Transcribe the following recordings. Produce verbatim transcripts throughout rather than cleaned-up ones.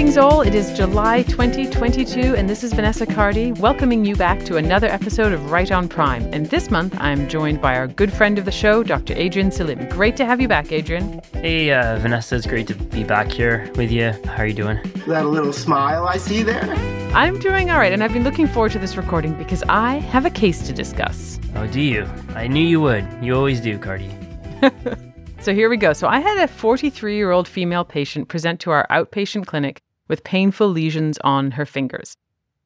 Greetings all, it is July twenty twenty-two and this is Vanessa Cardy welcoming you back to another episode of Right on Prime. And this month I'm joined by our good friend of the show, Doctor Adrien Selim. Great to have you back, Adrien. Hey uh, Vanessa, it's great to be back here with you. How are you doing? That little smile I see there. I'm doing all right and I've been looking forward to this recording because I have a case to discuss. Oh, do you? I knew you would. You always do, Cardy. So here we go. So I had a forty-three-year-old female patient present to our outpatient clinic with painful lesions on her fingers.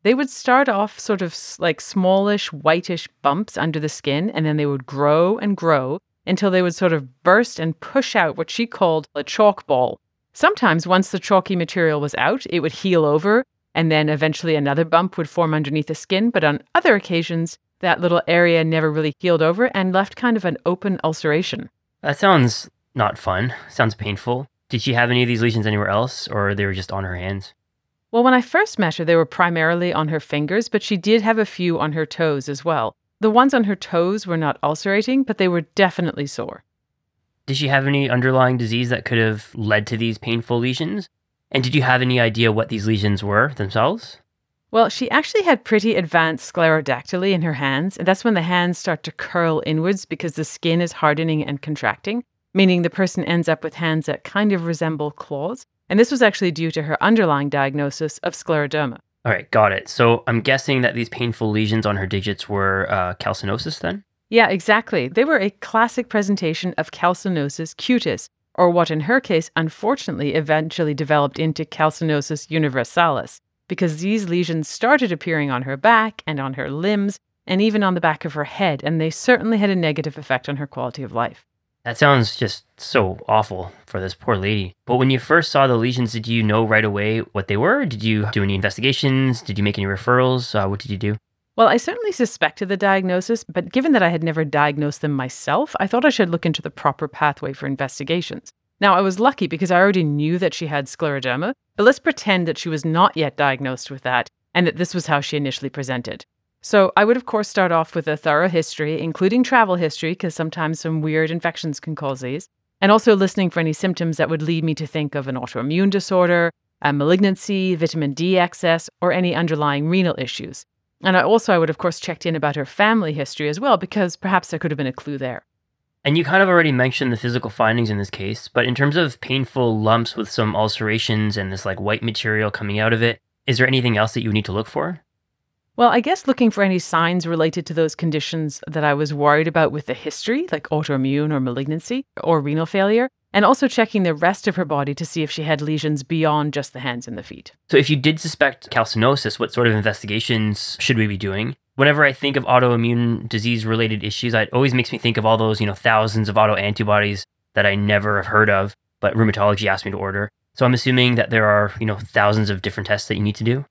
They would start off sort of like smallish, whitish bumps under the skin, and then they would grow and grow until they would sort of burst and push out what she called a chalk ball. Sometimes once the chalky material was out, it would heal over, and then eventually another bump would form underneath the skin. But on other occasions, that little area never really healed over and left kind of an open ulceration. That sounds not fun. Sounds painful. Did she have any of these lesions anywhere else, or they were just on her hands? Well, when I first met her, they were primarily on her fingers, but she did have a few on her toes as well. The ones on her toes were not ulcerating, but they were definitely sore. Did she have any underlying disease that could have led to these painful lesions? And did you have any idea what these lesions were themselves? Well, she actually had pretty advanced sclerodactyly in her hands, and that's when the hands start to curl inwards because the skin is hardening and contracting, meaning the person ends up with hands that kind of resemble claws. And this was actually due to her underlying diagnosis of scleroderma. All right, got it. So I'm guessing that these painful lesions on her digits were uh, calcinosis then? Yeah, exactly. They were a classic presentation of calcinosis cutis, or what in her case, unfortunately, eventually developed into calcinosis universalis, because these lesions started appearing on her back and on her limbs and even on the back of her head, and they certainly had a negative effect on her quality of life. That sounds just so awful for this poor lady. But when you first saw the lesions, did you know right away what they were? Did you do any investigations? Did you make any referrals? Uh, what did you do? Well, I certainly suspected the diagnosis, but given that I had never diagnosed them myself, I thought I should look into the proper pathway for investigations. Now, I was lucky because I already knew that she had scleroderma, but let's pretend that she was not yet diagnosed with that and that this was how she initially presented. So I would, of course, start off with a thorough history, including travel history, because sometimes some weird infections can cause these, and also listening for any symptoms that would lead me to think of an autoimmune disorder, a malignancy, vitamin D excess, or any underlying renal issues. And I also, I would, of course, checked in about her family history as well, because perhaps there could have been a clue there. And you kind of already mentioned the physical findings in this case, but in terms of painful lumps with some ulcerations and this like white material coming out of it, is there anything else that you need to look for? Well, I guess looking for any signs related to those conditions that I was worried about with the history, like autoimmune or malignancy or renal failure, and also checking the rest of her body to see if she had lesions beyond just the hands and the feet. So if you did suspect calcinosis, what sort of investigations should we be doing? Whenever I think of autoimmune disease-related issues, it always makes me think of all those, you know, thousands of autoantibodies that I never have heard of, but rheumatology asked me to order. So I'm assuming that there are, you know, thousands of different tests that you need to do?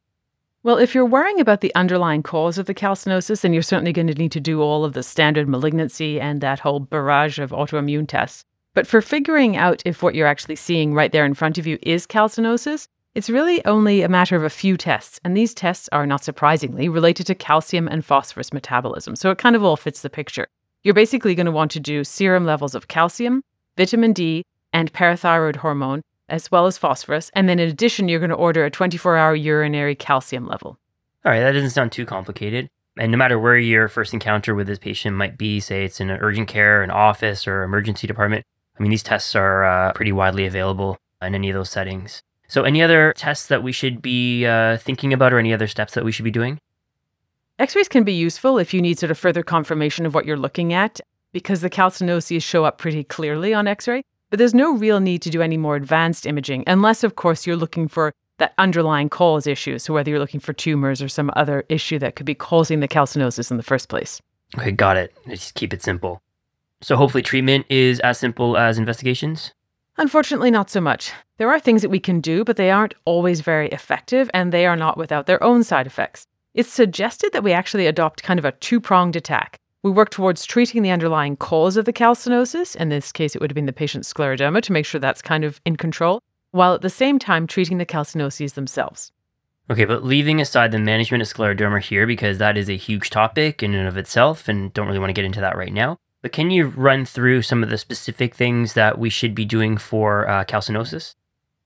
Well, if you're worrying about the underlying cause of the calcinosis, then you're certainly going to need to do all of the standard malignancy and that whole barrage of autoimmune tests. But for figuring out if what you're actually seeing right there in front of you is calcinosis, it's really only a matter of a few tests, and these tests are, not surprisingly, related to calcium and phosphorus metabolism, so it kind of all fits the picture. You're basically going to want to do serum levels of calcium, vitamin D, and parathyroid hormone, as well as phosphorus, and then in addition, you're going to order a twenty-four hour urinary calcium level. All right, that doesn't sound too complicated, and no matter where your first encounter with this patient might be, say it's in an urgent care, an office, or emergency department, I mean, these tests are uh, pretty widely available in any of those settings. So any other tests that we should be uh, thinking about or any other steps that we should be doing? X-rays can be useful if you need sort of further confirmation of what you're looking at, because the calcinoses show up pretty clearly on X-ray, but there's no real need to do any more advanced imaging, unless, of course, you're looking for that underlying cause issue, so whether you're looking for tumors or some other issue that could be causing the calcinosis in the first place. Okay, got it. Let's just keep it simple. So hopefully treatment is as simple as investigations? Unfortunately, not so much. There are things that we can do, but they aren't always very effective, and they are not without their own side effects. It's suggested that we actually adopt kind of a two-pronged attack. We work towards treating the underlying cause of the calcinosis, in this case it would have been the patient's scleroderma, to make sure that's kind of in control, while at the same time treating the calcinoses themselves. Okay, but leaving aside the management of scleroderma here, because that is a huge topic in and of itself, and don't really want to get into that right now. But can you run through some of the specific things that we should be doing for uh, calcinosis?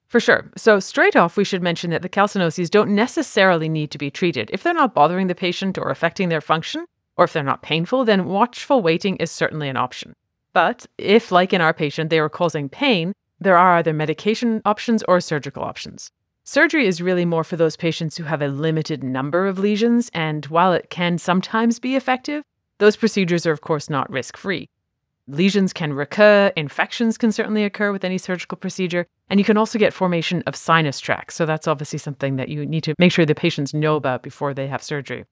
For sure. So straight off, we should mention that the calcinoses don't necessarily need to be treated. If they're not bothering the patient or affecting their function, or if they're not painful, then watchful waiting is certainly an option. But if, like in our patient, they are causing pain, there are either medication options or surgical options. Surgery is really more for those patients who have a limited number of lesions, and while it can sometimes be effective, those procedures are of course not risk-free. Lesions can recur, infections can certainly occur with any surgical procedure, and you can also get formation of sinus tracts, so that's obviously something that you need to make sure the patients know about before they have surgery.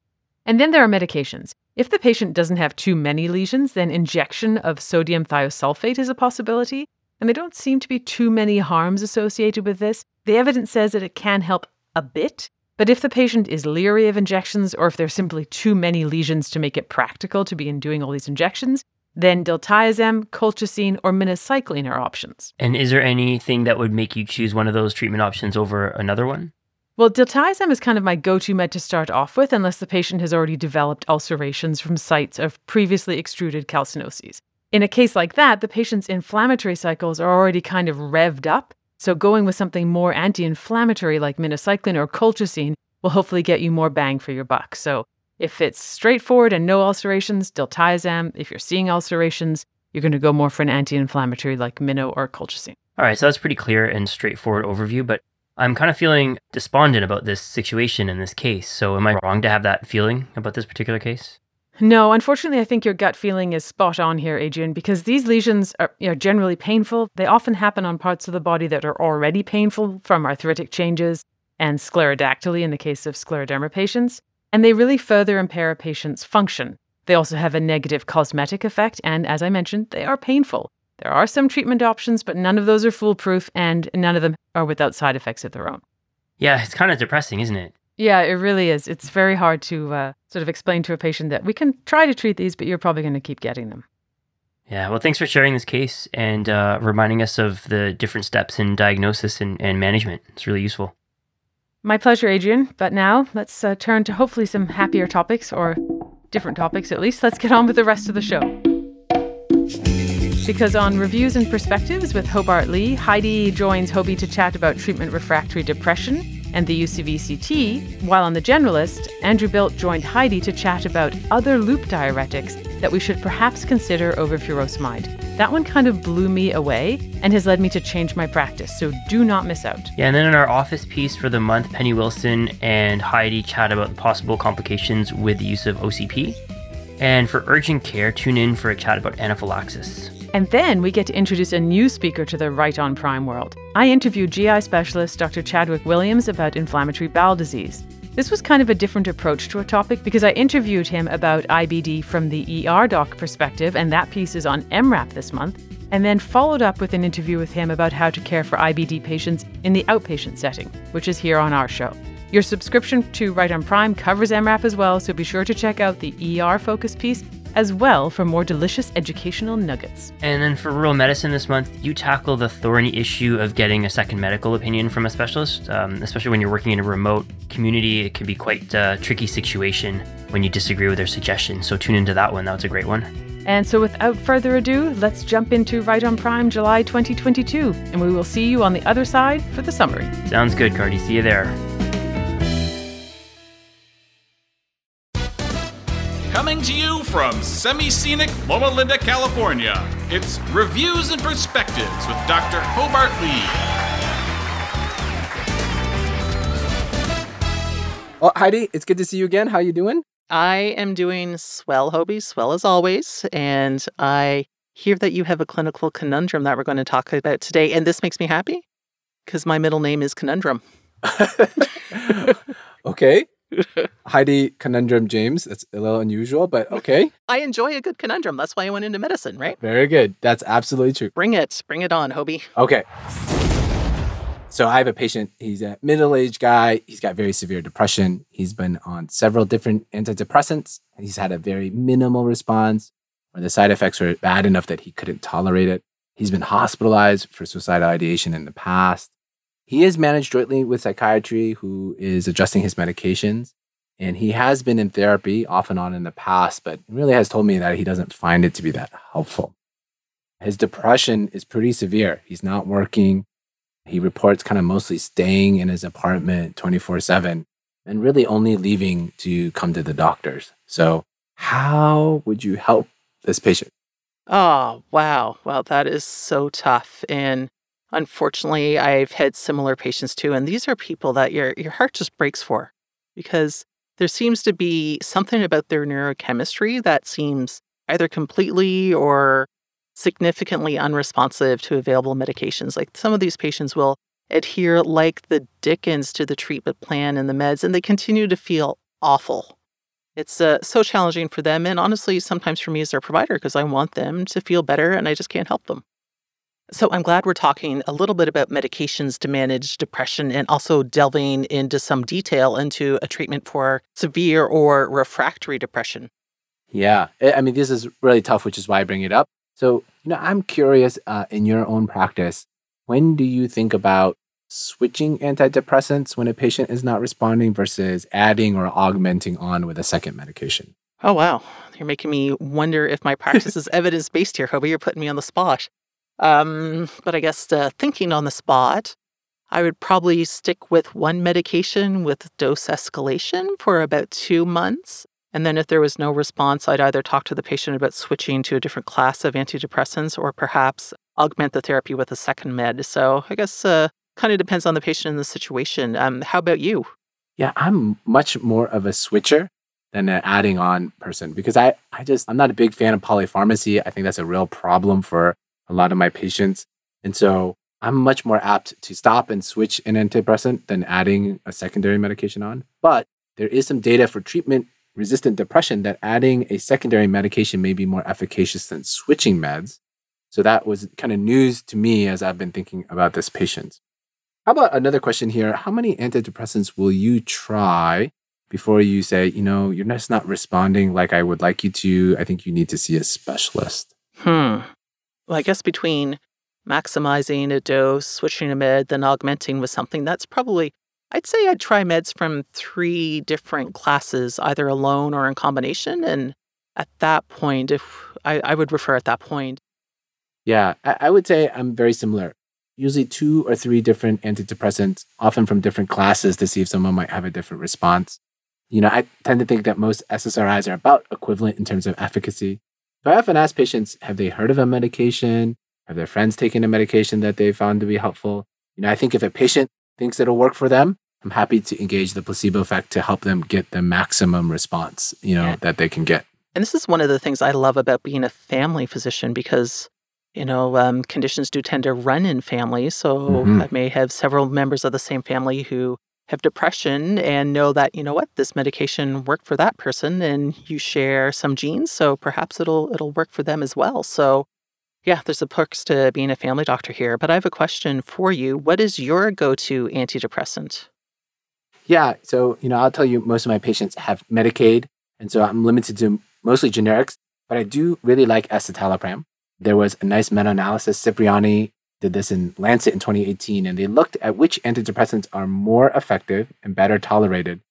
And then there are medications. If the patient doesn't have too many lesions, then injection of sodium thiosulfate is a possibility, and there don't seem to be too many harms associated with this. The evidence says that it can help a bit, but if the patient is leery of injections or if there's simply too many lesions to make it practical to be in doing all these injections, then diltiazem, colchicine, or minocycline are options. And is there anything that would make you choose one of those treatment options over another one? Well, diltiazem is kind of my go-to med to start off with unless the patient has already developed ulcerations from sites of previously extruded calcinoses. In a case like that, the patient's inflammatory cycles are already kind of revved up, so going with something more anti-inflammatory like minocycline or colchicine will hopefully get you more bang for your buck. So if it's straightforward and no ulcerations, diltiazem. If you're seeing ulcerations, you're going to go more for an anti-inflammatory like mino or colchicine. All right, so that's pretty clear and straightforward overview, but I'm kind of feeling despondent about this situation in this case. So am I wrong to have that feeling about this particular case? No, unfortunately, I think your gut feeling is spot on here, Adrien, because these lesions are, are generally painful. They often happen on parts of the body that are already painful from arthritic changes and sclerodactyly in the case of scleroderma patients, and they really further impair a patient's function. They also have a negative cosmetic effect, and as I mentioned, they are painful. There are some treatment options, but none of those are foolproof, and none of them are without side effects of their own. Yeah, it's kind of depressing, isn't it? Yeah, it really is. It's very hard to uh, sort of explain to a patient that we can try to treat these, but you're probably going to keep getting them. Yeah, well, thanks for sharing this case and uh, reminding us of the different steps in diagnosis and, and management. It's really useful. My pleasure, Adrien. But now let's uh, turn to hopefully some happier topics, or different topics at least. Let's get on with the rest of the show. Because on Reviews and Perspectives with Hobart Lee, Heidi joins Hobie to chat about treatment refractory depression and the use of E C T, while on The Generalist, Andrew Buelt joined Heidi to chat about other loop diuretics that we should perhaps consider over furosemide. That one kind of blew me away and has led me to change my practice, so do not miss out. Yeah, and then in our office piece for the month, Penny Wilson and Heidi chat about the possible complications with the use of O C P. And for urgent care, tune in for a chat about anaphylaxis. And then we get to introduce a new speaker to the Right on Prime world. I interviewed G I specialist Doctor Chadwick Williams about inflammatory bowel disease. This was kind of a different approach to a topic because I interviewed him about I B D from the E R doc perspective, and that piece is on EM:RAP this month, and then followed up with an interview with him about how to care for I B D patients in the outpatient setting, which is here on our show. Your subscription to Right on Prime covers EM:RAP as well, so be sure to check out the E R focus piece as well for more delicious educational nuggets. And then for Rural Medicine this month, you tackle the thorny issue of getting a second medical opinion from a specialist, um, especially when you're working in a remote community. It can be quite a tricky situation when you disagree with their suggestion. So tune into that one. That was a great one. And so without further ado, let's jump into Right on Prime July twenty twenty-two, and we will see you on the other side for the summary. Sounds good, Cardy. See you there. Coming to you from semi-scenic Loma Linda, California, it's Reviews and Perspectives with Doctor Hobart Lee. Well, Heidi, it's good to see you again. How you doing? I am doing swell, Hobie, swell as always. And I hear that you have a clinical conundrum that we're going to talk about today. And this makes me happy because my middle name is Conundrum. Okay. Heidi Conundrum James. That's a little unusual, but okay. I enjoy a good conundrum. That's why I went into medicine, right? Very good. That's absolutely true. Bring it. Bring it on, Hobie. Okay. So I have a patient. He's a middle-aged guy. He's got very severe depression. He's been on several different antidepressants. He's had a very minimal response, where the side effects were bad enough that he couldn't tolerate it. He's been hospitalized for suicidal ideation in the past. He is managed jointly with psychiatry, who is adjusting his medications. And he has been in therapy off and on in the past, but really has told me that he doesn't find it to be that helpful. His depression is pretty severe. He's not working. He reports kind of mostly staying in his apartment twenty-four seven and really only leaving to come to the doctors. So how would you help this patient? Oh, wow. Well, that is so tough. And unfortunately, I've had similar patients too. And these are people that your your heart just breaks for, because there seems to be something about their neurochemistry that seems either completely or significantly unresponsive to available medications. Like some of these patients will adhere like the dickens to the treatment plan and the meds, and they continue to feel awful. It's uh, so challenging for them, and honestly, sometimes for me as their provider, because I want them to feel better, and I just can't help them. So I'm glad we're talking a little bit about medications to manage depression and also delving into some detail into a treatment for severe or refractory depression. Yeah. I mean, this is really tough, which is why I bring it up. So, you know, I'm curious, uh, in your own practice, when do you think about switching antidepressants when a patient is not responding versus adding or augmenting on with a second medication? Oh, wow. You're making me wonder if my practice is evidence-based here, Hobie. You're putting me on the spot. Um, but I guess uh, thinking on the spot, I would probably stick with one medication with dose escalation for about two months. And then if there was no response, I'd either talk to the patient about switching to a different class of antidepressants or perhaps augment the therapy with a second med. So I guess uh, kind of depends on the patient and the situation. Um, how about you? Yeah, I'm much more of a switcher than an adding on person, because I, I just, I'm not a big fan of polypharmacy. I think that's a real problem for a lot of my patients. And so I'm much more apt to stop and switch an antidepressant than adding a secondary medication on. But there is some data for treatment-resistant depression that adding a secondary medication may be more efficacious than switching meds. So that was kind of news to me as I've been thinking about this patient. How about another question here? How many antidepressants will you try before you say, you know, you're just not responding like I would like you to? I think you need to see a specialist. Hmm. Well, I guess between maximizing a dose, switching a med, then augmenting with something, that's probably, I'd say I'd try meds from three different classes, either alone or in combination. And at that point, if I, I would refer at that point. Yeah, I, I would say I'm very similar. Usually two or three different antidepressants, often from different classes, to see if someone might have a different response. You know, I tend to think that most S S R Is are about equivalent in terms of efficacy. So I often ask patients, have they heard of a medication? Have their friends taken a medication that they found to be helpful? You know, I think if a patient thinks it'll work for them, I'm happy to engage the placebo effect to help them get the maximum response, you know, yeah. that they can get. And this is one of the things I love about being a family physician, because, you know, um, conditions do tend to run in families. So mm-hmm. I may have several members of the same family who have depression and know that, you know what, this medication worked for that person, and you share some genes, so perhaps it'll it'll work for them as well. So yeah, there's a perks to being a family doctor here. But I have a question for you. What is your go-to antidepressant? Yeah, so, you know, I'll tell you, most of my patients have Medicaid, and so I'm limited to mostly generics, but I do really like escitalopram. There was a nice meta-analysis, Cipriani did this in Lancet in twenty eighteen, and they looked at which antidepressants are more effective and better tolerated.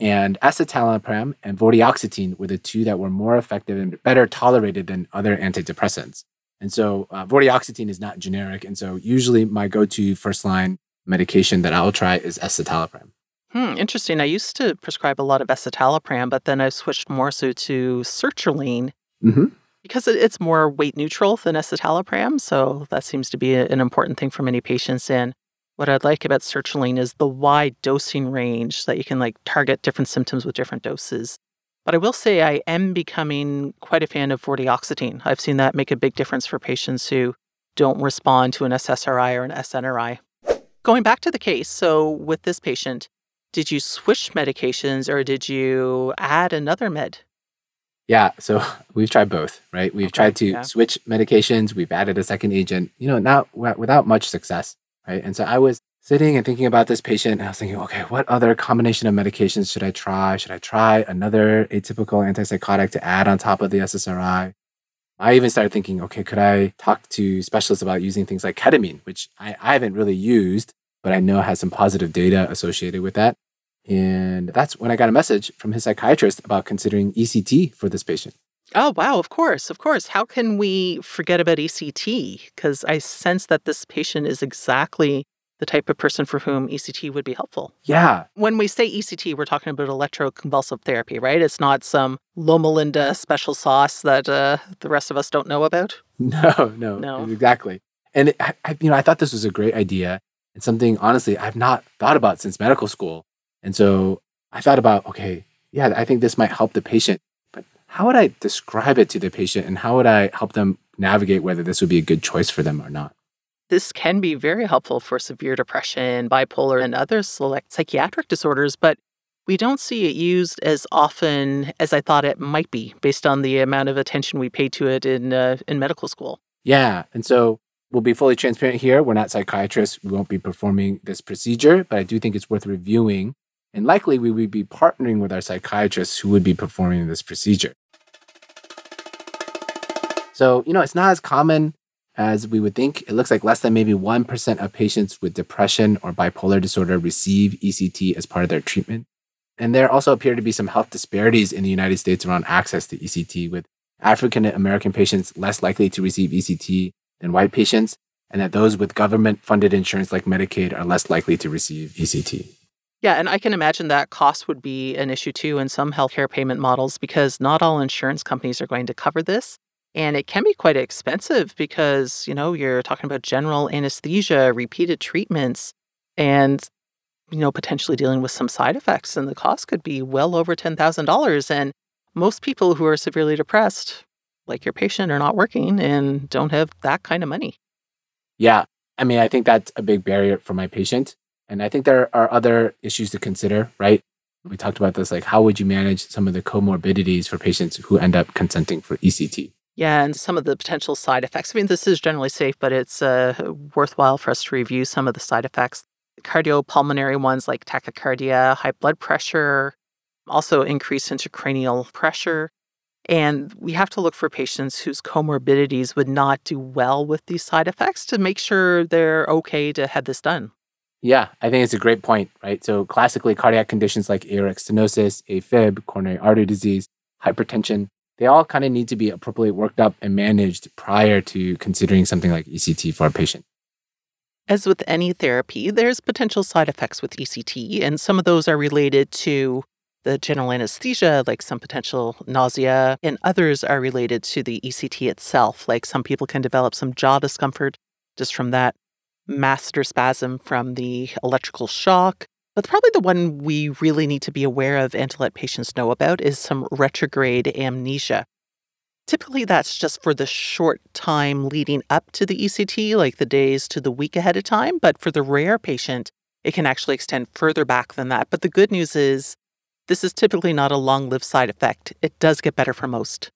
And escitalopram and vortioxetine were the two that were more effective and better tolerated than other antidepressants. And so uh, vortioxetine is not generic. And so usually my go-to first-line medication that I'll try is escitalopram. Hmm, interesting. I used to prescribe a lot of escitalopram, but then I switched more so to sertraline. Mm-hmm. Because it's more weight neutral than escitalopram, so that seems to be an important thing for many patients. And what I like about sertraline is the wide dosing range, so that you can like target different symptoms with different doses. But I will say I am becoming quite a fan of vortioxetine. I've seen that make a big difference for patients who don't respond to an S S R I or an S N R I. Going back to the case, so with this patient, did you switch medications or did you add another med? Yeah, so we've tried both, right? We've okay, tried to yeah. switch medications. We've added a second agent, you know, not without much success, right? And so I was sitting and thinking about this patient, and I was thinking, okay, what other combination of medications should I try? Should I try another atypical antipsychotic to add on top of the S S R I? I even started thinking, okay, could I talk to specialists about using things like ketamine, which I, I haven't really used, but I know has some positive data associated with that. And that's when I got a message from his psychiatrist about considering E C T for this patient. Oh, wow. Of course. Of course. How can we forget about E C T? Because I sense that this patient is exactly the type of person for whom E C T would be helpful. Yeah. When we say E C T, we're talking about electroconvulsive therapy, right? It's not some Loma Linda special sauce that uh, the rest of us don't know about. No, no, no. Exactly. And, it, I, you know, I thought this was a great idea. It's something, honestly, I've not thought about since medical school. And so I thought about, okay, yeah, I think this might help the patient. But how would I describe it to the patient? And how would I help them navigate whether this would be a good choice for them or not? This can be very helpful for severe depression, bipolar, and other select psychiatric disorders, but we don't see it used as often as I thought it might be based on the amount of attention we pay to it in uh, in medical school. Yeah, and so we'll be fully transparent here. We're not psychiatrists. We won't be performing this procedure, but I do think it's worth reviewing, and likely we would be partnering with our psychiatrists who would be performing this procedure. So, you know, it's not as common as we would think. It looks like less than maybe one percent of patients with depression or bipolar disorder receive E C T as part of their treatment. And there also appear to be some health disparities in the United States around access to E C T, with African American patients less likely to receive E C T than white patients, and that those with government-funded insurance like Medicaid are less likely to receive E C T. Yeah, and I can imagine that cost would be an issue too in some healthcare payment models, because not all insurance companies are going to cover this. And it can be quite expensive because, you know, you're talking about general anesthesia, repeated treatments, and, you know, potentially dealing with some side effects. And the cost could be well over ten thousand dollars. And most people who are severely depressed, like your patient, are not working and don't have that kind of money. Yeah. I mean, I think that's a big barrier for my patient. And I think there are other issues to consider, right? We talked about this, like how would you manage some of the comorbidities for patients who end up consenting for E C T? Yeah, and some of the potential side effects. I mean, this is generally safe, but it's uh, worthwhile for us to review some of the side effects. Cardiopulmonary ones like tachycardia, high blood pressure, also increased intracranial pressure. And we have to look for patients whose comorbidities would not do well with these side effects to make sure they're okay to have this done. Yeah, I think it's a great point, right? So classically, cardiac conditions like aortic stenosis, AFib, coronary artery disease, hypertension, they all kind of need to be appropriately worked up and managed prior to considering something like E C T for a patient. As with any therapy, there's potential side effects with E C T, and some of those are related to the general anesthesia, like some potential nausea, and others are related to the E C T itself. Like some people can develop some jaw discomfort just from that masseter spasm from the electrical shock. But probably the one we really need to be aware of and to let patients know about is some retrograde amnesia. Typically, that's just for the short time leading up to the E C T, like the days to the week ahead of time. But for the rare patient, it can actually extend further back than that. But the good news is this is typically not a long-lived side effect. It does get better for most.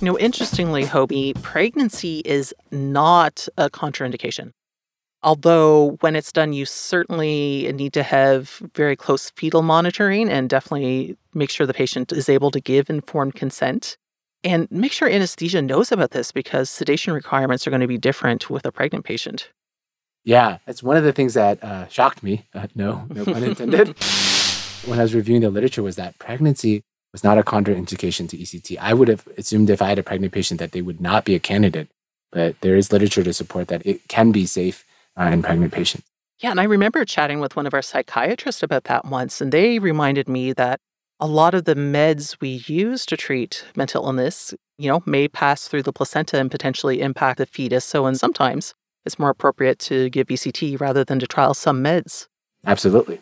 You know, interestingly, Hobie, pregnancy is not a contraindication. Although when it's done, you certainly need to have very close fetal monitoring and definitely make sure the patient is able to give informed consent. And make sure anesthesia knows about this because sedation requirements are going to be different with a pregnant patient. Yeah, that's one of the things that uh, shocked me. Uh, no, no pun intended. When I was reviewing the literature was that pregnancy was not a contraindication to E C T. I would have assumed if I had a pregnant patient that they would not be a candidate, but there is literature to support that it can be safe uh, in pregnant patients. Yeah, and I remember chatting with one of our psychiatrists about that once, and they reminded me that a lot of the meds we use to treat mental illness, you know, may pass through the placenta and potentially impact the fetus. So, and sometimes it's more appropriate to give E C T rather than to trial some meds. Absolutely.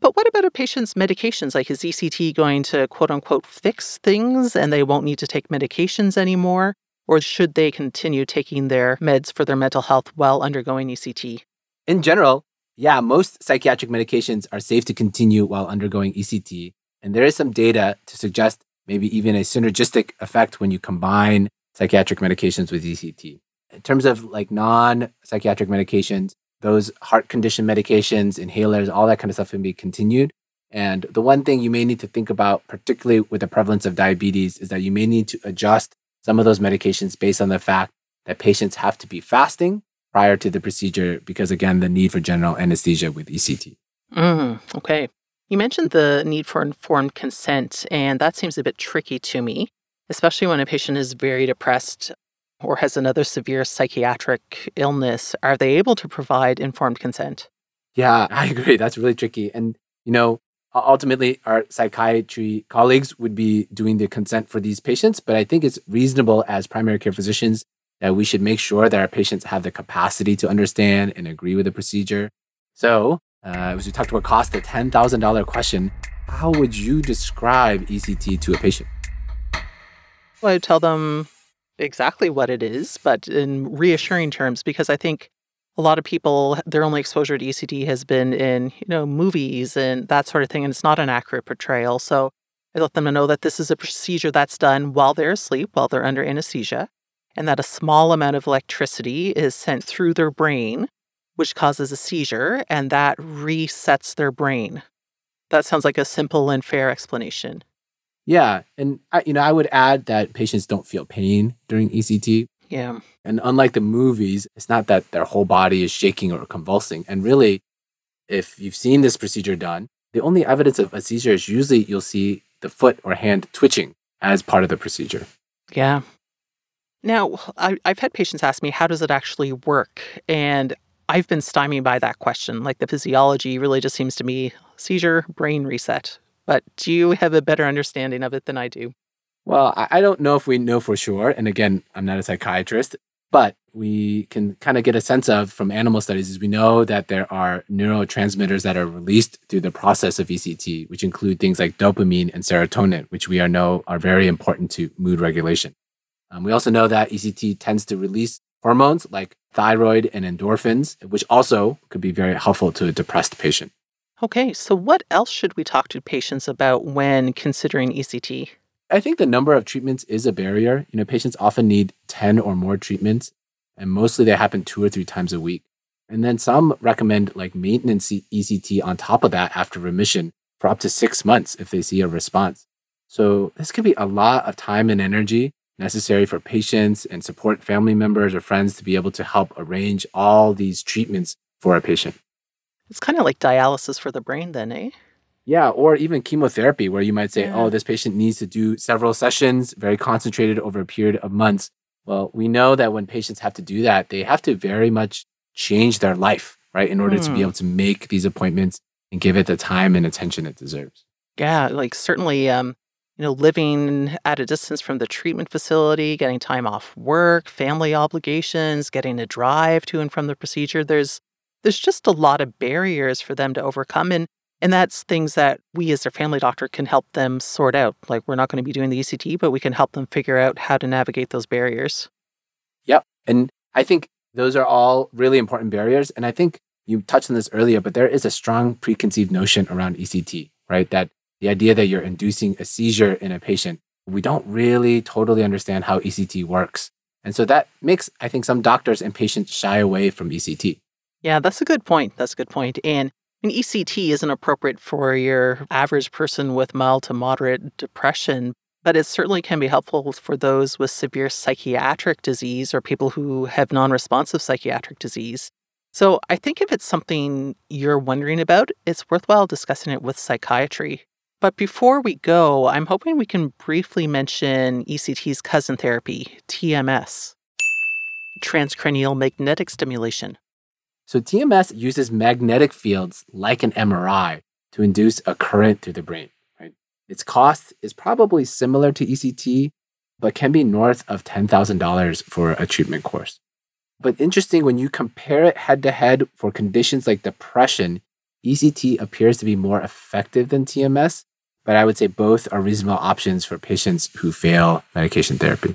But what about a patient's medications? Like, is E C T going to, quote unquote, fix things and they won't need to take medications anymore? Or should they continue taking their meds for their mental health while undergoing E C T? In general, yeah, most psychiatric medications are safe to continue while undergoing E C T. And there is some data to suggest maybe even a synergistic effect when you combine psychiatric medications with E C T. In terms of like non-psychiatric medications, those heart condition medications, inhalers, all that kind of stuff can be continued. And the one thing you may need to think about, particularly with the prevalence of diabetes, is that you may need to adjust some of those medications based on the fact that patients have to be fasting prior to the procedure because, again, the need for general anesthesia with E C T. Mm, okay. You mentioned the need for informed consent, and that seems a bit tricky to me, especially when a patient is very depressed. or has another severe psychiatric illness, are they able to provide informed consent? Yeah, I agree. That's really tricky. And, you know, ultimately, our psychiatry colleagues would be doing the consent for these patients. But I think it's reasonable as primary care physicians that we should make sure that our patients have the capacity to understand and agree with the procedure. So uh, as we talked about cost, the ten thousand dollars question, how would you describe E C T to a patient? Well, I tell them exactly what it is, but in reassuring terms, because I think a lot of people, their only exposure to E C T has been in, you know, movies and that sort of thing, and it's not an accurate portrayal. So I let them know that this is a procedure that's done while they're asleep, while they're under anesthesia, and that a small amount of electricity is sent through their brain, which causes a seizure, and that resets their brain. That sounds like a simple and fair explanation. Yeah, and I, you know, I would add that patients don't feel pain during E C T. Yeah. And unlike the movies, it's not that their whole body is shaking or convulsing. And really, if you've seen this procedure done, the only evidence of a seizure is usually you'll see the foot or hand twitching as part of the procedure. Yeah. Now, I, I've had patients ask me, how does it actually work? And I've been stymied by that question. Like, the physiology really just seems to me seizure, brain reset. But do you have a better understanding of it than I do? Well, I don't know if we know for sure. And again, I'm not a psychiatrist, but we can kind of get a sense of from animal studies is we know that there are neurotransmitters that are released through the process of E C T, which include things like dopamine and serotonin, which we are know are very important to mood regulation. Um, we also know that E C T tends to release hormones like thyroid and endorphins, which also could be very helpful to a depressed patient. Okay, so what else should we talk to patients about when considering E C T? I think the number of treatments is a barrier. You know, patients often need ten or more treatments, and mostly they happen two or three times a week. And then some recommend like maintenance E C T on top of that after remission for up to six months if they see a response. So this could be a lot of time and energy necessary for patients and support family members or friends to be able to help arrange all these treatments for a patient. It's kind of like dialysis for the brain then, eh? Yeah, or even chemotherapy, where you might say, yeah. oh, this patient needs to do several sessions, very concentrated over a period of months. Well, we know that when patients have to do that, they have to very much change their life, right, in order mm. to be able to make these appointments and give it the time and attention it deserves. Yeah, like certainly, um, you know, living at a distance from the treatment facility, getting time off work, family obligations, getting a drive to and from the procedure. There's there's just a lot of barriers for them to overcome. And And that's things that we as their family doctor can help them sort out. Like, we're not going to be doing the E C T, but we can help them figure out how to navigate those barriers. Yep. And I think those are all really important barriers. And I think you touched on this earlier, but there is a strong preconceived notion around E C T, right? That the idea that you're inducing a seizure in a patient, we don't really totally understand how E C T works. And so that makes, I think, some doctors and patients shy away from E C T. Yeah, that's a good point. That's a good point. And And E C T isn't appropriate for your average person with mild to moderate depression, but it certainly can be helpful for those with severe psychiatric disease or people who have non-responsive psychiatric disease. So I think if it's something you're wondering about, it's worthwhile discussing it with psychiatry. But before we go, I'm hoping we can briefly mention E C T's cousin therapy, T M S, transcranial magnetic stimulation. So T M S uses magnetic fields like an M R I to induce a current through the brain, right? Its cost is probably similar to E C T, but can be north of ten thousand dollars for a treatment course. But interesting, when you compare it head-to-head for conditions like depression, E C T appears to be more effective than T M S, but I would say both are reasonable options for patients who fail medication therapy.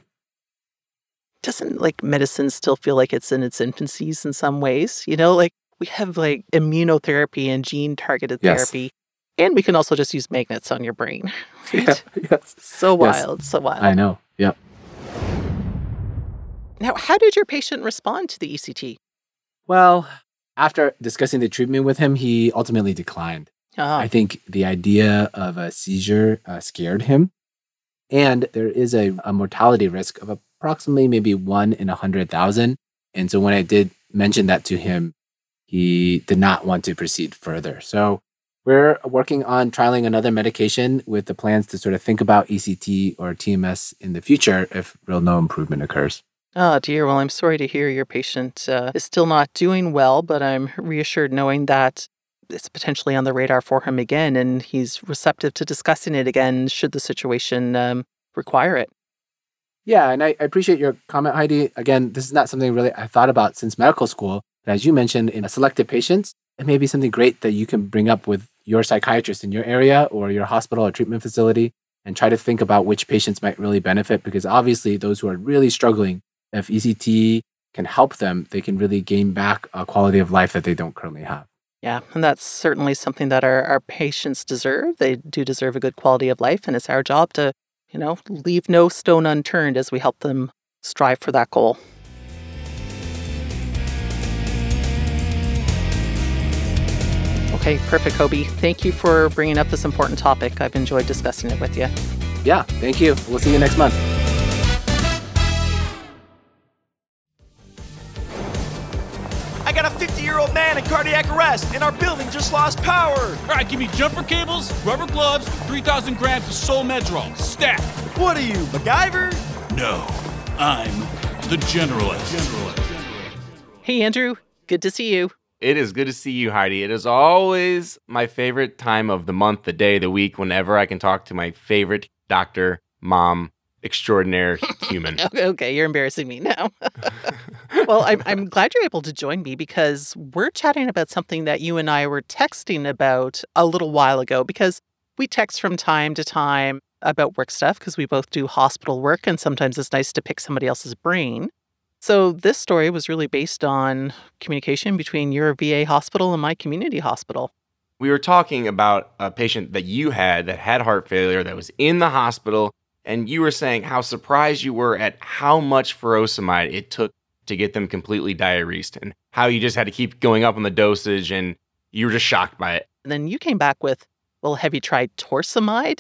Doesn't like medicine still feel like it's in its infancies in some ways? You know, like we have like immunotherapy and gene targeted yes. therapy, and we can also just use magnets on your brain. Right? Yeah, yes. So wild, yes. so wild. I know. Yeah. Now, how did your patient respond to the E C T? Well, after discussing the treatment with him, he ultimately declined. Uh-huh. I think the idea of a seizure uh, scared him. And there is a, a mortality risk of approximately maybe one in one hundred thousand. And so when I did mention that to him, he did not want to proceed further. So we're working on trialing another medication with the plans to sort of think about E C T or T M S in the future if real no improvement occurs. Oh, dear. Well, I'm sorry to hear your patient uh, is still not doing well, but I'm reassured knowing that it's potentially on the radar for him again, and he's receptive to discussing it again should the situation um, require it. Yeah, and I, I appreciate your comment, Heidi. Again, this is not something really I've thought about since medical school. But as you mentioned, in selected patients, it may be something great that you can bring up with your psychiatrist in your area or your hospital or treatment facility and try to think about which patients might really benefit, because obviously those who are really struggling, if E C T can help them, they can really gain back a quality of life that they don't currently have. Yeah, and that's certainly something that our, our patients deserve. They do deserve a good quality of life, and it's our job to, you know, leave no stone unturned as we help them strive for that goal. Okay, perfect, Kobe. Thank you for bringing up this important topic. I've enjoyed discussing it with you. Yeah, thank you. We'll see you next month. I got a fifty-year-old man in cardiac arrest, and our building just lost power. All right, give me jumper cables, rubber gloves, three thousand grams of Solmedrol. Stack. What are you, MacGyver? No, I'm the generalist. generalist. Hey, Andrew. Good to see you. It is good to see you, Heidi. It is always my favorite time of the month, the day, the week, whenever I can talk to my favorite doctor, mom, extraordinaire human. Okay, you're embarrassing me now. Well, I'm, I'm glad you're able to join me because we're chatting about something that you and I were texting about a little while ago, because we text from time to time about work stuff because we both do hospital work, and sometimes it's nice to pick somebody else's brain. So this story was really based on communication between your V A hospital and my community hospital. We were talking about a patient that you had that had heart failure that was in the hospital, and you were saying how surprised you were at how much furosemide it took to get them completely diuresed and how you just had to keep going up on the dosage, and you were just shocked by it. And then you came back with, well, have you tried torsemide?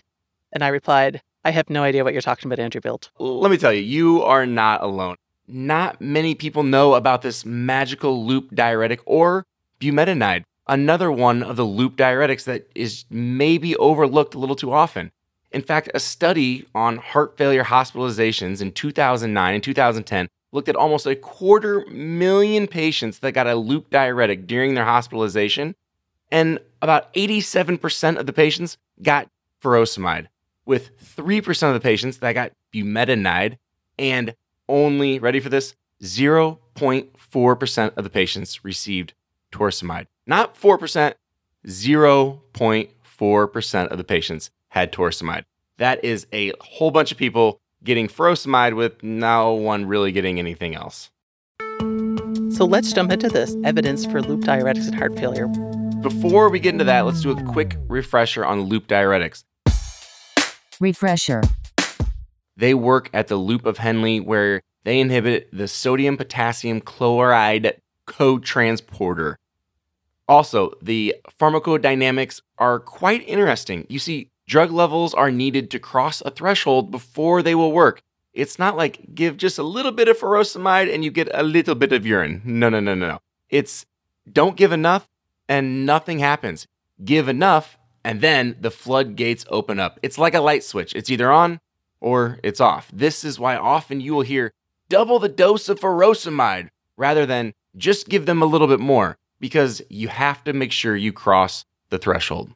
And I replied, I have no idea what you're talking about, Andrew Buelt. Let me tell you, you are not alone. Not many people know about this magical loop diuretic, or bumetanide, another one of the loop diuretics that is maybe overlooked a little too often. In fact, a study on heart failure hospitalizations in two thousand nine and two thousand ten looked at almost a quarter million patients that got a loop diuretic during their hospitalization, and about eighty-seven percent of the patients got furosemide, with three percent of the patients that got bumetanide, and only, ready for this, zero point four percent of the patients received torsemide. Not four percent, zero point four percent of the patients had torsemide. That is a whole bunch of people getting furosemide with no one really getting anything else. So let's jump into this evidence for loop diuretics and heart failure. Before we get into that, let's do a quick refresher on loop diuretics. Refresher. They work at the loop of Henle where they inhibit the sodium potassium chloride cotransporter. Also, the pharmacodynamics are quite interesting. You see, drug levels are needed to cross a threshold before they will work. It's not like give just a little bit of furosemide and you get a little bit of urine. No, no, no, no, no. It's don't give enough and nothing happens. Give enough and then the floodgates open up. It's like a light switch. It's either on or it's off. This is why often you will hear double the dose of furosemide rather than just give them a little bit more, because you have to make sure you cross the threshold.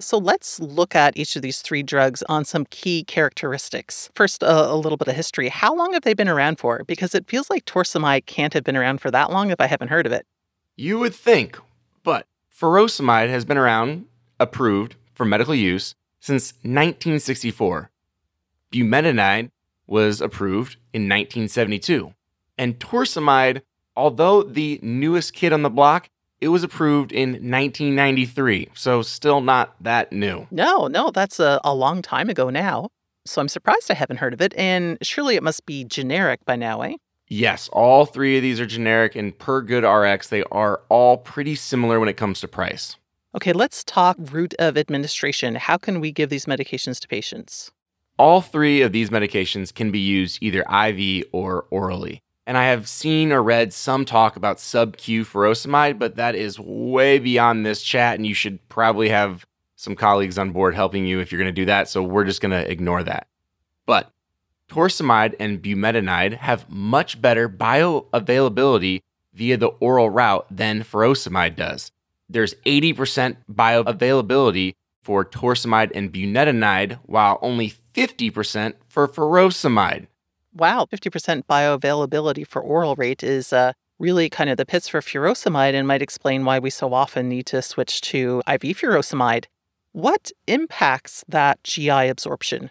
So let's look at each of these three drugs on some key characteristics. First, a, a little bit of history. How long have they been around for? Because it feels like torsemide can't have been around for that long if I haven't heard of it. You would think, but furosemide has been around, approved for medical use, since nineteen sixty-four. Bumetanide was approved in nineteen seventy-two. And torsemide, although the newest kid on the block, it was approved in nineteen ninety-three. So still not that new. No, no, that's a, a long time ago now. So I'm surprised I haven't heard of it. And surely it must be generic by now, eh? Yes, all three of these are generic. And per GoodRx, they are all pretty similar when it comes to price. Okay, let's talk route of administration. How can we give these medications to patients? All three of these medications can be used either I V or orally. And I have seen or read some talk about sub-Q furosemide, but that is way beyond this chat, and you should probably have some colleagues on board helping you if you're going to do that, so we're just going to ignore that. But torsamide and bumetanide have much better bioavailability via the oral route than furosemide does. There's eighty percent bioavailability for torsamide and bumetanide, while only fifty percent for furosemide. Wow, fifty percent bioavailability for oral rate is uh, really kind of the pits for furosemide and might explain why we so often need to switch to I V furosemide. What impacts that G I absorption?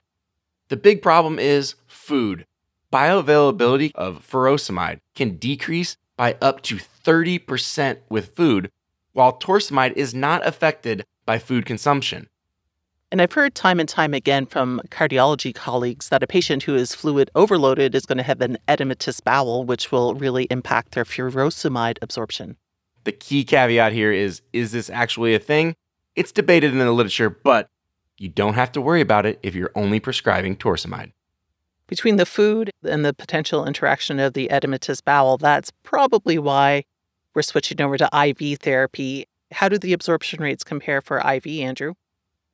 The big problem is food. Bioavailability of furosemide can decrease by up to thirty percent with food, while torsamide is not affected by food consumption. And I've heard time and time again from cardiology colleagues that a patient who is fluid overloaded is going to have an edematous bowel, which will really impact their furosemide absorption. The key caveat here is, is this actually a thing? It's debated in the literature, but you don't have to worry about it if you're only prescribing torsamide. Between the food and the potential interaction of the edematous bowel, that's probably why we're switching over to I V therapy. How do the absorption rates compare for I V, Andrew?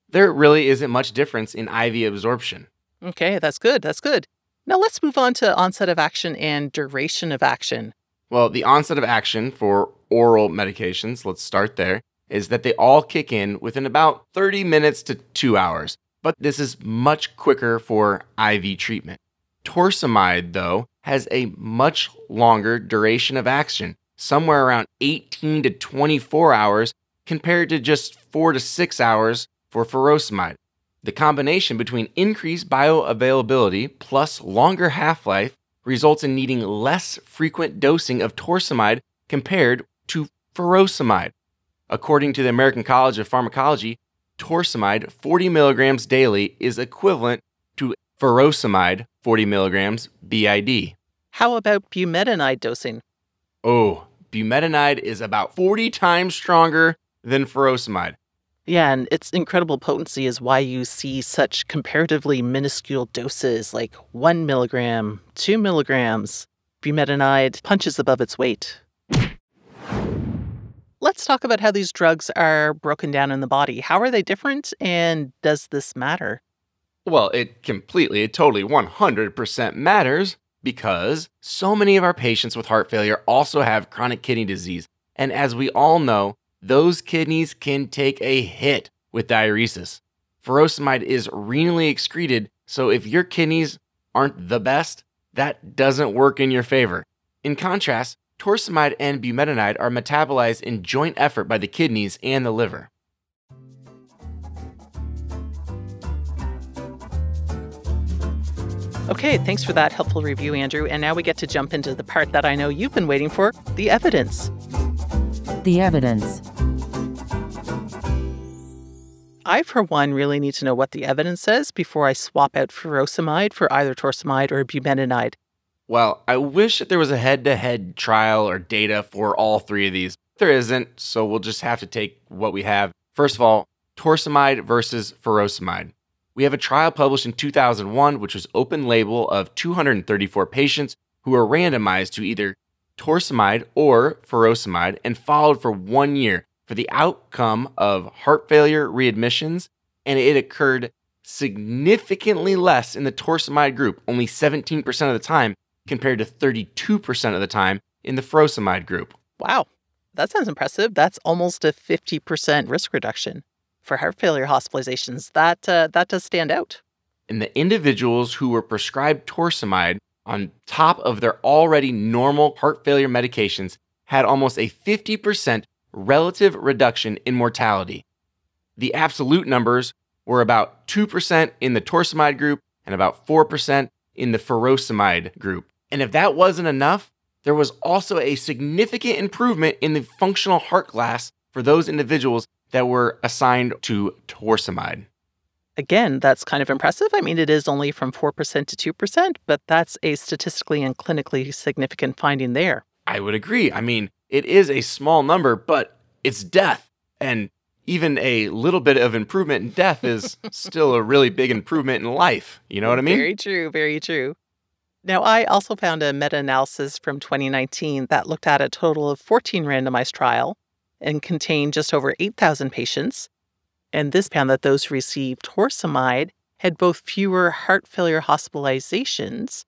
There really isn't much difference in I V absorption. Okay, that's good. That's good. Now let's move on to onset of action and duration of action. Well, the onset of action for oral medications, let's start there, is that they all kick in within about thirty minutes to two hours. But this is much quicker for I V treatment. Torsamide, though, has a much longer duration of action, somewhere around eighteen to twenty-four hours compared to just four to six hours for furosemide. The combination between increased bioavailability plus longer half-life results in needing less frequent dosing of torsamide compared to furosemide. According to the American College of Pharmacology, torsamide forty milligrams daily is equivalent to furosemide forty milligrams B I D. How about bumetanide dosing? Oh, bumetanide is about forty times stronger than furosemide. Yeah, and its incredible potency is why you see such comparatively minuscule doses like one milligram, two milligrams. Bumetanide punches above its weight. Let's talk about how these drugs are broken down in the body. How are they different, and does this matter? Well, it completely, it totally, one hundred percent matters, because so many of our patients with heart failure also have chronic kidney disease. And as we all know, those kidneys can take a hit with diuresis. Furosemide is renally excreted, so if your kidneys aren't the best, that doesn't work in your favor. In contrast, torsamide and bumetanide are metabolized in joint effort by the kidneys and the liver. Okay, thanks for that helpful review, Andrew. And now we get to jump into the part that I know you've been waiting for, the evidence. The evidence. I, for one, really need to know what the evidence says before I swap out furosemide for either torsamide or bumetanide. Well, I wish that there was a head-to-head trial or data for all three of these. There isn't, so we'll just have to take what we have. First of all, torsamide versus furosemide. We have a trial published in two thousand one, which was open label, of two hundred thirty-four patients who were randomized to either torsamide or furosemide and followed for one year for the outcome of heart failure readmissions, and it occurred significantly less in the torsamide group, only seventeen percent of the time, compared to thirty-two percent of the time in the furosemide group. Wow, that sounds impressive. That's almost a fifty percent risk reduction for heart failure hospitalizations. That uh, that does stand out. And the individuals who were prescribed torsamide on top of their already normal heart failure medications had almost a fifty percent relative reduction in mortality. The absolute numbers were about two percent in the torsamide group and about four percent in the furosemide group. And if that wasn't enough, there was also a significant improvement in the functional heart class for those individuals that were assigned to torsamide. Again, that's kind of impressive. I mean, it is only from four percent to two percent, but that's a statistically and clinically significant finding there. I would agree. I mean, it is a small number, but it's death. And even a little bit of improvement in death is still a really big improvement in life. You know what I mean? Very true, very true. Now, I also found a meta-analysis from twenty nineteen that looked at a total of fourteen randomized trials and contained just over eight thousand patients. And this found that those who received torsamide had both fewer heart failure hospitalizations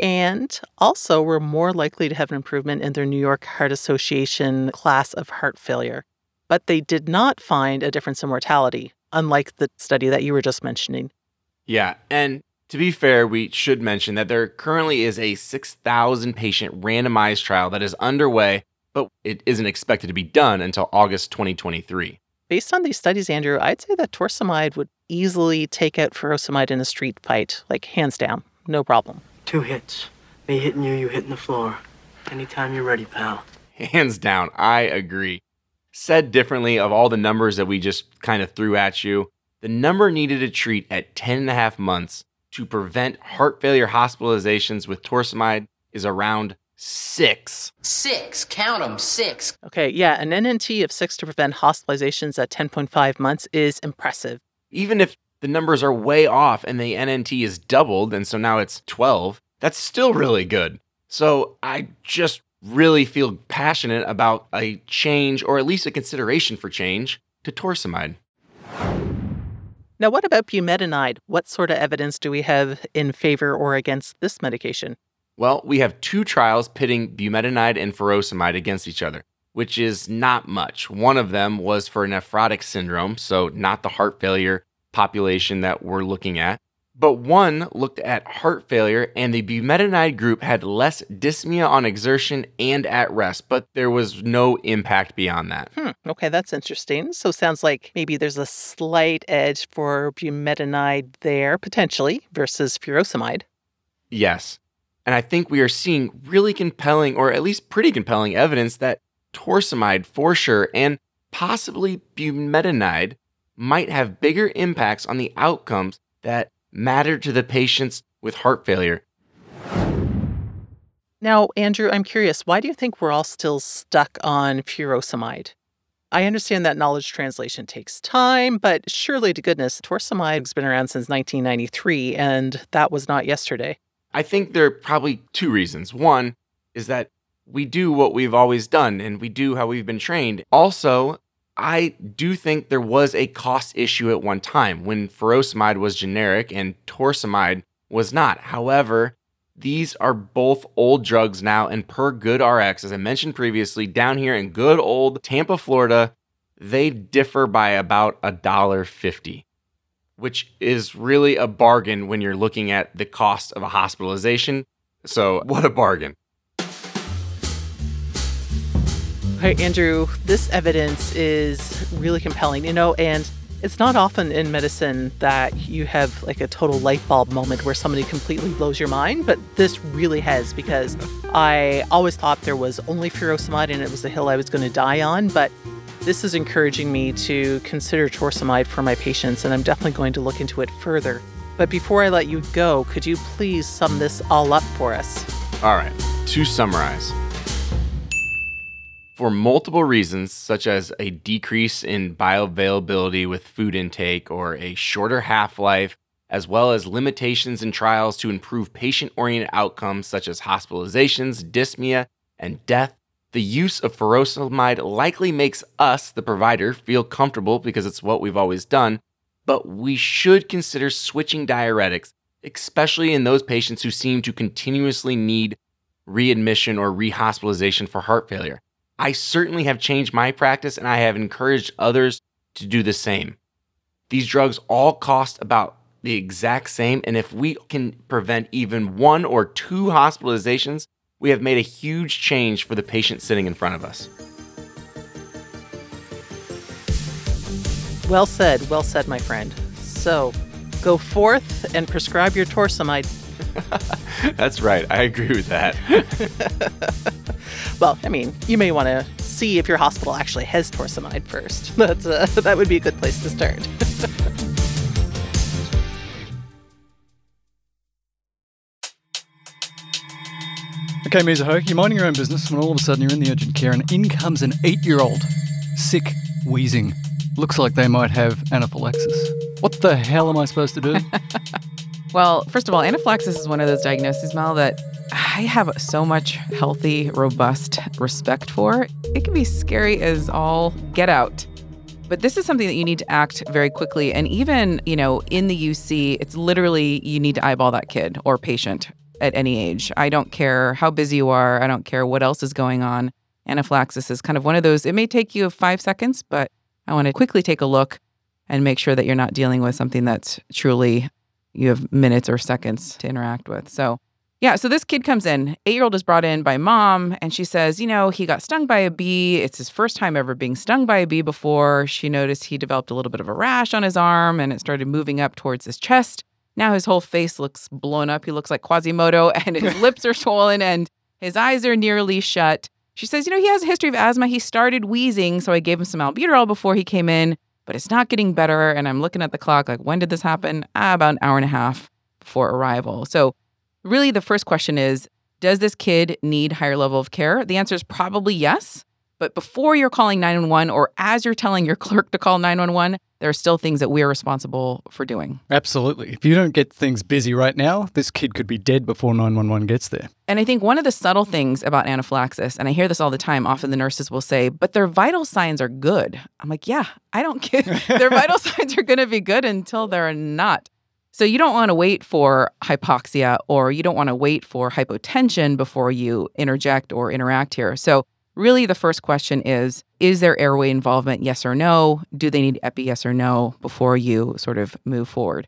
and also were more likely to have an improvement in their New York Heart Association class of heart failure. But they did not find a difference in mortality, unlike the study that you were just mentioning. Yeah, and to be fair, we should mention that there currently is a six thousand patient randomized trial that is underway, but it isn't expected to be done until August twenty twenty-three. Based on these studies, Andrew, I'd say that torsemide would easily take out furosemide in a street fight, like hands down, no problem. Two hits. Me hitting you, you hitting the floor. Anytime you're ready, pal. Hands down, I agree. Said differently, of all the numbers that we just kind of threw at you, the number needed to treat at ten and a half months to prevent heart failure hospitalizations with torsemide is around six. Six. Count them. Six. Okay, yeah, an N N T of six to prevent hospitalizations at ten point five months is impressive. Even if the numbers are way off and the N N T is doubled, and so now it's twelve, that's still really good. So I just really feel passionate about a change, or at least a consideration for change, to torsemide. Now, what about bumetanide? What sort of evidence do we have in favor or against this medication? Well, we have two trials pitting bumetanide and furosemide against each other, which is not much. One of them was for nephrotic syndrome, so not the heart failure population that we're looking at. But one looked at heart failure, and the bumetanide group had less dyspnea on exertion and at rest, but there was no impact beyond that. Hmm. Okay, that's interesting. So sounds like maybe there's a slight edge for bumetanide there, potentially, versus furosemide. Yes. And I think we are seeing really compelling, or at least pretty compelling, evidence that torsemide, for sure, and possibly bumetanide might have bigger impacts on the outcomes that matter to the patients with heart failure. Now, Andrew, I'm curious, why do you think we're all still stuck on furosemide? I understand that knowledge translation takes time, but surely to goodness, torsemide has been around since nineteen ninety-three, and that was not yesterday. I think there are probably two reasons. One is that we do what we've always done, and we do how we've been trained. Also, I do think there was a cost issue at one time when furosemide was generic and torsemide was not. However, these are both old drugs now, and per GoodRx, as I mentioned previously, down here in good old Tampa, Florida, they differ by about a dollar fifty, which is really a bargain when you're looking at the cost of a hospitalization. So what a bargain. Hey, Andrew, this evidence is really compelling, you know, and it's not often in medicine that you have like a total light bulb moment where somebody completely blows your mind, but this really has, because I always thought there was only furosemide and it was the hill I was going to die on, but this is encouraging me to consider torsemide for my patients, and I'm definitely going to look into it further. But before I let you go, could you please sum this all up for us? All right, to summarize, for multiple reasons, such as a decrease in bioavailability with food intake or a shorter half-life, as well as limitations in trials to improve patient-oriented outcomes such as hospitalizations, dyspnea, and death, the use of furosemide likely makes us, the provider, feel comfortable because it's what we've always done, but we should consider switching diuretics, especially in those patients who seem to continuously need readmission or rehospitalization for heart failure. I certainly have changed my practice, and I have encouraged others to do the same. These drugs all cost about the exact same, and if we can prevent even one or two hospitalizations, we have made a huge change for the patient sitting in front of us. Well said, well said, my friend. So go forth and prescribe your torsemide. That's right. I agree with that. Well, I mean, you may want to see if your hospital actually has torsemide first. That's uh, that would be a good place to start. Okay, Mizuho, you're minding your own business when all of a sudden you're in the urgent care and in comes an eight-year-old, sick, wheezing. Looks like they might have anaphylaxis. What the hell am I supposed to do? Well, first of all, anaphylaxis is one of those diagnoses, Mel, that I have so much healthy, robust respect for. It can be scary as all get out. But this is something that you need to act very quickly. And even, you know, in the U C, it's literally you need to eyeball that kid or patient at any age. I don't care how busy you are. I don't care what else is going on. Anaphylaxis is kind of one of those. It may take you five seconds, but I want to quickly take a look and make sure that you're not dealing with something that's truly you have minutes or seconds to interact with. So yeah, so this kid comes in. Eight-year-old is brought in by mom, and she says, you know, he got stung by a bee. It's his first time ever being stung by a bee before. She noticed he developed a little bit of a rash on his arm, and it started moving up towards his chest. Now his whole face looks blown up. He looks like Quasimodo, and his lips are swollen, and his eyes are nearly shut. She says, you know, he has a history of asthma. He started wheezing, so I gave him some albuterol before he came in, but it's not getting better. And I'm looking at the clock, like, when did this happen? Ah, about an hour and a half before arrival. So really the first question is, does this kid need higher level of care? The answer is probably yes. But before you're calling nine one one or as you're telling your clerk to call nine one one, there are still things that we are responsible for doing. Absolutely. If you don't get things busy right now, this kid could be dead before nine one one gets there. And I think one of the subtle things about anaphylaxis, and I hear this all the time, often the nurses will say, but their vital signs are good. I'm like, yeah, I don't care. Their vital signs are going to be good until they're not. So you don't want to wait for hypoxia or you don't want to wait for hypotension before you interject or interact here. So really, the first question is, is there airway involvement, yes or no? Do they need epi, yes or no, before you sort of move forward?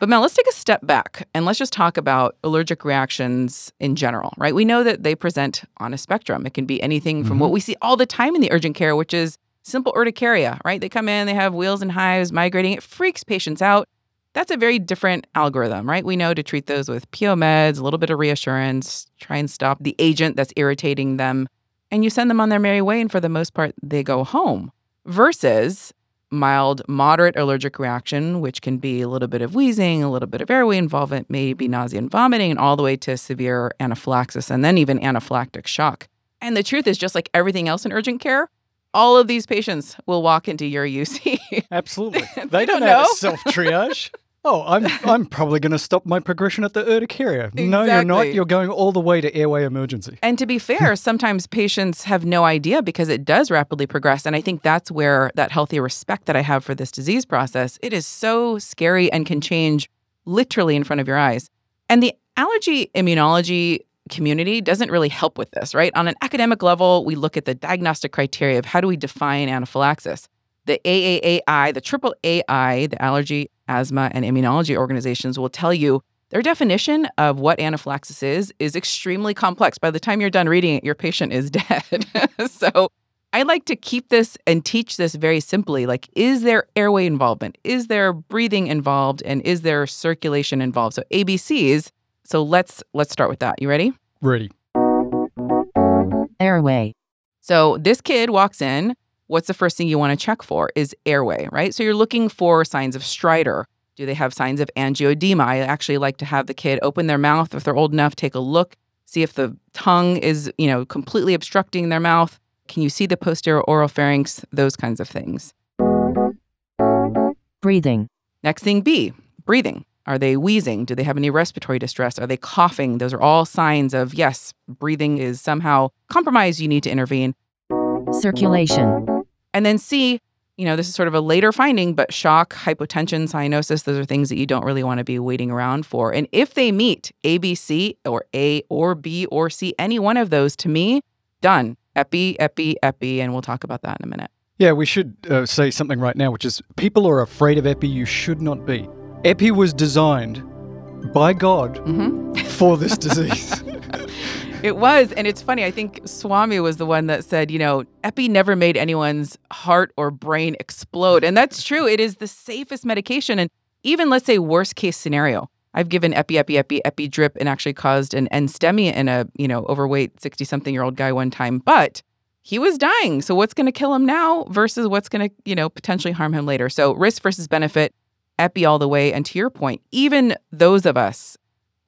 But Mel, let's take a step back and let's just talk about allergic reactions in general, right? We know that they present on a spectrum. It can be anything mm-hmm. from what we see all the time in the urgent care, which is simple urticaria, right? They come in, they have wheals and hives, migrating. It freaks patients out. That's a very different algorithm, right? We know to treat those with P O meds, a little bit of reassurance, try and stop the agent that's irritating them, and you send them on their merry way, and for the most part, they go home. Versus mild, moderate allergic reaction, which can be a little bit of wheezing, a little bit of airway involvement, maybe nausea and vomiting, and all the way to severe anaphylaxis, and then even anaphylactic shock. And the truth is, just like everything else in urgent care, all of these patients will walk into your U C. Absolutely. They, they don't, don't know. Have a self-triage. Oh, I'm I'm probably going to stop my progression at the urticaria. Exactly. No, you're not. You're going all the way to airway emergency. And to be fair, sometimes patients have no idea because it does rapidly progress. And I think that's where that healthy respect that I have for this disease process, it is so scary and can change literally in front of your eyes. And the allergy immunology community doesn't really help with this, right? On an academic level, we look at the diagnostic criteria of how do we define anaphylaxis. The A A A I, the triple A I, the Allergy, Asthma, and Immunology organizations will tell you their definition of what anaphylaxis is is extremely complex. By the time you're done reading it, your patient is dead. So I like to keep this and teach this very simply. Like, is there airway involvement? Is there breathing involved? And is there circulation involved? So A B Cs. So let's let's start with that. You ready? Ready. Airway. So this kid walks in. What's the first thing you want to check for is airway, right? So you're looking for signs of stridor. Do they have signs of angioedema? I actually like to have the kid open their mouth if they're old enough, take a look, see if the tongue is, you know, completely obstructing their mouth. Can you see the posterior oropharynx? Those kinds of things. Breathing. Next thing, B, breathing. Are they wheezing? Do they have any respiratory distress? Are they coughing? Those are all signs of, yes, breathing is somehow compromised. You need to intervene. Circulation. And then C, you know, this is sort of a later finding, but shock, hypotension, cyanosis, those are things that you don't really want to be waiting around for. And if they meet A, B, C, or A, or B, or C, any one of those, to me, done. Epi, epi, epi, and we'll talk about that in a minute. Yeah, we should uh, say something right now, which is people are afraid of epi. You should not be. Epi was designed by God mm-hmm. for this disease. It was, and it's funny, I think Swami was the one that said, you know, epi never made anyone's heart or brain explode. And that's true. It is the safest medication. And even, let's say, worst case scenario, I've given epi, epi, epi, epi drip and actually caused an enstemia in a, you know, overweight sixty-something-year-old guy one time. But he was dying. So what's going to kill him now versus what's going to, you know, potentially harm him later? So risk versus benefit, epi all the way. And to your point, even those of us,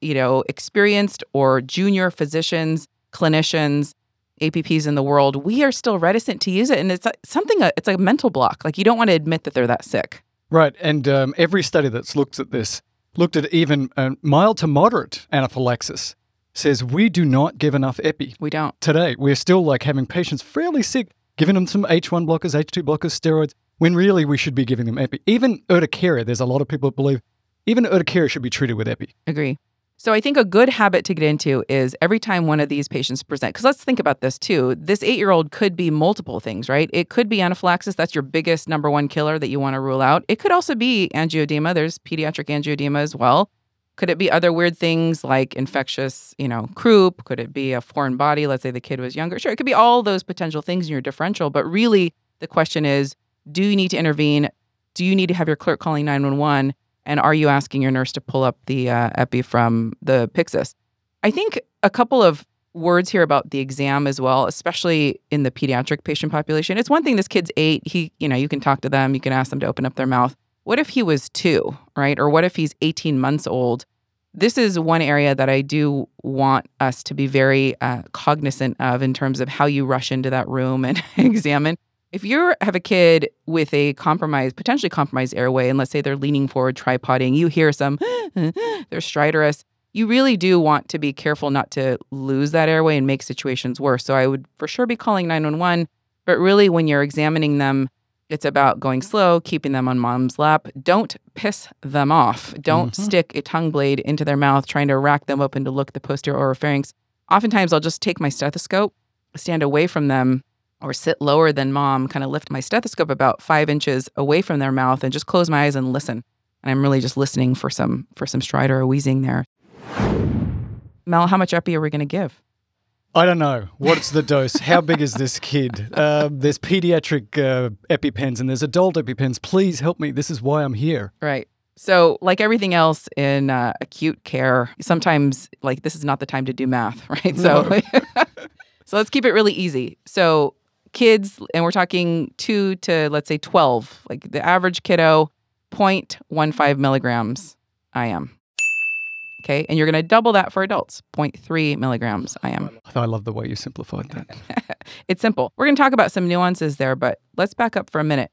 you know, experienced or junior physicians, clinicians, A P Ps in the world, we are still reticent to use it. And it's something, it's a mental block. Like, you don't want to admit that they're that sick. Right. And um, every study that's looked at this, looked at even uh, mild to moderate anaphylaxis, says we do not give enough epi. We don't. Today, we're still like having patients fairly sick giving them some H one blockers, H two blockers, steroids, when really we should be giving them epi. Even urticaria, there's a lot of people that believe even urticaria should be treated with epi. Agree. So I think a good habit to get into is every time one of these patients present, because let's think about this too, this eight-year-old could be multiple things, right? It could be anaphylaxis. That's your biggest number one killer that you want to rule out. It could also be angioedema. There's pediatric angioedema as well. Could it be other weird things like infectious, you know, croup? Could it be a foreign body? Let's say the kid was younger. Sure, it could be all those potential things in your differential. But really, the question is, do you need to intervene? Do you need to have your clerk calling nine one one? And are you asking your nurse to pull up the uh, epi from the Pyxis? I think a couple of words here about the exam as well, especially in the pediatric patient population. It's one thing this kid's eight. He, you know, you can talk to them. You can ask them to open up their mouth. What if he was two, right? Or what if he's eighteen months old? This is one area that I do want us to be very uh, cognizant of in terms of how you rush into that room and examine. If you have a kid with a compromised, potentially compromised airway, and let's say they're leaning forward, tripoding, you hear some, they're stridorous, you really do want to be careful not to lose that airway and make situations worse. So I would for sure be calling nine one one, but really when you're examining them, it's about going slow, keeping them on mom's lap. Don't piss them off. Don't mm-hmm. stick a tongue blade into their mouth, trying to rack them open to look at the posterior oropharynx. Oftentimes I'll just take my stethoscope, stand away from them, or sit lower than mom, kind of lift my stethoscope about five inches away from their mouth and just close my eyes and listen. And I'm really just listening for some for some stridor or wheezing there. Mel, how much epi are we going to give? I don't know. What's the dose? How big is this kid? Uh, there's pediatric uh, EpiPens and there's adult EpiPens. Please help me. This is why I'm here. Right. So like everything else in uh, acute care, sometimes like this is not the time to do math, right? No. So, so let's keep it really easy. So kids, and we're talking two to, let's say, twelve, like the average kiddo, zero point one five milligrams I M. Okay, and you're going to double that for adults, zero point three milligrams I M. I love the way you simplified that. It's simple. We're going to talk about some nuances there, but let's back up for a minute.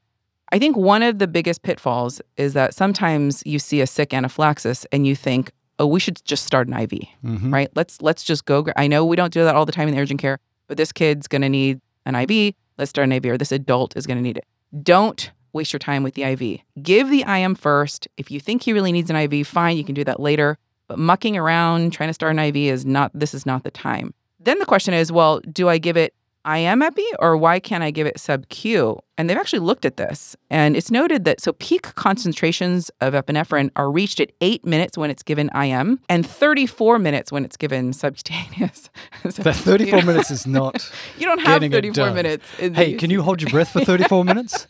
I think one of the biggest pitfalls is that sometimes you see a sick anaphylaxis and you think, oh, we should just start an I V, mm-hmm. right? Let's, let's just go. I know we don't do that all the time in the urgent care, but this kid's going to need an I V, let's start an I V, or this adult is going to need it. Don't waste your time with the I V. Give the I M first. If you think he really needs an I V, fine, you can do that later. But mucking around, trying to start an I V is not, this is not the time. Then the question is, well, do I give it I M epi or why can't I give it sub-Q? And they've actually looked at this. And it's noted that so peak concentrations of epinephrine are reached at eight minutes when it's given I M and thirty-four minutes when it's given subcutaneous. So, that thirty-four you know, minutes is not you don't have thirty-four minutes. Hey, can you hold your breath for thirty-four minutes?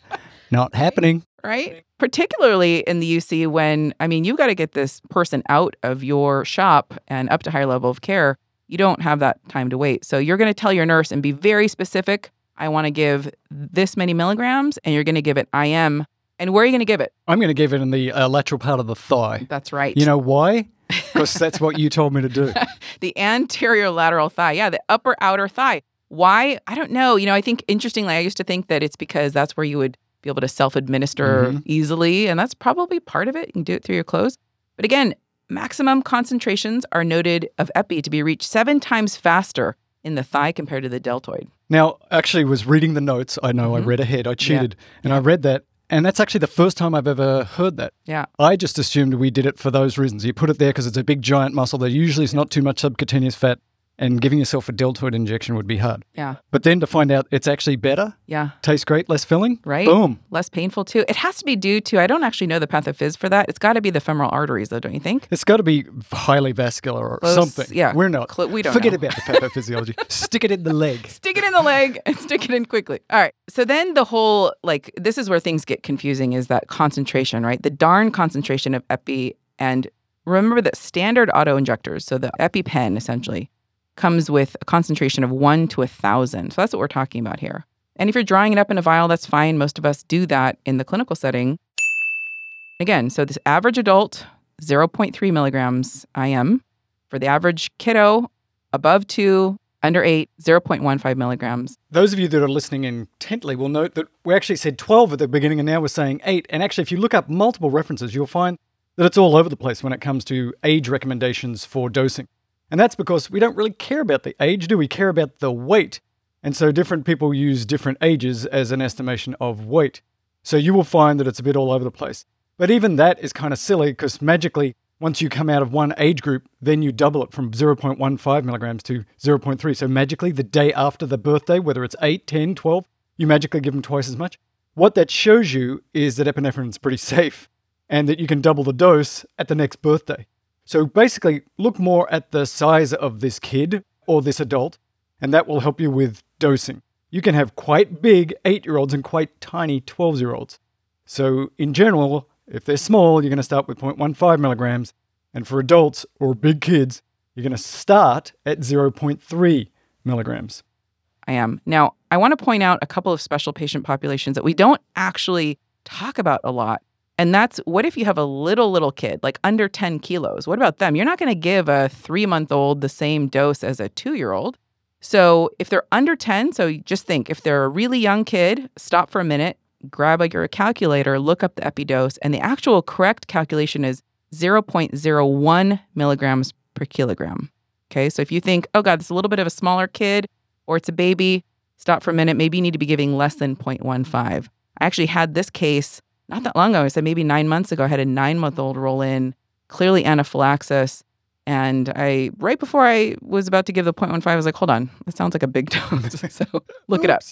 Not happening. Right? Particularly in the U C when, I mean, you've got to get this person out of your shop and up to higher level of care. You don't have that time to wait. So you're going to tell your nurse and be very specific. I want to give this many milligrams, and you're going to give it I M. And where are you going to give it? I'm going to give it in the uh, lateral part of the thigh. That's right. You know why? Because that's what you told me to do. The anterior lateral thigh. Yeah, the upper outer thigh. Why? I don't know. You know, I think, interestingly, I used to think that it's because that's where you would be able to self-administer mm-hmm. easily, and that's probably part of it. You can do it through your clothes. But again, maximum concentrations are noted of epi to be reached seven times faster in the thigh compared to the deltoid. Now, actually, was reading the notes. I know mm-hmm. I read ahead. I cheated. Yeah. And yeah. I read that. And that's actually the first time I've ever heard that. Yeah. I just assumed we did it for those reasons. You put it there because it's a big, giant muscle. There usually is not too much subcutaneous fat. And giving yourself a deltoid injection would be hard. Yeah. But then to find out it's actually better. Yeah. Tastes great, less filling. Right. Boom. Less painful too. It has to be due to, I don't actually know the pathophys for that. It's got to be the femoral arteries though, don't you think? It's got to be highly vascular or Close, something. Yeah. We're not. Cl- we don't Forget know. about the pathophysiology. Stick it in the leg. Stick it in the leg and stick it in quickly. All right. So then the whole, like, this is where things get confusing is that concentration, right? The darn concentration of epi. And remember that standard autoinjectors, so the EpiPen essentially, comes with a concentration of one to a thousand. So that's what we're talking about here. And if you're drawing it up in a vial, that's fine. Most of us do that in the clinical setting. Again, so this average adult, zero point three milligrams I M. For the average kiddo, above two, under eight, zero point one five milligrams. Those of you that are listening intently will note that we actually said twelve at the beginning and now we're saying eight. And actually, if you look up multiple references, you'll find that it's all over the place when it comes to age recommendations for dosing. And that's because we don't really care about the age, do we? We care about the weight. And so different people use different ages as an estimation of weight. So you will find that it's a bit all over the place. But even that is kind of silly, because magically, once you come out of one age group, then you double it from zero point one five milligrams to zero point three. So magically, the day after the birthday, whether it's eight, ten, twelve, you magically give them twice as much. What that shows you is that epinephrine is pretty safe and that you can double the dose at the next birthday. So basically, look more at the size of this kid or this adult, and that will help you with dosing. You can have quite big eight-year-olds and quite tiny twelve-year-olds. So in general, if they're small, you're going to start with zero point one five milligrams. And for adults or big kids, you're going to start at zero point three milligrams. I am. Now, I want to point out a couple of special patient populations that we don't actually talk about a lot. And that's, what if you have a little, little kid, like under ten kilos? What about them? You're not going to give a three-month-old the same dose as a two-year-old. So if they're under ten, so just think, if they're a really young kid, stop for a minute, grab like your calculator, look up the epi dose, and the actual correct calculation is zero point zero one milligrams per kilogram. Okay, so if you think, oh God, this is a little bit of a smaller kid or it's a baby, stop for a minute, maybe you need to be giving less than zero point one five. I actually had this case not that long ago, I said maybe nine months ago, I had a nine-month-old roll in, clearly anaphylaxis, and I right before I was about to give the zero point one five, I was like, hold on, that sounds like a big dose, so look Oops. It up.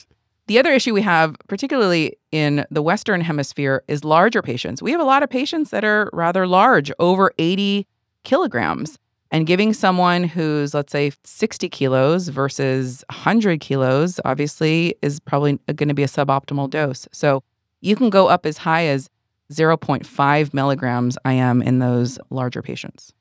The other issue we have, particularly in the Western Hemisphere, is larger patients. We have a lot of patients that are rather large, over eighty kilograms. And giving someone who's, let's say, sixty kilos versus one hundred kilos, obviously, is probably going to be a suboptimal dose. So you can go up as high as zero point five milligrams I M in those larger patients.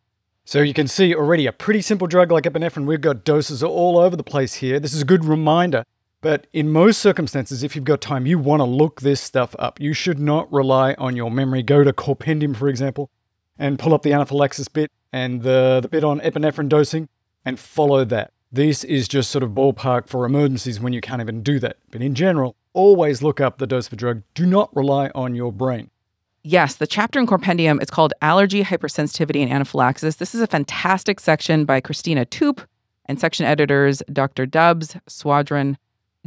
So you can see already a pretty simple drug like epinephrine, we've got doses all over the place here. This is a good reminder. But in most circumstances, if you've got time, you want to look this stuff up. You should not rely on your memory. Go to Corpendium, for example, and pull up the anaphylaxis bit and the, the bit on epinephrine dosing and follow that. This is just sort of ballpark for emergencies when you can't even do that. But in general, always look up the dose of a drug. Do not rely on your brain. Yes, the chapter in Corpendium, it's called Allergy, Hypersensitivity, and Anaphylaxis. This is a fantastic section by Christina Toop and section editors Doctor Dubs, Swadron.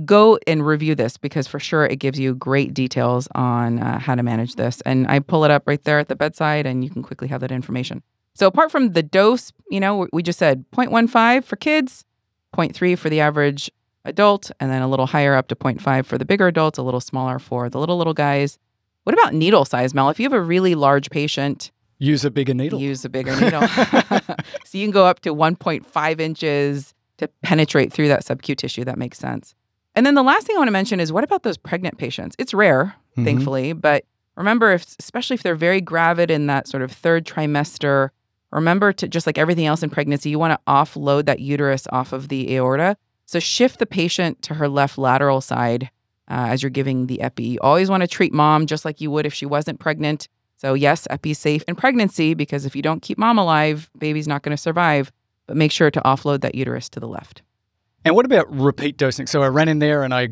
Go and review this because for sure it gives you great details on uh, how to manage this. And I pull it up right there at the bedside and you can quickly have that information. So apart from the dose, you know, we just said zero point one five for kids, zero point three for the average adult, and then a little higher up to zero point five for the bigger adults, a little smaller for the little, little guys. What about needle size, Mel? If you have a really large patient... Use a bigger needle. Use a bigger needle. So you can go up to one point five inches to penetrate through that subcutaneous tissue. That makes sense. And then the last thing I want to mention is what about those pregnant patients? It's rare, mm-hmm. thankfully, but remember, if, especially if they're very gravid in that sort of third trimester, remember to, just like everything else in pregnancy, you want to offload that uterus off of the aorta. So shift the patient to her left lateral side uh, as you're giving the epi. You always want to treat mom just like you would if she wasn't pregnant. So yes, epi is safe in pregnancy because if you don't keep mom alive, baby's not going to survive, but make sure to offload that uterus to the left. And what about repeat dosing? So I ran in there and I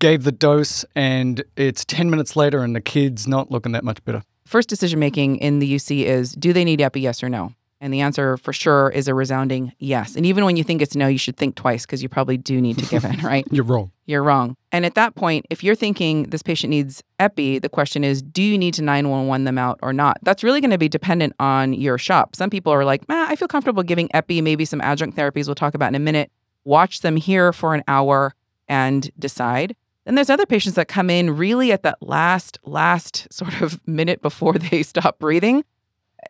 gave the dose and it's ten minutes later and the kid's not looking that much better. First decision making in the U C is, do they need epi, yes or no? And the answer for sure is a resounding yes. And even when you think it's no, you should think twice because you probably do need to give it, right? You're wrong. You're wrong. And at that point, if you're thinking this patient needs epi, the question is, do you need to nine one one them out or not? That's really going to be dependent on your shop. Some people are like, ah, I feel comfortable giving epi, maybe some adjunct therapies we'll talk about in a minute. Watch them here for an hour and decide. Then there's other patients that come in really at that last, last sort of minute before they stop breathing.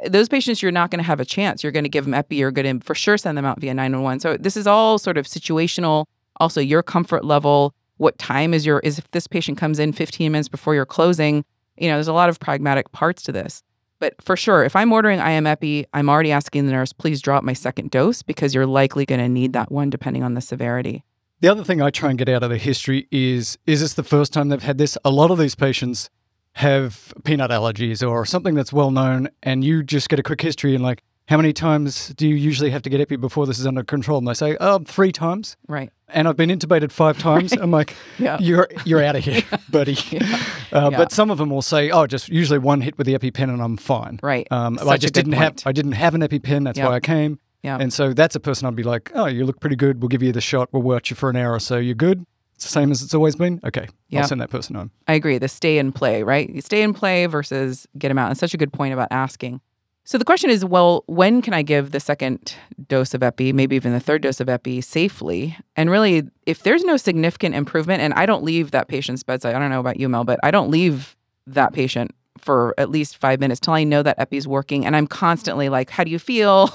Those patients, you're not going to have a chance. You're going to give them epi. You're going to for sure send them out via nine one one. So this is all sort of situational. Also, your comfort level. What time is your, is if this patient comes in fifteen minutes before you're closing, you know, there's a lot of pragmatic parts to this. But for sure, if I'm ordering I M epi, I'm already asking the nurse, please drop my second dose because you're likely going to need that one depending on the severity. The other thing I try and get out of the history is, is this the first time they've had this? A lot of these patients have peanut allergies or something that's well known and you just get a quick history and like, how many times do you usually have to get epi before this is under control? And they say, oh, three times. Right. And I've been intubated five times. Right. I'm like, yeah. you're you're out of here, buddy. Yeah. Uh, yeah. But some of them will say, oh, just usually one hit with the EpiPen and I'm fine. Right. Um, I just didn't point. have I didn't have an EpiPen. That's yep. why I came. Yep. And so that's a person I'd be like, oh, you look pretty good. We'll give you the shot. We'll watch you for an hour or so. You're good. it's the same as it's always been, okay, yep. I'll send that person home. I agree. The stay and play, right? You stay and play versus get them out. And such a good point about asking. So the question is, well, when can I give the second dose of epi, maybe even the third dose of epi safely? And really, if there's no significant improvement, and I don't leave that patient's bedside, I don't know about you, Mel, but I don't leave that patient for at least five minutes till I know that epi's working. And I'm constantly like, how do you feel?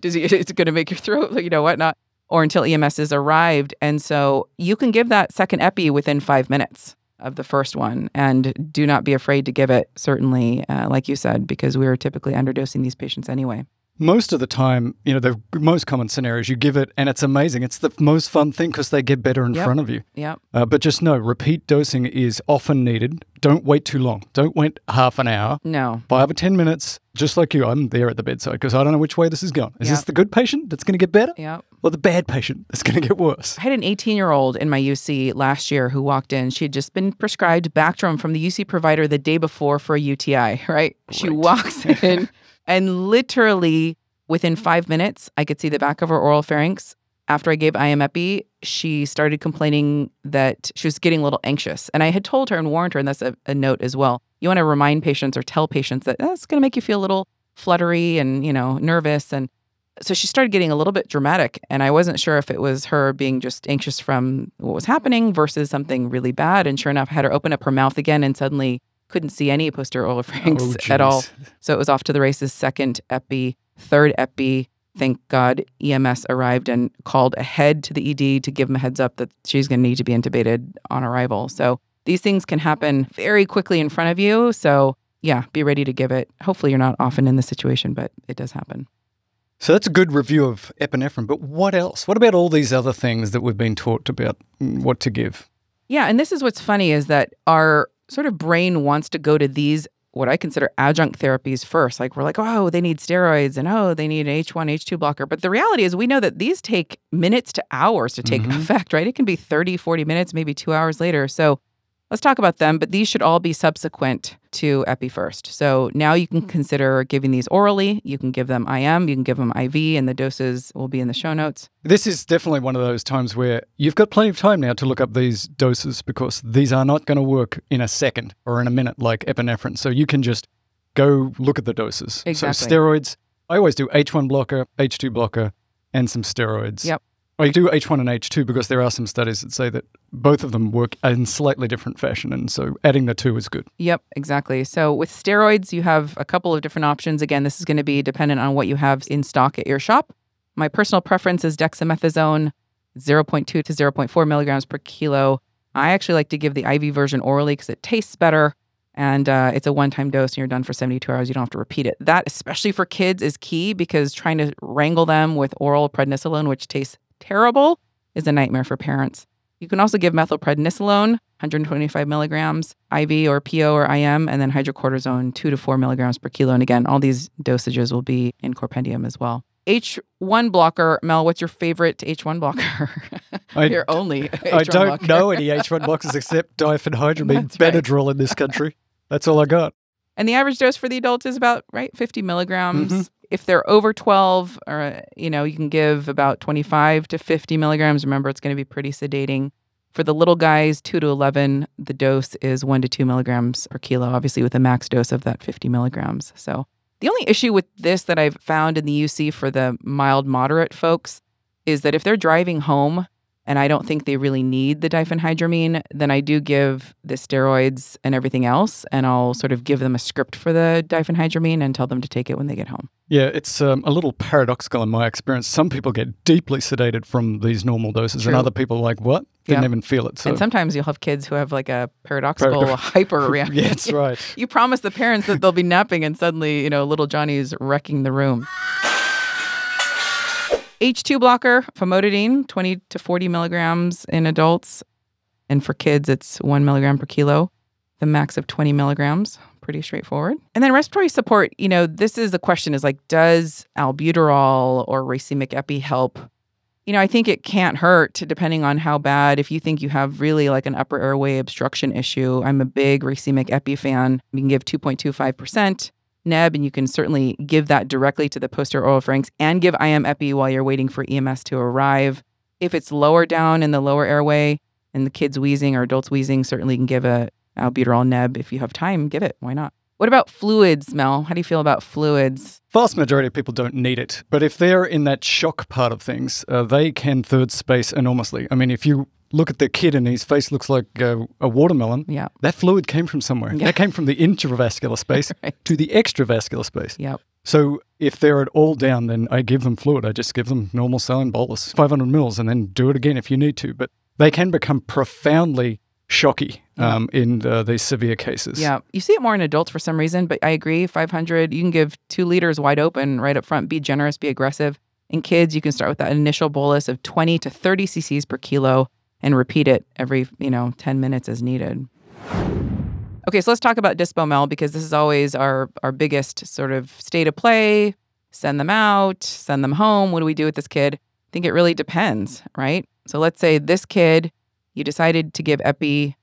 Does it, it's going to make your throat, you know, whatnot, or until E M S has arrived. And so you can give that second epi within five minutes of the first one, and do not be afraid to give it, certainly, uh, like you said, because we are typically underdosing these patients anyway. Most of the time, you know, the most common scenario is you give it and it's amazing. It's the most fun thing because they get better in yep. front of you. Yep. Uh, but just know, repeat dosing is often needed. Don't wait too long. Don't wait half an hour. No. Five or ten minutes, just like you, I'm there at the bedside because I don't know which way this is going. Is yep. this the good patient that's going to get better? Yep. Or the bad patient that's going to get worse? I had an eighteen-year-old in my U C last year who walked in. She had just been prescribed Bactrim from the U C provider the day before for a U T I, right? Great. She walks in. And literally within five minutes, I could see the back of her oral pharynx. After I gave I M Epi, she started complaining that she was getting a little anxious. And I had told her and warned her, and that's a, a note as well. You want to remind patients or tell patients that that's going to make you feel a little fluttery and, you know, nervous. And so she started getting a little bit dramatic. And I wasn't sure if it was her being just anxious from what was happening versus something really bad. And sure enough, I had her open up her mouth again and suddenly couldn't see any posterior oral pharynx oh, at all. So it was off to the races, second epi, third epi. Thank God E M S arrived and called ahead to the E D to give them a heads up that she's going to need to be intubated on arrival. So these things can happen very quickly in front of you. So yeah, be ready to give it. Hopefully you're not often in this situation, but it does happen. So that's a good review of epinephrine. But what else? What about all these other things that we've been taught about what to give? Yeah, and this is what's funny is that our sort of brain wants to go to these, what I consider adjunct therapies first. Like we're like, oh, they need steroids and oh, they need an H one, H two blocker. But the reality is we know that these take minutes to hours to take mm-hmm. effect, right? It can be thirty, forty minutes, maybe two hours later. So let's talk about them, but these should all be subsequent to epi first. So now you can consider giving these orally. You can give them I M, you can give them I V, and the doses will be in the show notes. This is definitely one of those times where you've got plenty of time now to look up these doses because these are not going to work in a second or in a minute like epinephrine. So you can just go look at the doses. Exactly. So steroids, I always do H one blocker, H two blocker, and some steroids. Yep. I do H one and H two because there are some studies that say that both of them work in slightly different fashion, and so adding the two is good. Yep, exactly. So with steroids, you have a couple of different options. Again, this is going to be dependent on what you have in stock at your shop. My personal preference is dexamethasone, zero point two to zero point four milligrams per kilo. I actually like to give the I V version orally because it tastes better, and uh, it's a one-time dose, and you're done for seventy-two hours. You don't have to repeat it. That, especially for kids, is key because trying to wrangle them with oral prednisolone, which tastes terrible, is a nightmare for parents. You can also give methylprednisolone, one hundred twenty-five milligrams, I V or P O or I M, and then hydrocortisone, two to four milligrams per kilo. And again, all these dosages will be in Corpendium as well. H one blocker, Mel, what's your favorite H one blocker? I, your only H one I don't blocker. know any H one blockers except diphenhydramine, Benadryl right. in this country. That's all I got. And the average dose for the adult is about, right, fifty milligrams. Mm-hmm. If they're over twelve, or, you know, you can give about twenty-five to fifty milligrams. Remember, it's going to be pretty sedating. For the little guys, two to eleven, the dose is one to two milligrams per kilo, obviously with a max dose of that fifty milligrams. So the only issue with this that I've found in the U C for the mild moderate folks is that if they're driving home and I don't think they really need the diphenhydramine, then I do give the steroids and everything else, and I'll sort of give them a script for the diphenhydramine and tell them to take it when they get home. Yeah, it's um, a little paradoxical in my experience. Some people get deeply sedated from these normal doses, True. And other people are like, what? Didn't yep. even feel it. So. And sometimes you'll have kids who have like a paradoxical Parad- hyper reaction. Yeah, that's right. You promise the parents that they'll be napping, and suddenly, you know, little Johnny's wrecking the room. H two blocker, famotidine, twenty to forty milligrams in adults. And for kids, it's one milligram per kilo, the max of twenty milligrams. Pretty straightforward. And then respiratory support, you know, this is the question is like, does albuterol or racemic epi help? You know, I think it can't hurt depending on how bad. If you think you have really like an upper airway obstruction issue, I'm a big racemic epi fan. You can give two point two five percent. N E B, and you can certainly give that directly to the posterior oral pharynx and give I M Epi while you're waiting for E M S to arrive. If it's lower down in the lower airway and the kids wheezing or adults wheezing, certainly can give a albuterol neb. If you have time, give it. Why not? What about fluids, Mel? How do you feel about fluids? Vast majority of people don't need it. But if they're in that shock part of things, uh, they can third space enormously. I mean, if you look at the kid and his face looks like a, a watermelon, yeah. that fluid came from somewhere. Yeah. That came from the intravascular space right. to the extravascular space. Yep. So if they're at all down, then I give them fluid. I just give them normal saline bolus, five hundred mils, and then do it again if you need to. But they can become profoundly shocky um, yeah. in uh, these severe cases. Yeah. You see it more in adults for some reason, but I agree. five hundred, you can give two liters wide open right up front. Be generous, be aggressive. In kids, you can start with that initial bolus of twenty to thirty cc's per kilo and repeat it every, you know, ten minutes as needed. Okay, so let's talk about Dispo, Mel, because this is always our, our biggest sort of state of play. Send them out, send them home. What do we do with this kid? I think it really depends, right? So let's say this kid, you decided to give epi.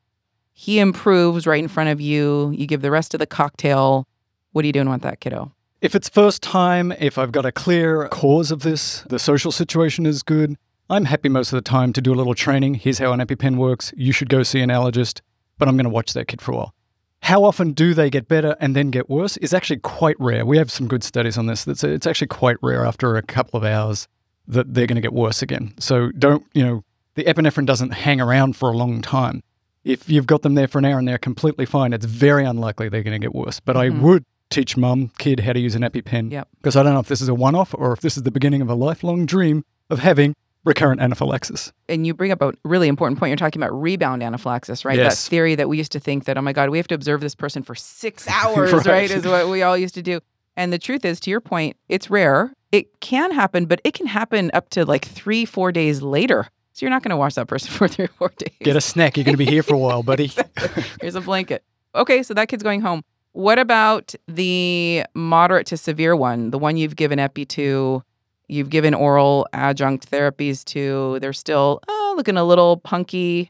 He improves right in front of you. You give the rest of the cocktail. What are you doing with that kiddo? If it's first time, if I've got a clear cause of this, the social situation is good, I'm happy most of the time to do a little training. Here's how an EpiPen works. You should go see an allergist, but I'm going to watch that kid for a while. How often do they get better and then get worse is actually quite rare. We have some good studies on this. That's it's actually quite rare after a couple of hours that they're going to get worse again. So don't, you know, the epinephrine doesn't hang around for a long time. If you've got them there for an hour and they're completely fine, it's very unlikely they're going to get worse. But mm-hmm. I would teach mum, kid, how to use an EpiPen. Yep. Because I don't know if this is a one-off or if this is the beginning of a lifelong dream of having recurrent anaphylaxis. And you bring up a really important point. You're talking about rebound anaphylaxis, right? Yes. That theory that we used to think that, oh my God, we have to observe this person for six hours, right. right, is what we all used to do. And the truth is, to your point, it's rare. It can happen, but it can happen up to like three, four days later. So you're not going to watch that person for three or four days. Get a snack. You're going to be here for a while, buddy. Exactly. Here's a blanket. Okay, so that kid's going home. What about the moderate to severe one, the one you've given epi to? You've given oral adjunct therapies to, they're still oh, looking a little punky.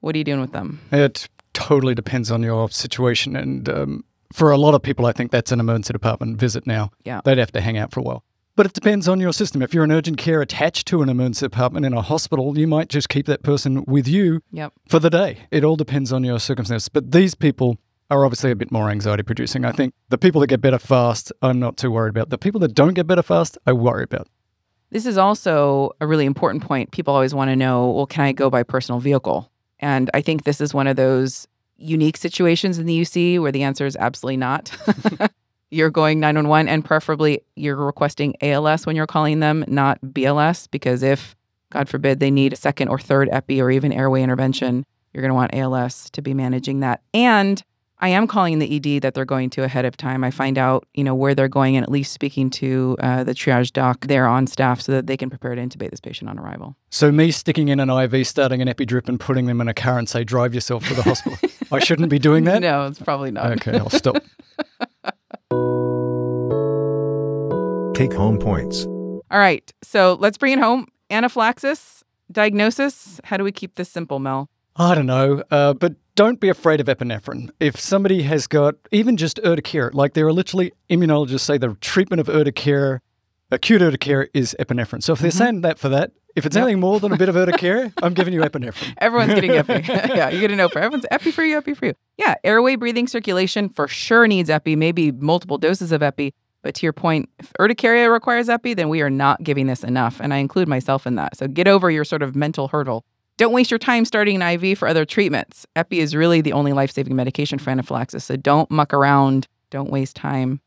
What are you doing with them? It totally depends on your situation. And um, for a lot of people, I think that's an emergency department visit now. Yeah. They'd have to hang out for a while. But it depends on your system. If you're an urgent care attached to an emergency department in a hospital, you might just keep that person with you yep. for the day. It all depends on your circumstance. But these people are obviously a bit more anxiety producing. I think the people that get better fast, I'm not too worried about. The people that don't get better fast, I worry about. This is also a really important point. People always want to know, well, can I go by personal vehicle? And I think this is one of those unique situations in the U C where the answer is absolutely not. You're going nine one one and preferably you're requesting A L S when you're calling them, not B L S, because if, God forbid, they need a second or third epi or even airway intervention, you're going to want A L S to be managing that. And I am calling the E D that they're going to ahead of time. I find out, you know, where they're going and at least speaking to uh, the triage doc there on staff so that they can prepare to intubate this patient on arrival. So me sticking in an I V, starting an EpiDrip and putting them in a car and say, drive yourself to the hospital. I shouldn't be doing that? No, it's probably not. Okay, I'll stop. Take home points. All right, so let's bring it home. Anaphylaxis, diagnosis. How do we keep this simple, Mel? I don't know, uh, but don't be afraid of epinephrine. If somebody has got even just urticaria, like there are literally immunologists say the treatment of urticaria, acute urticaria is epinephrine. So if they're mm-hmm. saying that for that, if it's yep. anything more than a bit of urticaria, I'm giving you epinephrine. Everyone's getting epi. Yeah, you get an O P R. Everyone's epi for you, epi for you. Yeah, airway, breathing, circulation for sure needs epi, maybe multiple doses of epi. But to your point, if urticaria requires epi, then we are not giving this enough. And I include myself in that. So get over your sort of mental hurdle. Don't waste your time starting an I V for other treatments. Epi is really the only life-saving medication for anaphylaxis, so don't muck around. Don't waste time.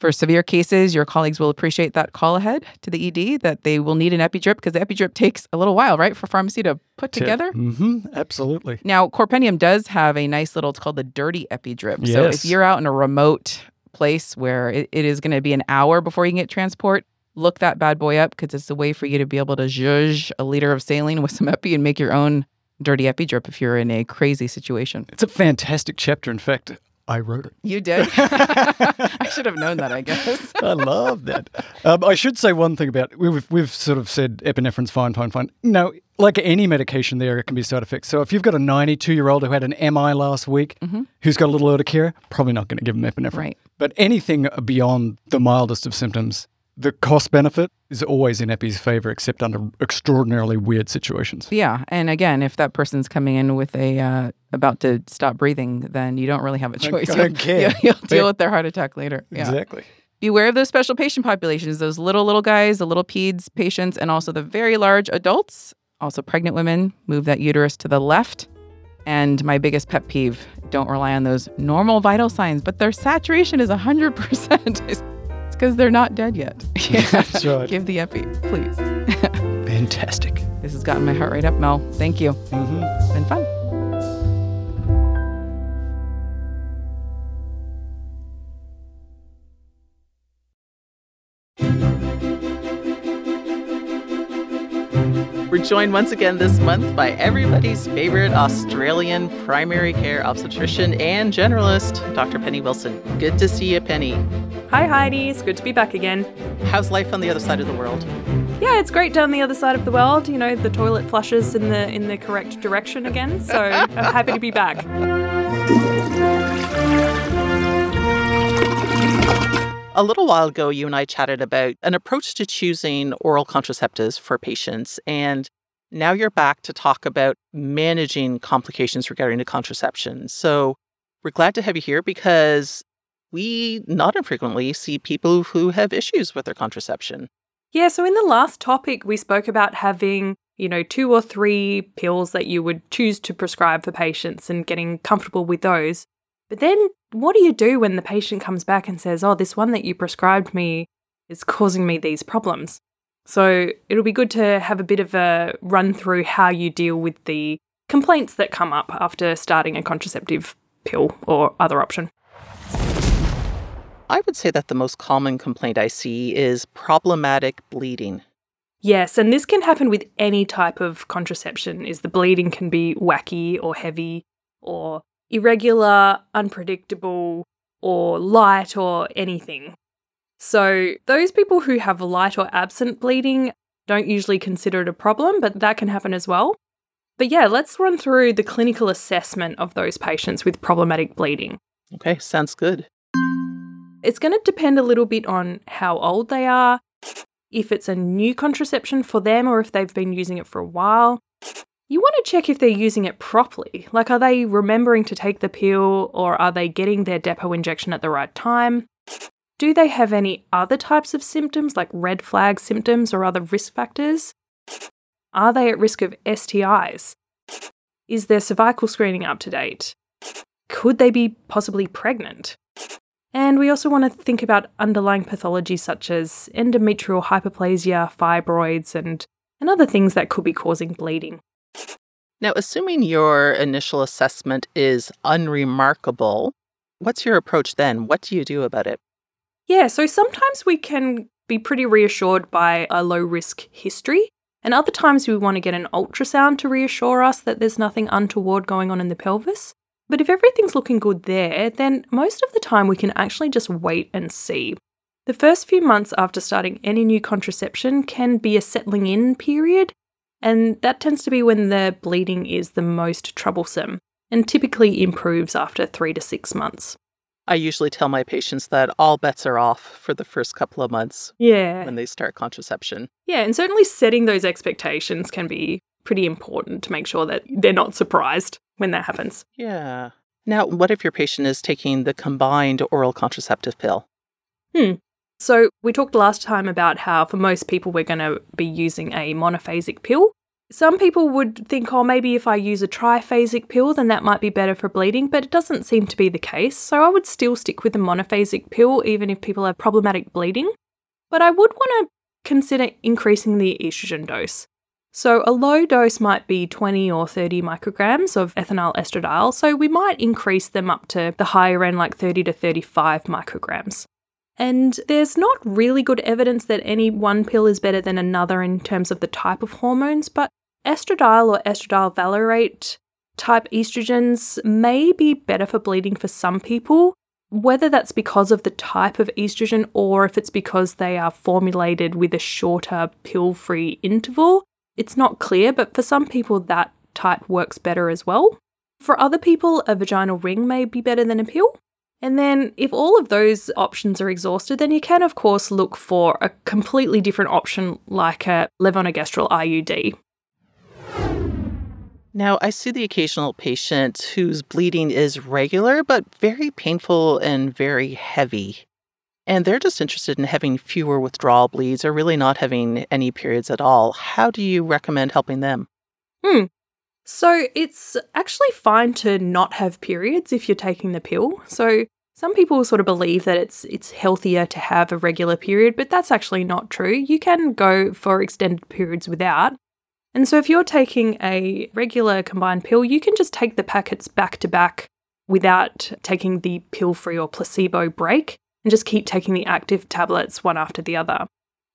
For severe cases, your colleagues will appreciate that call ahead to the E D that they will need an EpiDrip because the EpiDrip takes a little while, right, for pharmacy to put together? Mm-hmm, absolutely. Now, Corpendium does have a nice little, it's called the dirty EpiDrip. Yes. So if you're out in a remote place where it, it is going to be an hour before you can get transport, look that bad boy up because it's a way for you to be able to zhuzh a liter of saline with some epi and make your own dirty epi drip if you're in a crazy situation. It's a fantastic chapter. In fact, I wrote it. You did? I should have known that, I guess. I love that. Um, I should say one thing about, we've, we've sort of said epinephrine's fine, fine, fine. No, like any medication there, it can be side effects. So if you've got a ninety-two-year-old who had an M I last week, mm-hmm. who's got a little urticaria, probably not going to give them epinephrine. Right. But anything beyond the mildest of symptoms, the cost benefit is always in E Pi's favor, except under extraordinarily weird situations. Yeah. And again, if that person's coming in with a, uh, about to stop breathing, then you don't really have a choice. I don't care. You'll, you'll deal with their heart attack later. Yeah. Exactly. Beware of those special patient populations, those little, little guys, the little peds patients, and also the very large adults, also pregnant women. Move that uterus to the left. And my biggest pet peeve, don't rely on those normal vital signs, but their saturation is one hundred percent. It's because they're not dead yet. Yeah, that's right. Give the epi, please. Fantastic. This has gotten my heart rate up, Mel. Thank you. Mm-hmm. It's been fun. We're joined once again this month by everybody's favorite Australian primary care obstetrician and generalist, Doctor Penny Wilson. Good to see you, Penny. Hi, Heidi. It's good to be back again. How's life on the other side of the world? Yeah, it's great down the other side of the world. You know, the toilet flushes in the in the correct direction again, so I'm happy to be back. A little while ago, you and I chatted about an approach to choosing oral contraceptives for patients. And now you're back to talk about managing complications regarding to contraception. So we're glad to have you here because we not infrequently see people who have issues with their contraception. Yeah, so in the last topic, we spoke about having, you know, two or three pills that you would choose to prescribe for patients and getting comfortable with those. But then what do you do when the patient comes back and says, oh, this one that you prescribed me is causing me these problems? So it'll be good to have a bit of a run through how you deal with the complaints that come up after starting a contraceptive pill or other option. I would say that the most common complaint I see is problematic bleeding. Yes, and this can happen with any type of contraception, is the bleeding can be wacky or heavy or irregular, unpredictable, or light or anything. So those people who have light or absent bleeding don't usually consider it a problem, but that can happen as well. But yeah, let's run through the clinical assessment of those patients with problematic bleeding. Okay, sounds good. It's going to depend a little bit on how old they are, if it's a new contraception for them or if they've been using it for a while. You want to check if they're using it properly. Like, are they remembering to take the pill or are they getting their depot injection at the right time? Do they have any other types of symptoms, like red flag symptoms or other risk factors? Are they at risk of S T Is? Is their cervical screening up to date? Could they be possibly pregnant? And we also want to think about underlying pathology such as endometrial hyperplasia, fibroids, and, and other things that could be causing bleeding. Now, assuming your initial assessment is unremarkable, what's your approach then? What do you do about it? Yeah, so sometimes we can be pretty reassured by a low-risk history, and other times we want to get an ultrasound to reassure us that there's nothing untoward going on in the pelvis. But if everything's looking good there, then most of the time we can actually just wait and see. The first few months after starting any new contraception can be a settling-in period, and that tends to be when the bleeding is the most troublesome and typically improves after three to six months. I usually tell my patients that all bets are off for the first couple of months yeah. when they start contraception. Yeah, and certainly setting those expectations can be pretty important to make sure that they're not surprised when that happens. Yeah. Now, what if your patient is taking the combined oral contraceptive pill? Hmm. So we talked last time about how for most people we're going to be using a monophasic pill. Some people would think, oh, maybe if I use a triphasic pill, then that might be better for bleeding, but it doesn't seem to be the case. So I would still stick with the monophasic pill, even if people have problematic bleeding. But I would want to consider increasing the estrogen dose. So a low dose might be twenty or thirty micrograms of ethinyl estradiol. So we might increase them up to the higher end, like thirty to thirty-five micrograms. And there's not really good evidence that any one pill is better than another in terms of the type of hormones, but estradiol or estradiol valerate type estrogens may be better for bleeding for some people, whether that's because of the type of estrogen or if it's because they are formulated with a shorter pill-free interval. It's not clear, but for some people that type works better as well. For other people, a vaginal ring may be better than a pill. And then if all of those options are exhausted, then you can, of course, look for a completely different option like a levonorgestrel I U D. Now, I see the occasional patient whose bleeding is regular, but very painful and very heavy. And they're just interested in having fewer withdrawal bleeds or really not having any periods at all. How do you recommend helping them? Hmm. So it's actually fine to not have periods if you're taking the pill. So some people sort of believe that it's it's healthier to have a regular period, but that's actually not true. You can go for extended periods without. And so if you're taking a regular combined pill, you can just take the packets back to back without taking the pill-free or placebo break and just keep taking the active tablets one after the other.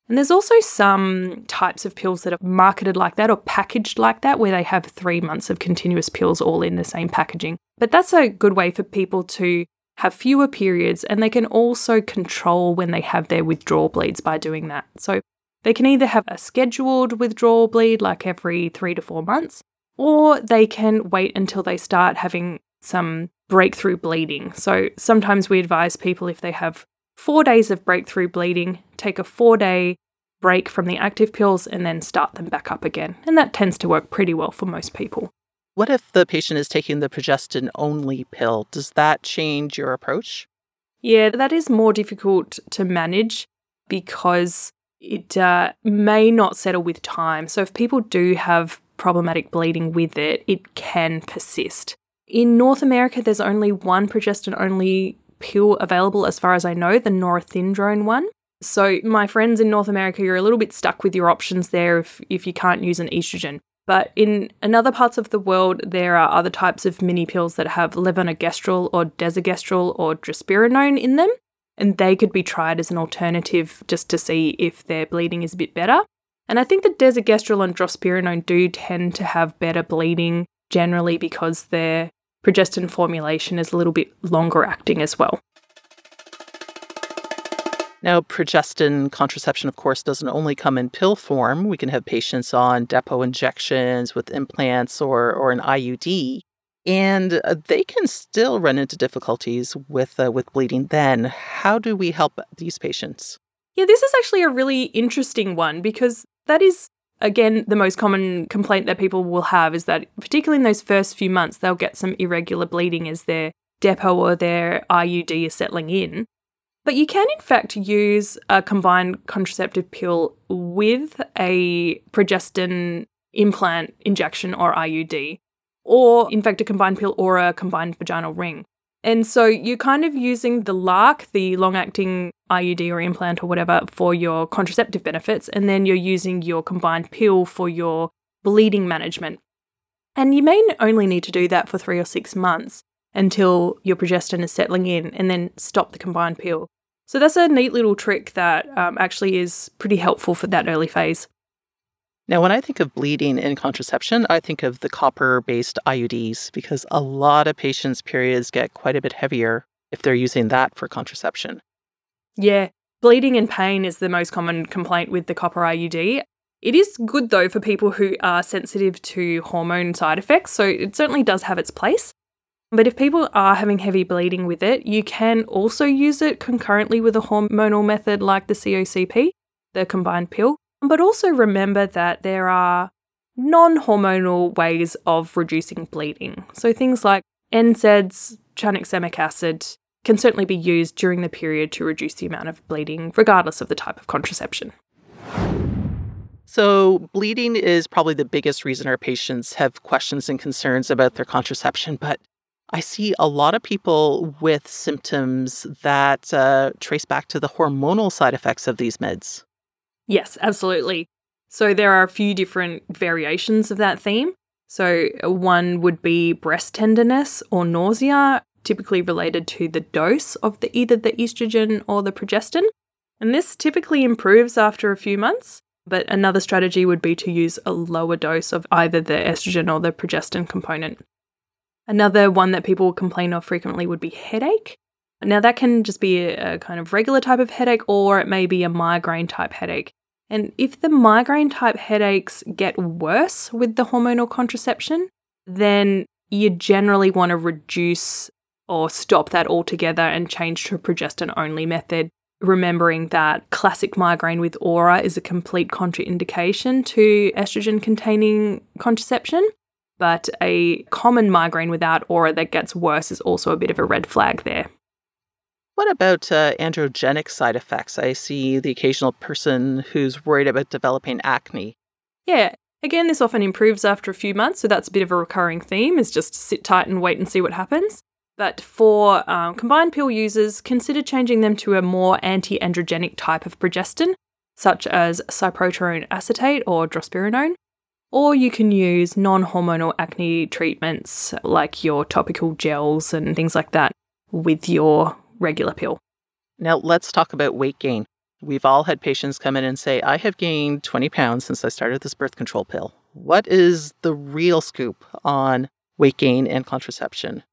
And there's also some types of pills that are marketed like that or packaged like that, where they have three months of continuous pills all in the same packaging. But that's a good way for people to have fewer periods, and they can also control when they have their withdrawal bleeds by doing that. So they can either have a scheduled withdrawal bleed, like every three to four months, or they can wait until they start having some breakthrough bleeding. So sometimes we advise people, if they have four days of breakthrough bleeding, take a four-day break from the active pills and then start them back up again. And that tends to work pretty well for most people. What if the patient is taking the progestin-only pill? Does that change your approach? Yeah, that is more difficult to manage because it uh, may not settle with time. So if people do have problematic bleeding with it, it can persist. In North America, there's only one progestin-only pill available, as far as I know, the norethindrone one. So my friends in North America, you're a little bit stuck with your options there if, if you can't use an estrogen. But in, in other parts of the world, there are other types of mini pills that have levonorgestrel or desogestrel or drospirenone in them, and they could be tried as an alternative just to see if their bleeding is a bit better. And I think that desogestrel and drospirenone do tend to have better bleeding generally because they're progestin formulation is a little bit longer acting as well. Now, progestin contraception, of course, doesn't only come in pill form. We can have patients on depot injections with implants or, or an I U D, and they can still run into difficulties with, uh, with bleeding then. How do we help these patients? Yeah, this is actually a really interesting one because that is, again, the most common complaint that people will have is that, particularly in those first few months, they'll get some irregular bleeding as their depot or their I U D is settling in. But you can, in fact, use a combined contraceptive pill with a progestin implant injection or I U D, or, in fact, a combined pill or a combined vaginal ring. And so you're kind of using the L A R C, the long-acting I U D or implant or whatever, for your contraceptive benefits, and then you're using your combined pill for your bleeding management. And you may only need to do that for three or six months until your progestin is settling in, and then stop the combined pill. So that's a neat little trick that um, actually is pretty helpful for that early phase. Now, when I think of bleeding and contraception, I think of the copper-based I U Ds because a lot of patients' periods get quite a bit heavier if they're using that for contraception. Yeah, bleeding and pain is the most common complaint with the copper I U D. It is good, though, for people who are sensitive to hormone side effects, so it certainly does have its place. But if people are having heavy bleeding with it, you can also use it concurrently with a hormonal method like the C O C P, the combined pill. But also remember that there are non-hormonal ways of reducing bleeding. So things like N SAIDs, tranexamic acid, can certainly be used during the period to reduce the amount of bleeding, regardless of the type of contraception. So bleeding is probably the biggest reason our patients have questions and concerns about their contraception. But I see a lot of people with symptoms that uh, trace back to the hormonal side effects of these meds. Yes, absolutely. So there are a few different variations of that theme. So one would be breast tenderness or nausea, typically related to the dose of the, either the estrogen or the progestin. And this typically improves after a few months. But another strategy would be to use a lower dose of either the estrogen or the progestin component. Another one that people complain of frequently would be headache. Now, that can just be a, a kind of regular type of headache, or it may be a migraine type headache. And if the migraine-type headaches get worse with the hormonal contraception, then you generally want to reduce or stop that altogether and change to a progestin-only method, remembering that classic migraine with aura is a complete contraindication to estrogen-containing contraception, but a common migraine without aura that gets worse is also a bit of a red flag there. What about uh, androgenic side effects? I see the occasional person who's worried about developing acne. Yeah. Again, this often improves after a few months, so that's a bit of a recurring theme, is just sit tight and wait and see what happens. But for um, combined pill users, consider changing them to a more anti-androgenic type of progestin, such as cyproterone acetate or drospirenone. Or you can use non-hormonal acne treatments like your topical gels and things like that with your regular pill. Now let's talk about weight gain. We've all had patients come in and say, I have gained twenty pounds since I started this birth control pill. What is the real scoop on weight gain and contraception?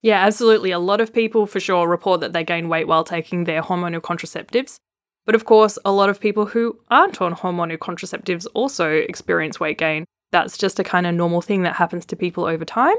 Yeah, absolutely. A lot of people for sure report that they gain weight while taking their hormonal contraceptives. But of course, a lot of people who aren't on hormonal contraceptives also experience weight gain. That's just a kind of normal thing that happens to people over time.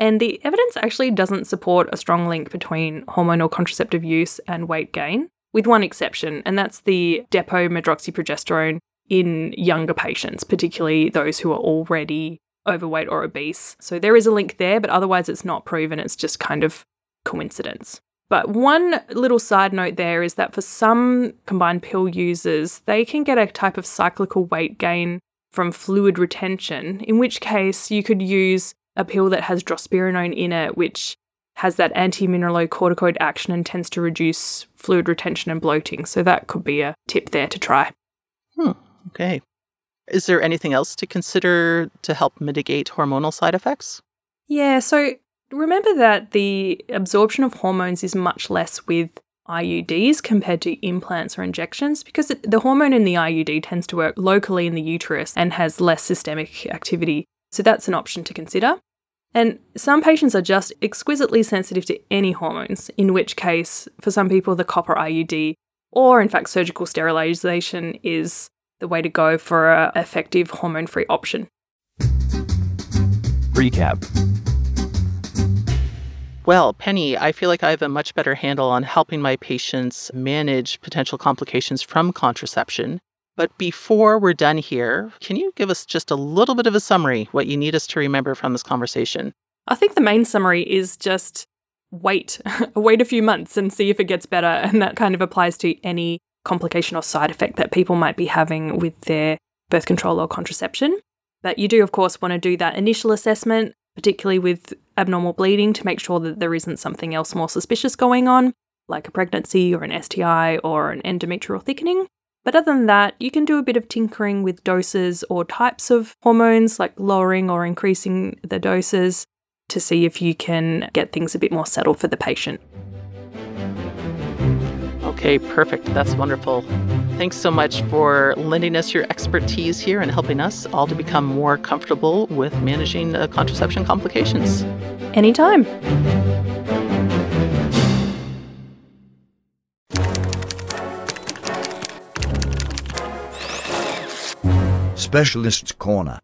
And the evidence actually doesn't support a strong link between hormonal contraceptive use and weight gain, with one exception, and that's the depot-medroxyprogesterone in younger patients, particularly those who are already overweight or obese. So there is a link there, but otherwise it's not proven. It's just kind of coincidence. But one little side note there is that for some combined pill users, they can get a type of cyclical weight gain from fluid retention, in which case you could use a pill that has drospirenone in it, which has that anti-mineralocorticoid action and tends to reduce fluid retention and bloating. So that could be a tip there to try. Hmm. Okay. Is there anything else to consider to help mitigate hormonal side effects? Yeah. So remember that the absorption of hormones is much less with I U Ds compared to implants or injections because the hormone in the I U D tends to work locally in the uterus and has less systemic activity. So that's an option to consider. And some patients are just exquisitely sensitive to any hormones, in which case, for some people, the copper I U D or, in fact, surgical sterilization is the way to go for an effective hormone-free option. Recap. Well, Penny, I feel like I have a much better handle on helping my patients manage potential complications from contraception. But before we're done here, can you give us just a little bit of a summary, what you need us to remember from this conversation? I think the main summary is just wait, wait a few months and see if it gets better. And that kind of applies to any complication or side effect that people might be having with their birth control or contraception. But you do, of course, want to do that initial assessment, particularly with abnormal bleeding, to make sure that there isn't something else more suspicious going on, like a pregnancy or an S T I or an endometrial thickening. But other than that, you can do a bit of tinkering with doses or types of hormones, like lowering or increasing the doses to see if you can get things a bit more settled for the patient. Okay, perfect. That's wonderful. Thanks so much for lending us your expertise here and helping us all to become more comfortable with managing uh, contraception complications. Anytime. Specialists Corner.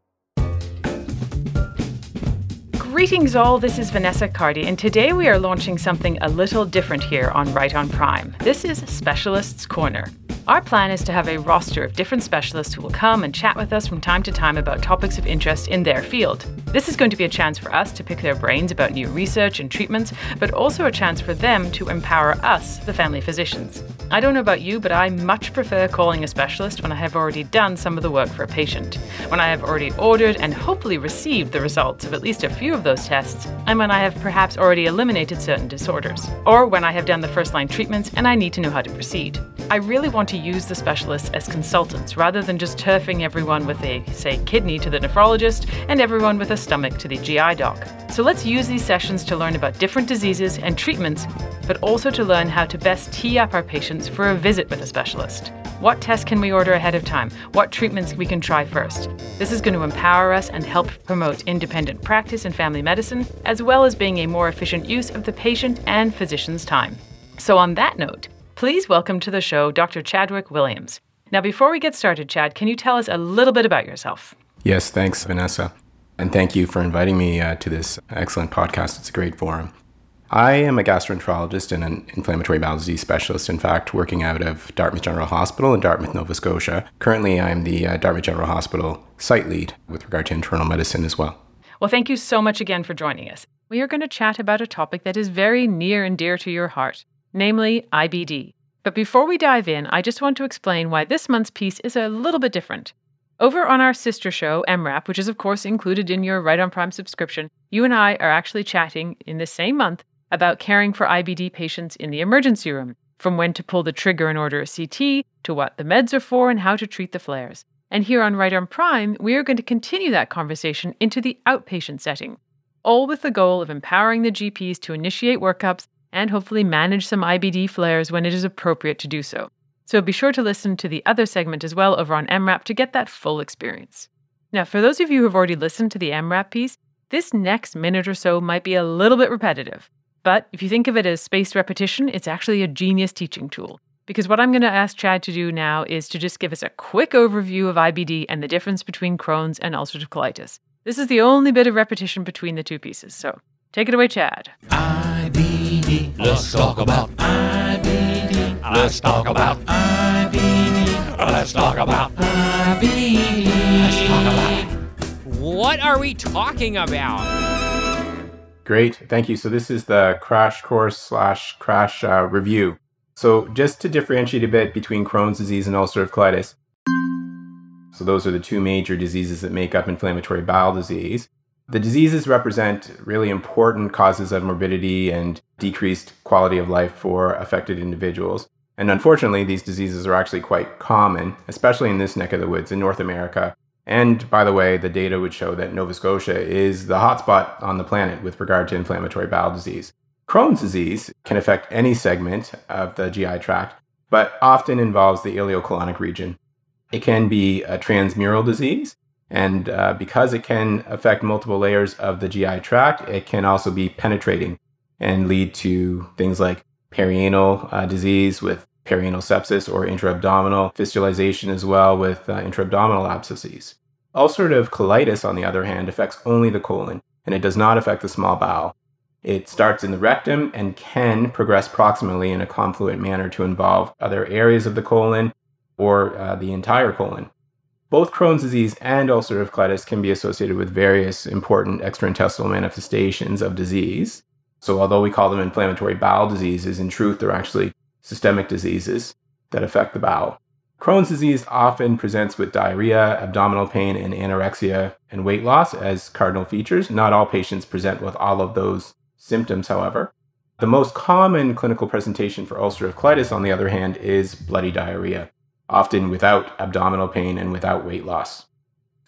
Greetings all, this is Vanessa Cardy, and today we are launching something a little different here on Right on Prime. This is Specialists Corner. Our plan is to have a roster of different specialists who will come and chat with us from time to time about topics of interest in their field. This is going to be a chance for us to pick their brains about new research and treatments, but also a chance for them to empower us, the family physicians. I don't know about you, but I much prefer calling a specialist when I have already done some of the work for a patient, when I have already ordered and hopefully received the results of at least a few of those tests, and when I have perhaps already eliminated certain disorders, or when I have done the first-line treatments and I need to know how to proceed. I really want to use the specialists as consultants rather than just turfing everyone with a, say, kidney to the nephrologist and everyone with a stomach to the G I doc. So let's use these sessions to learn about different diseases and treatments, but also to learn how to best tee up our patients for a visit with a specialist. What tests can we order ahead of time? What treatments we can try first? This is going to empower us and help promote independent practice in family medicine, as well as being a more efficient use of the patient and physician's time. So on that note, please welcome to the show Doctor Chadwick Williams. Now, before we get started, Chad, can you tell us a little bit about yourself? Yes, thanks, Vanessa. And thank you for inviting me uh, to this excellent podcast. It's a great forum. I am a gastroenterologist and an inflammatory bowel disease specialist, in fact, working out of Dartmouth General Hospital in Dartmouth, Nova Scotia. Currently, I'm the uh, Dartmouth General Hospital site lead with regard to internal medicine as well. Well, thank you so much again for joining us. We are going to chat about a topic that is very near and dear to your heart, namely I B D. But before we dive in, I just want to explain why this month's piece is a little bit different. Over on our sister show, EM:RAP, which is of course included in your Right on Prime subscription, you and I are actually chatting in the same month about caring for I B D patients in the emergency room, from when to pull the trigger and order a C T, to what the meds are for and how to treat the flares. And here on Right on Prime, we are going to continue that conversation into the outpatient setting, all with the goal of empowering the G Ps to initiate workups and hopefully manage some I B D flares when it is appropriate to do so. So be sure to listen to the other segment as well over on EM:RAP to get that full experience. Now, for those of you who have already listened to the EM:RAP piece, this next minute or so might be a little bit repetitive. But if you think of it as spaced repetition, it's actually a genius teaching tool. Because what I'm going to ask Chad to do now is to just give us a quick overview of I B D and the difference between Crohn's and ulcerative colitis. This is the only bit of repetition between the two pieces. So take it away, Chad. I B D. Let's talk about I B D. Let's talk about I B D. Let's talk about I B D. Let's talk about it. What are we talking about? Great. Thank you. So this is the crash course slash crash uh, review. So just to differentiate a bit between Crohn's disease and ulcerative colitis. So those are the two major diseases that make up inflammatory bowel disease. The diseases represent really important causes of morbidity and decreased quality of life for affected individuals. And unfortunately, these diseases are actually quite common, especially in this neck of the woods in North America. And by the way, the data would show that Nova Scotia is the hotspot on the planet with regard to inflammatory bowel disease. Crohn's disease can affect any segment of the G I tract, but often involves the ileocolonic region. It can be a transmural disease, and uh, because it can affect multiple layers of the G I tract, it can also be penetrating and lead to things like perianal uh, disease with perianal sepsis or intra-abdominal fistulization as well with uh, intra-abdominal abscesses. Ulcerative colitis, on the other hand, affects only the colon, and it does not affect the small bowel. It starts in the rectum and can progress proximally in a confluent manner to involve other areas of the colon or uh, the entire colon. Both Crohn's disease and ulcerative colitis can be associated with various important extraintestinal manifestations of disease. So although we call them inflammatory bowel diseases, in truth, they're actually systemic diseases that affect the bowel. Crohn's disease often presents with diarrhea, abdominal pain, and anorexia and weight loss as cardinal features. Not all patients present with all of those symptoms, however. The most common clinical presentation for ulcerative colitis, on the other hand, is bloody diarrhea, often without abdominal pain and without weight loss.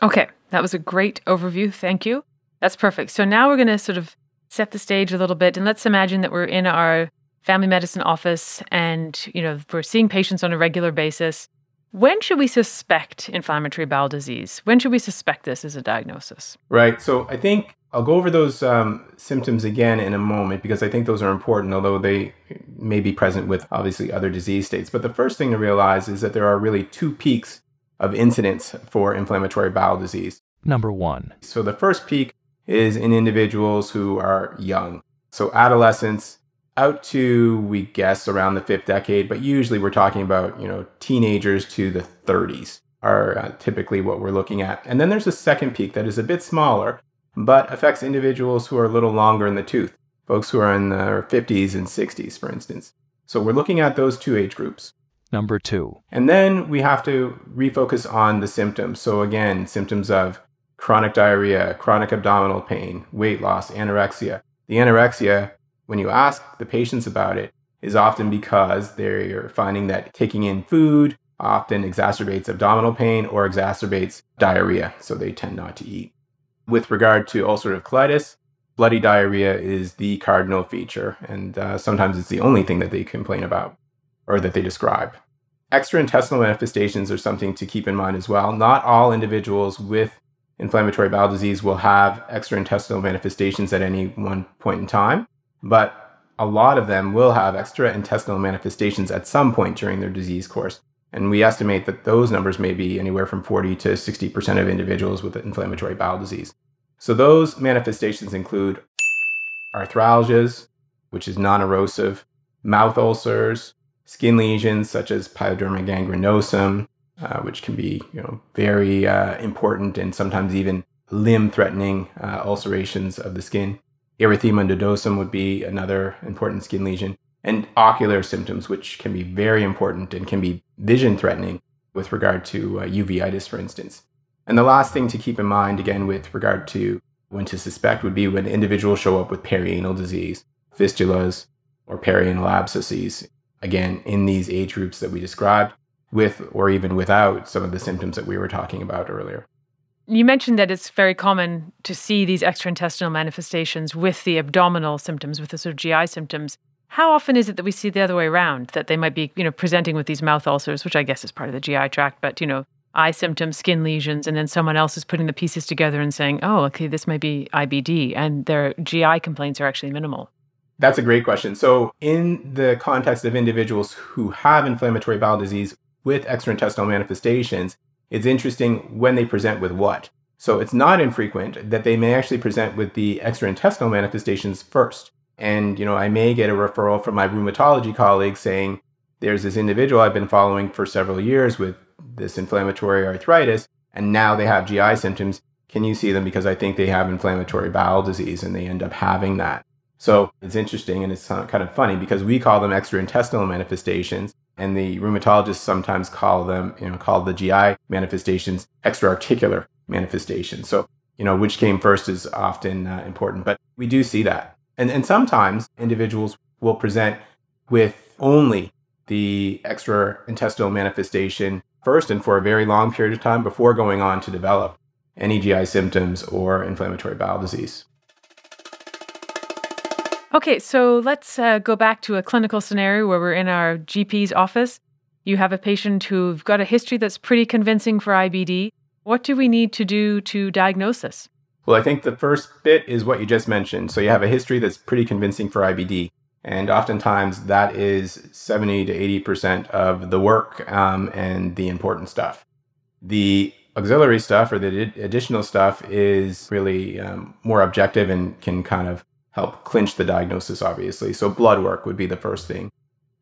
Okay, that was a great overview. Thank you. That's perfect. So now we're going to sort of set the stage a little bit, and let's imagine that we're in our family medicine office, and you know we're seeing patients on a regular basis. When should we suspect inflammatory bowel disease? When should we suspect this as a diagnosis? Right. So I think I'll go over those um, symptoms again in a moment because I think those are important, although they may be present with obviously other disease states. But the first thing to realize is that there are really two peaks of incidence for inflammatory bowel disease. Number one. So the first peak is in individuals who are young. So adolescents, out to, we guess, around the fifth decade, but usually we're talking about, you know, teenagers to the thirties are uh, typically what we're looking at. And then there's a second peak that is a bit smaller, but affects individuals who are a little longer in the tooth, folks who are in their fifties and sixties, for instance. So we're looking at those two age groups. Number two. And then we have to refocus on the symptoms. So again, symptoms of chronic diarrhea, chronic abdominal pain, weight loss, anorexia. The anorexia, when you ask the patients about it, is often because they're finding that taking in food often exacerbates abdominal pain or exacerbates diarrhea, so they tend not to eat. With regard to ulcerative colitis, bloody diarrhea is the cardinal feature, and uh, sometimes it's the only thing that they complain about or that they describe. Extraintestinal manifestations are something to keep in mind as well. Not all individuals with inflammatory bowel disease will have extraintestinal manifestations at any one point in time, but a lot of them will have extraintestinal manifestations at some point during their disease course. And we estimate that those numbers may be anywhere from forty to sixty percent of individuals with inflammatory bowel disease. So those manifestations include arthralgias, which is non-erosive, mouth ulcers, skin lesions such as pyoderma gangrenosum, uh, which can be you know very uh, important and sometimes even limb-threatening uh, ulcerations of the skin. Erythema nodosum would be another important skin lesion, and ocular symptoms, which can be very important and can be vision-threatening with regard to uh, uveitis, for instance. And the last thing to keep in mind, again, with regard to when to suspect would be when individuals show up with perianal disease, fistulas, or perianal abscesses, again, in these age groups that we described, with or even without some of the symptoms that we were talking about earlier. You mentioned that it's very common to see these extraintestinal manifestations with the abdominal symptoms, with the sort of G I symptoms. How often is it that we see the other way around, that they might be, you know, presenting with these mouth ulcers, which I guess is part of the G I tract, but, you know, eye symptoms, skin lesions, and then someone else is putting the pieces together and saying, oh, okay, this might be I B D, and their G I complaints are actually minimal? That's a great question. So in the context of individuals who have inflammatory bowel disease with extraintestinal manifestations, it's interesting when they present with what. So it's not infrequent that they may actually present with the extraintestinal manifestations first. And, you know, I may get a referral from my rheumatology colleague saying, there's this individual I've been following for several years with this inflammatory arthritis, and now they have G I symptoms. Can you see them? Because I think they have inflammatory bowel disease, and they end up having that. So it's interesting, and it's kind of funny because we call them extraintestinal manifestations, and the rheumatologists sometimes call them, you know, call the G I manifestations extraarticular manifestations. So, you know, which came first is often uh, important, but we do see that. And, and sometimes individuals will present with only the extraintestinal manifestation first and for a very long period of time before going on to develop any G I symptoms or inflammatory bowel disease. Okay, so let's uh, go back to a clinical scenario where we're in our G P's office. You have a patient who's got a history that's pretty convincing for I B D. What do we need to do to diagnose this? Well, I think the first bit is what you just mentioned. So you have a history that's pretty convincing for I B D. And oftentimes that is seventy to eighty percent of the work um, and the important stuff. The auxiliary stuff or the additional stuff is really um, more objective and can kind of help clinch the diagnosis, obviously. So blood work would be the first thing.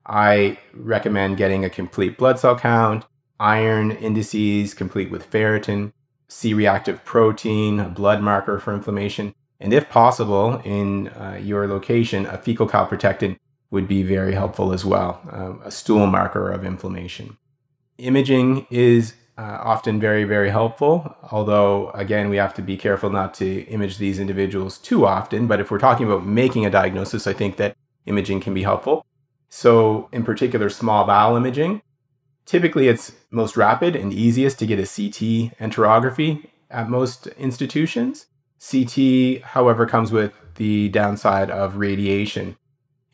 I recommend getting a complete blood cell count, iron indices complete with ferritin, C-reactive protein, a blood marker for inflammation. And if possible, in uh, your location, a fecal calprotectin would be very helpful as well, um, a stool marker of inflammation. Imaging is uh, often very, very helpful, although, again, we have to be careful not to image these individuals too often. But if we're talking about making a diagnosis, I think that imaging can be helpful. So in particular, small bowel imaging. Typically, it's most rapid and easiest to get a C T enterography at most institutions. C T, however, comes with the downside of radiation.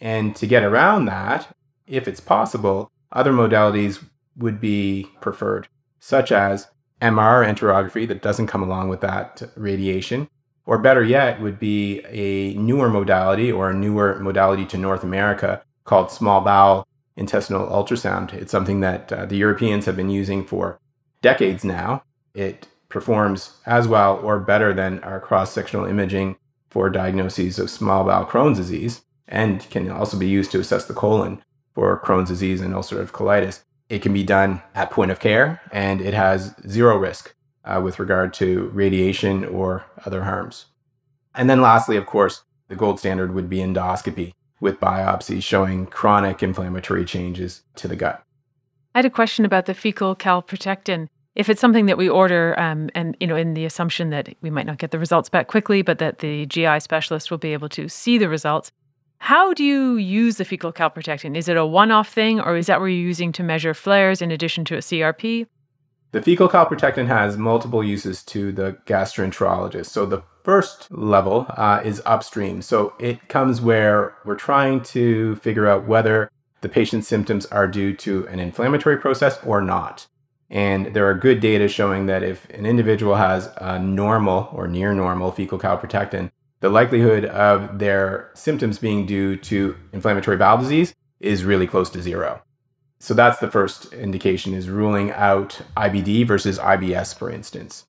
And to get around that, if it's possible, other modalities would be preferred, such as M R enterography that doesn't come along with that radiation, or better yet, would be a newer modality or a newer modality to North America called small bowel intestinal ultrasound. It's something that uh, the Europeans have been using for decades now. It performs as well or better than our cross-sectional imaging for diagnoses of small bowel Crohn's disease, and can also be used to assess the colon for Crohn's disease and ulcerative colitis. It can be done at point of care, and it has zero risk uh, with regard to radiation or other harms. And then lastly, of course, the gold standard would be endoscopy with biopsies showing chronic inflammatory changes to the gut. I had a question about the fecal calprotectin. If it's something that we order, um, and you know, in the assumption that we might not get the results back quickly, but that the G I specialist will be able to see the results, how do you use the fecal calprotectin? Is it a one-off thing, or is that what you're using to measure flares in addition to a C R P? The fecal calprotectin has multiple uses to the gastroenterologist. So the first level uh, is upstream. So it comes where we're trying to figure out whether the patient's symptoms are due to an inflammatory process or not. And there are good data showing that if an individual has a normal or near normal fecal calprotectin, the likelihood of their symptoms being due to inflammatory bowel disease is really close to zero. So that's the first indication, is ruling out I B D versus I B S, for instance.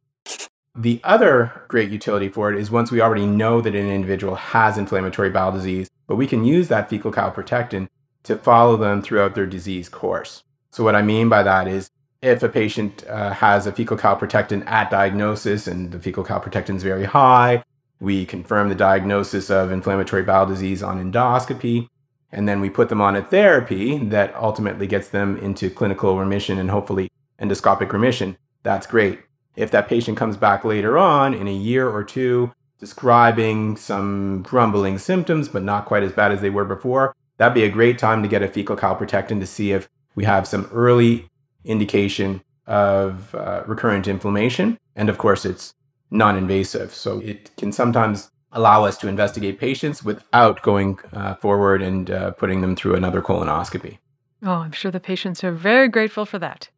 The other great utility for it is once we already know that an individual has inflammatory bowel disease, But we can use that fecal calprotectin to follow them throughout their disease course. So what I mean by that is, if a patient uh, has a fecal calprotectin at diagnosis and the fecal calprotectin is very high, we confirm the diagnosis of inflammatory bowel disease on endoscopy, and then we put them on a therapy that ultimately gets them into clinical remission and hopefully endoscopic remission. That's great. If that patient comes back later on in a year or two describing some grumbling symptoms, but not quite as bad as they were before, that'd be a great time to get a fecal calprotectin to see if we have some early indication of uh, recurrent inflammation. And of course, it's non-invasive. So it can sometimes allow us to investigate patients without going uh, forward and uh, putting them through another colonoscopy. Oh, I'm sure the patients are very grateful for that.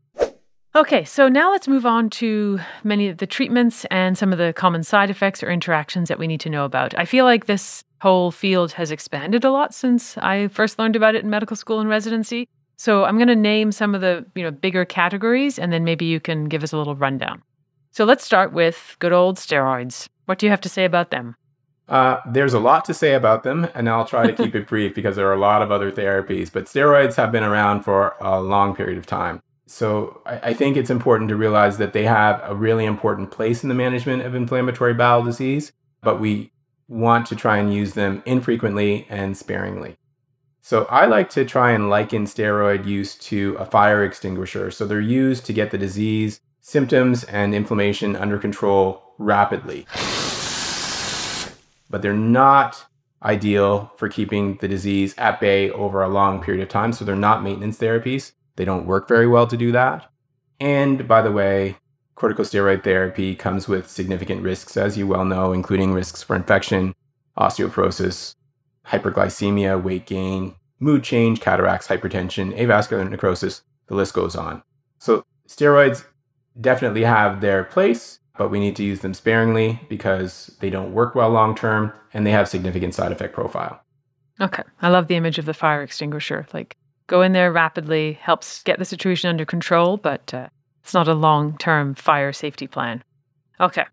Okay, so now let's move on to many of the treatments and some of the common side effects or interactions that we need to know about. I feel like this whole field has expanded a lot since I first learned about it in medical school and residency. So I'm going to name some of the, you know, bigger categories, and then maybe you can give us a little rundown. So let's start with good old steroids. What do you have to say about them? Uh, there's a lot to say about them, and I'll try to keep it brief because there are a lot of other therapies. But steroids have been around for a long period of time. So I, I think it's important to realize that they have a really important place in the management of inflammatory bowel disease, but we want to try and use them infrequently and sparingly. So I like to try and liken steroid use to a fire extinguisher. So they're used to get the disease, symptoms, and inflammation under control rapidly. But they're not ideal for keeping the disease at bay over a long period of time. So they're not maintenance therapies. They don't work very well to do that. And by the way, corticosteroid therapy comes with significant risks, as you well know, including risks for infection, osteoporosis, hyperglycemia, weight gain, mood change, cataracts, hypertension, avascular necrosis, the list goes on. So steroids definitely have their place, but we need to use them sparingly because they don't work well long-term and they have significant side effect profile. Okay. I love the image of the fire extinguisher. Like, go in there rapidly, helps get the situation under control, but uh, it's not a long-term fire safety plan. Okay.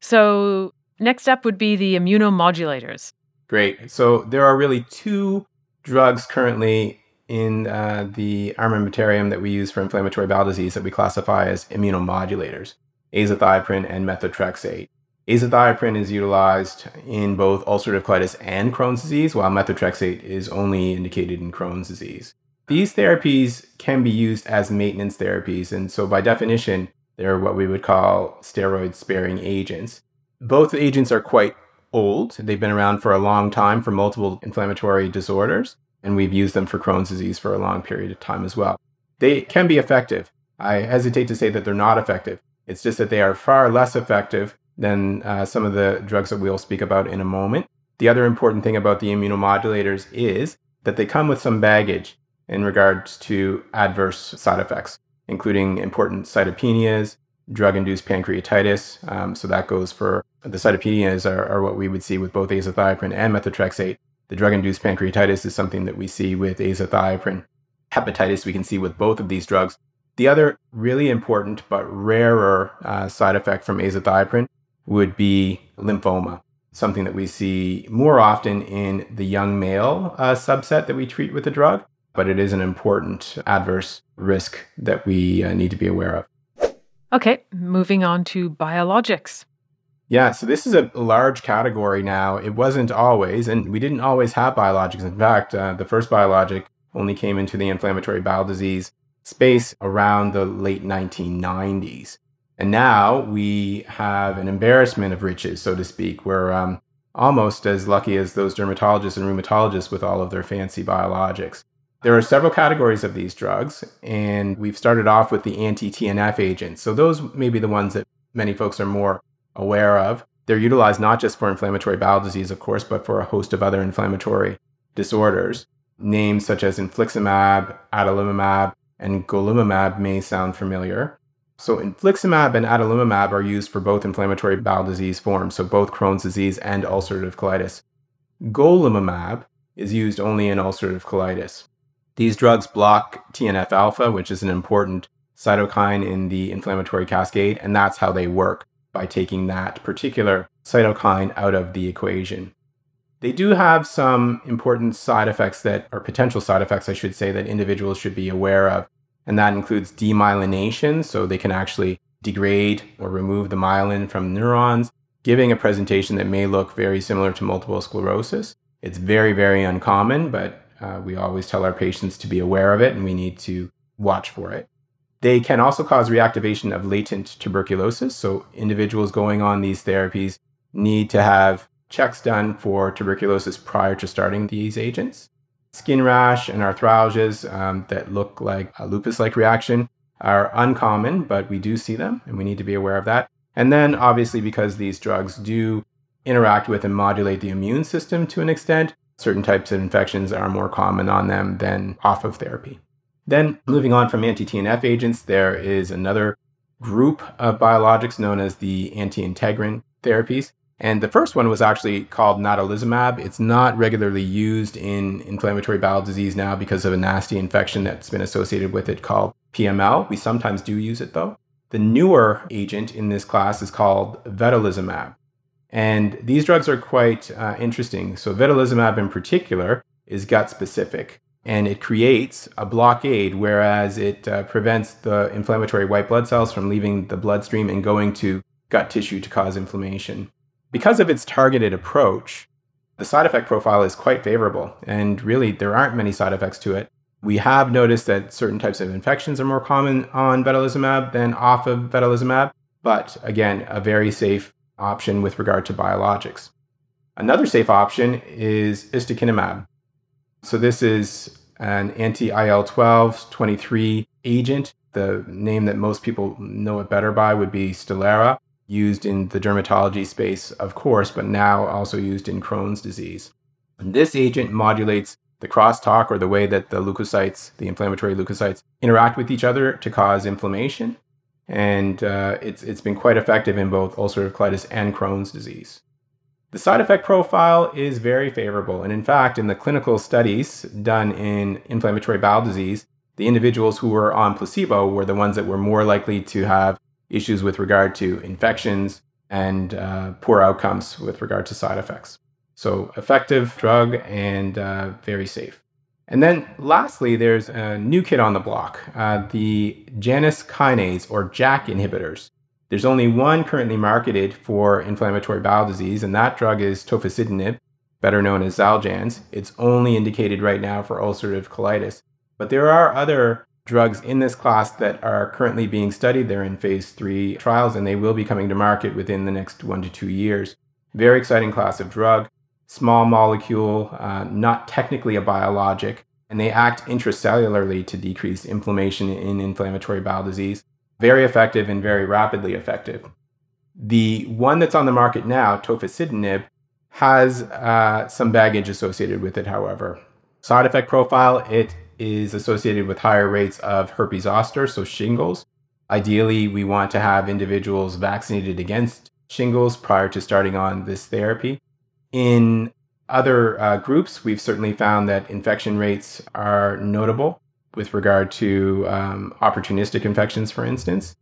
So next up would be the immunomodulators. Great. So there are really two drugs currently in uh, the armamentarium that we use for inflammatory bowel disease that we classify as immunomodulators, azathioprine and methotrexate. Azathioprine is utilized in both ulcerative colitis and Crohn's disease, while methotrexate is only indicated in Crohn's disease. These therapies can be used as maintenance therapies, and so by definition, they're what we would call steroid-sparing agents. Both agents are quite old. They've been around for a long time for multiple inflammatory disorders, and we've used them for Crohn's disease for a long period of time as well. They can be effective. I hesitate to say that they're not effective. It's just that they are far less effective than uh, some of the drugs that we'll speak about in a moment. The other important thing about the immunomodulators is that they come with some baggage in regards to adverse side effects, including important cytopenias, drug-induced pancreatitis. Um, so that goes for the cytopenias are, are what we would see with both azathioprine and methotrexate. The drug-induced pancreatitis is something that we see with azathioprine. Hepatitis we can see with both of these drugs. The other really important but rarer uh, side effect from azathioprine would be lymphoma, something that we see more often in the young male uh, subset that we treat with the drug, but it is an important adverse risk that we uh, need to be aware of. Okay, moving on to biologics. Yeah, so this is a large category now. It wasn't always, and we didn't always have biologics. In fact, uh, the first biologic only came into the inflammatory bowel disease space around the late nineteen nineties. And now we have an embarrassment of riches, so to speak. We're um, almost as lucky as those dermatologists and rheumatologists with all of their fancy biologics. There are several categories of these drugs, and we've started off with the anti-T N F agents. So those may be the ones that many folks are more aware of. They're utilized not just for inflammatory bowel disease, of course, but for a host of other inflammatory disorders. Names such as infliximab, adalimumab, and golimumab may sound familiar. So infliximab and adalimumab are used for both inflammatory bowel disease forms, so both Crohn's disease and ulcerative colitis. Golimumab is used only in ulcerative colitis. These drugs block T N F alpha, which is an important cytokine in the inflammatory cascade, and that's how they work, by taking that particular cytokine out of the equation. They do have some important side effects that are potential side effects, I should say, that individuals should be aware of. And that includes demyelination. So they can actually degrade or remove the myelin from neurons, giving a presentation that may look very similar to multiple sclerosis. It's very, very uncommon, but uh, we always tell our patients to be aware of it and we need to watch for it. They can also cause reactivation of latent tuberculosis. So individuals going on these therapies need to have checks done for tuberculosis prior to starting these agents. Skin rash and arthralgias um, that look like a lupus-like reaction are uncommon, but we do see them and we need to be aware of that. And then obviously, because these drugs do interact with and modulate the immune system to an extent, certain types of infections are more common on them than off of therapy. Then moving on from anti-T N F agents, there is another group of biologics known as the anti-integrin therapies. And the first one was actually called natalizumab. It's not regularly used in inflammatory bowel disease now because of a nasty infection that's been associated with it called P M L. We sometimes do use it though. The newer agent in this class is called vedolizumab. And these drugs are quite uh, interesting. So vedolizumab in particular is gut specific and it creates a blockade, whereas it uh, prevents the inflammatory white blood cells from leaving the bloodstream and going to gut tissue to cause inflammation. Because of its targeted approach, the side effect profile is quite favorable, and really there aren't many side effects to it. We have noticed that certain types of infections are more common on vedolizumab than off of vedolizumab, but again, a very safe option with regard to biologics. Another safe option is ustekinumab. So this is an anti I L twelve twenty-three agent. The name that most people know it better by would be Stelara, used in the dermatology space, of course, but now also used in Crohn's disease. And this agent modulates the crosstalk, or the way that the leukocytes, the inflammatory leukocytes, interact with each other to cause inflammation. And uh, it's, it's been quite effective in both ulcerative colitis and Crohn's disease. The side effect profile is very favorable. And in fact, in the clinical studies done in inflammatory bowel disease, the individuals who were on placebo were the ones that were more likely to have issues with regard to infections and uh, poor outcomes with regard to side effects. So effective drug and uh, very safe. And then lastly, there's a new kid on the block, uh, the Janus kinase or JAK inhibitors. There's only one currently marketed for inflammatory bowel disease, and that drug is tofacitinib, better known as Xeljanz. It's only indicated right now for ulcerative colitis, but there are other drugs in this class that are currently being studied. They're in phase three trials, and they will be coming to market within the next one to two years. Very exciting class of drug, small molecule, uh, not technically a biologic, and they act intracellularly to decrease inflammation in inflammatory bowel disease. Very effective and very rapidly effective. The one that's on the market now, tofacitinib, has uh, some baggage associated with it, however. Side effect profile, it is associated with higher rates of herpes zoster, so shingles. Ideally, we want to have individuals vaccinated against shingles prior to starting on this therapy. In other uh, groups, we've certainly found that infection rates are notable with regard to um, opportunistic infections, for instance.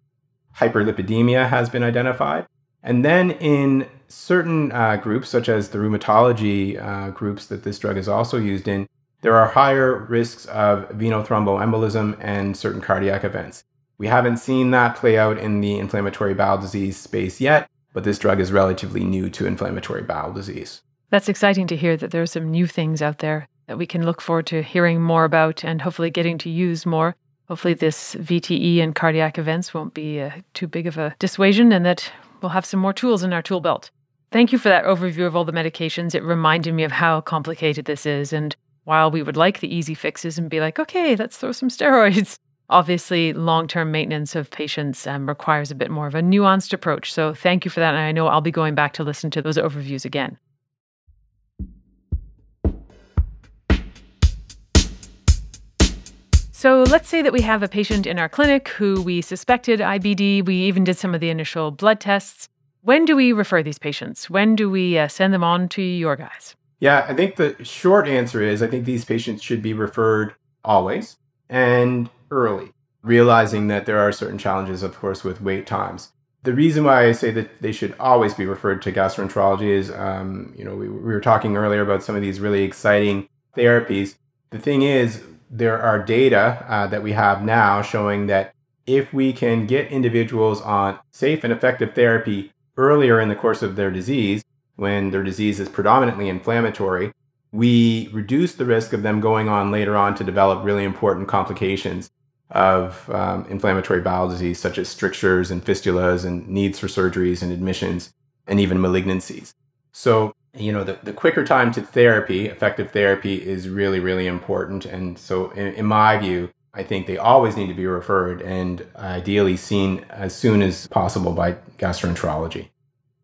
Hyperlipidemia has been identified. And then in certain uh, groups, such as the rheumatology uh, groups that this drug is also used in, there are higher risks of venothromboembolism and certain cardiac events. We haven't seen that play out in the inflammatory bowel disease space yet, but this drug is relatively new to inflammatory bowel disease. That's exciting to hear that there are some new things out there that we can look forward to hearing more about and hopefully getting to use more. Hopefully this V T E and cardiac events won't be uh, too big of a dissuasion, and that we'll have some more tools in our tool belt. Thank you for that overview of all the medications. It reminded me of how complicated this is, and while we would like the easy fixes and be like, okay, let's throw some steroids, obviously long-term maintenance of patients um, requires a bit more of a nuanced approach. So thank you for that. And I know I'll be going back to listen to those overviews again. So let's say that we have a patient in our clinic who we suspected I B D. We even did some of the initial blood tests. When do we refer these patients? When do we uh, send them on to your guys? Yeah, I think the short answer is I think these patients should be referred always and early, realizing that there are certain challenges, of course, with wait times. The reason why I say that they should always be referred to gastroenterology is, um, you know, we, we were talking earlier about some of these really exciting therapies. The thing is, there are data uh, that we have now showing that if we can get individuals on safe and effective therapy earlier in the course of their disease, when their disease is predominantly inflammatory, we reduce the risk of them going on later on to develop really important complications of um, inflammatory bowel disease, such as strictures and fistulas and needs for surgeries and admissions and even malignancies. So, you know, the, the quicker time to therapy, effective therapy, is really, really important. And so in, in my view, I think they always need to be referred and ideally seen as soon as possible by gastroenterology.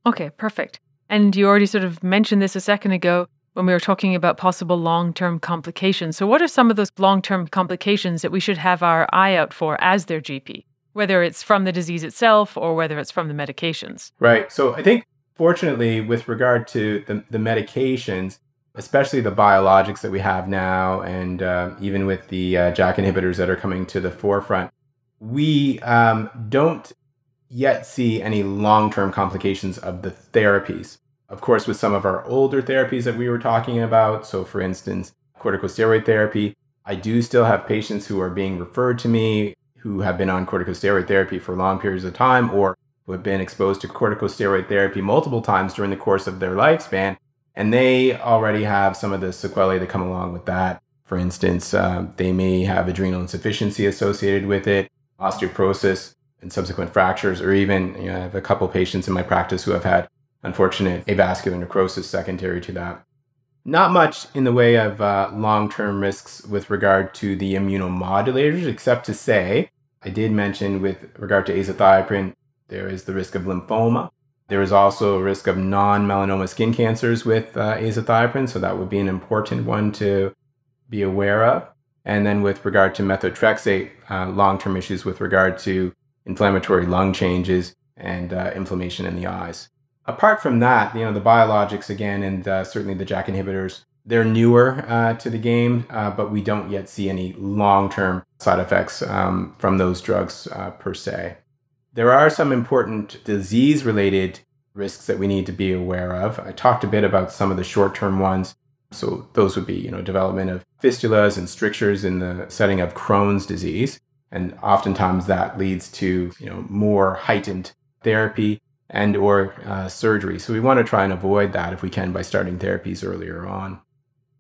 Okay, perfect. And you already sort of mentioned this a second ago when we were talking about possible long-term complications. So what are some of those long-term complications that we should have our eye out for as their G P, whether it's from the disease itself or whether it's from the medications? Right. So I think, fortunately, with regard to the, the medications, especially the biologics that we have now, and uh, even with the uh, J A K inhibitors that are coming to the forefront, we um, don't yet see any long-term complications of the therapies. Of course, with some of our older therapies that we were talking about, so for instance, corticosteroid therapy, I do still have patients who are being referred to me who have been on corticosteroid therapy for long periods of time, or who have been exposed to corticosteroid therapy multiple times during the course of their lifespan, and they already have some of the sequelae that come along with that. For instance, um, they may have adrenal insufficiency associated with it, osteoporosis and subsequent fractures, or even, you know, I have a couple patients in my practice who have had unfortunate avascular necrosis secondary to that. Not much in the way of uh, long-term risks with regard to the immunomodulators, except to say, I did mention with regard to azathioprine, there is the risk of lymphoma. There is also a risk of non-melanoma skin cancers with uh, azathioprine, so that would be an important one to be aware of. And then with regard to methotrexate, uh, long-term issues with regard to inflammatory lung changes and uh, inflammation in the eyes. Apart from that, you know, the biologics again, and uh, certainly the J A K inhibitors, they're newer uh, to the game, uh, but we don't yet see any long-term side effects um, from those drugs uh, per se. There are some important disease-related risks that we need to be aware of. I talked a bit about some of the short-term ones. So those would be, you know, development of fistulas and strictures in the setting of Crohn's disease. And oftentimes that leads to, you know, more heightened therapy and or uh, surgery. So we want to try and avoid that if we can by starting therapies earlier on.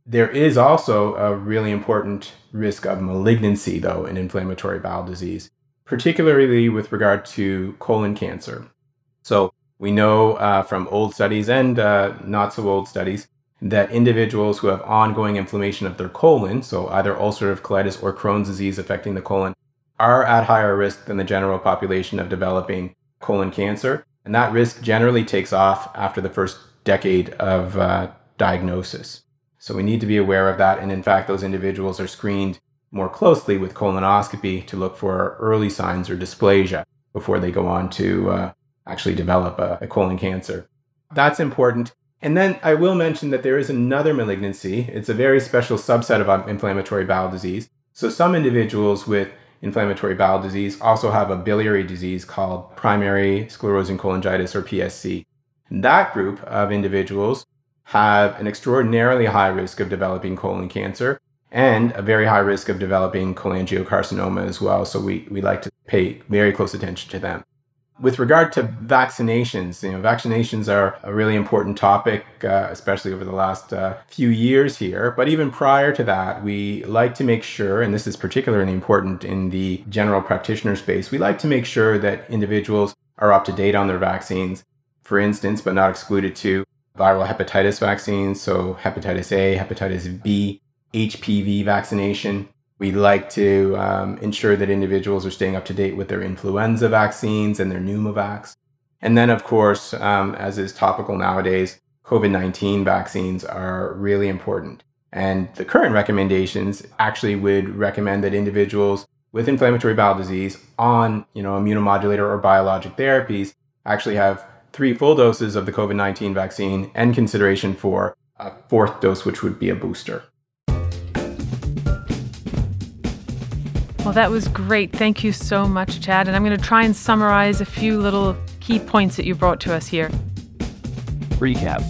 There is also a really important risk of malignancy, though, in inflammatory bowel disease, particularly with regard to colon cancer. So we know uh, from old studies and uh, not so old studies that individuals who have ongoing inflammation of their colon, so either ulcerative colitis or Crohn's disease affecting the colon, are at higher risk than the general population of developing colon cancer. And that risk generally takes off after the first decade of uh, diagnosis. So we need to be aware of that. And in fact, those individuals are screened more closely with colonoscopy to look for early signs or dysplasia before they go on to uh, actually develop a, a colon cancer. That's important. And then I will mention that there is another malignancy. It's a very special subset of inflammatory bowel disease. So some individuals with inflammatory bowel disease also have a biliary disease called primary sclerosing cholangitis, or P S C. And that group of individuals have an extraordinarily high risk of developing colon cancer and a very high risk of developing cholangiocarcinoma as well. So we, we like to pay very close attention to them. With regard to vaccinations, you know, vaccinations are a really important topic, uh, especially over the last uh, few years here. But even prior to that, we like to make sure, and this is particularly important in the general practitioner space, we like to make sure that individuals are up to date on their vaccines. For instance, but not excluded to, viral hepatitis vaccines, so hepatitis A, hepatitis B, H P V vaccination. We like to um, ensure that individuals are staying up to date with their influenza vaccines and their pneumovax. And then, of course, um, as is topical nowadays, COVID nineteen vaccines are really important. And the current recommendations actually would recommend that individuals with inflammatory bowel disease on, you know, immunomodulator or biologic therapies actually have three full doses of the COVID nineteen vaccine and consideration for a fourth dose, which would be a booster. Well, that was great. Thank you so much, Chad. And I'm going to try and summarize a few little key points that you brought to us here. Recap.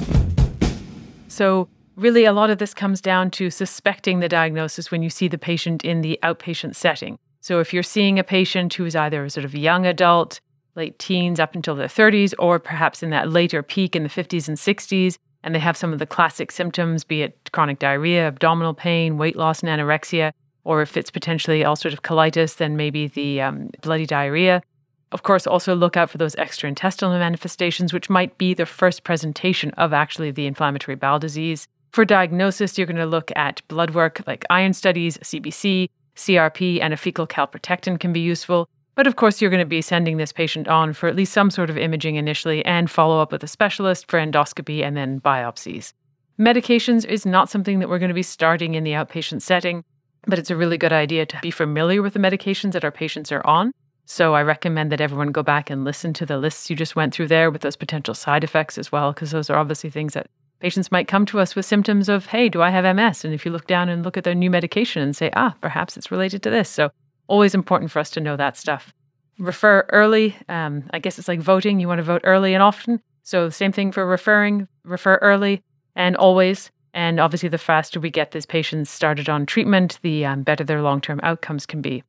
So really, a lot of this comes down to suspecting the diagnosis when you see the patient in the outpatient setting. So if you're seeing a patient who is either a sort of young adult, late teens up until their thirties, or perhaps in that later peak in the fifties and sixties, and they have some of the classic symptoms, be it chronic diarrhea, abdominal pain, weight loss and anorexia, or if it's potentially ulcerative colitis, then maybe the um, bloody diarrhea. Of course, also look out for those extraintestinal manifestations, which might be the first presentation of actually the inflammatory bowel disease. For diagnosis, you're going to look at blood work like iron studies, C B C, C R P, and a fecal calprotectin can be useful. But of course, you're going to be sending this patient on for at least some sort of imaging initially and follow up with a specialist for endoscopy and then biopsies. Medications is not something that we're going to be starting in the outpatient setting, but it's a really good idea to be familiar with the medications that our patients are on. So I recommend that everyone go back and listen to the lists you just went through there with those potential side effects as well, because those are obviously things that patients might come to us with symptoms of, hey, do I have M S? And if you look down and look at their new medication and say, ah, perhaps it's related to this. So always important for us to know that stuff. Refer early. Um, I guess it's like voting. You want to vote early and often. So same thing for referring. Refer early and always. And obviously, the faster we get these patients started on treatment, the um, better their long-term outcomes can be.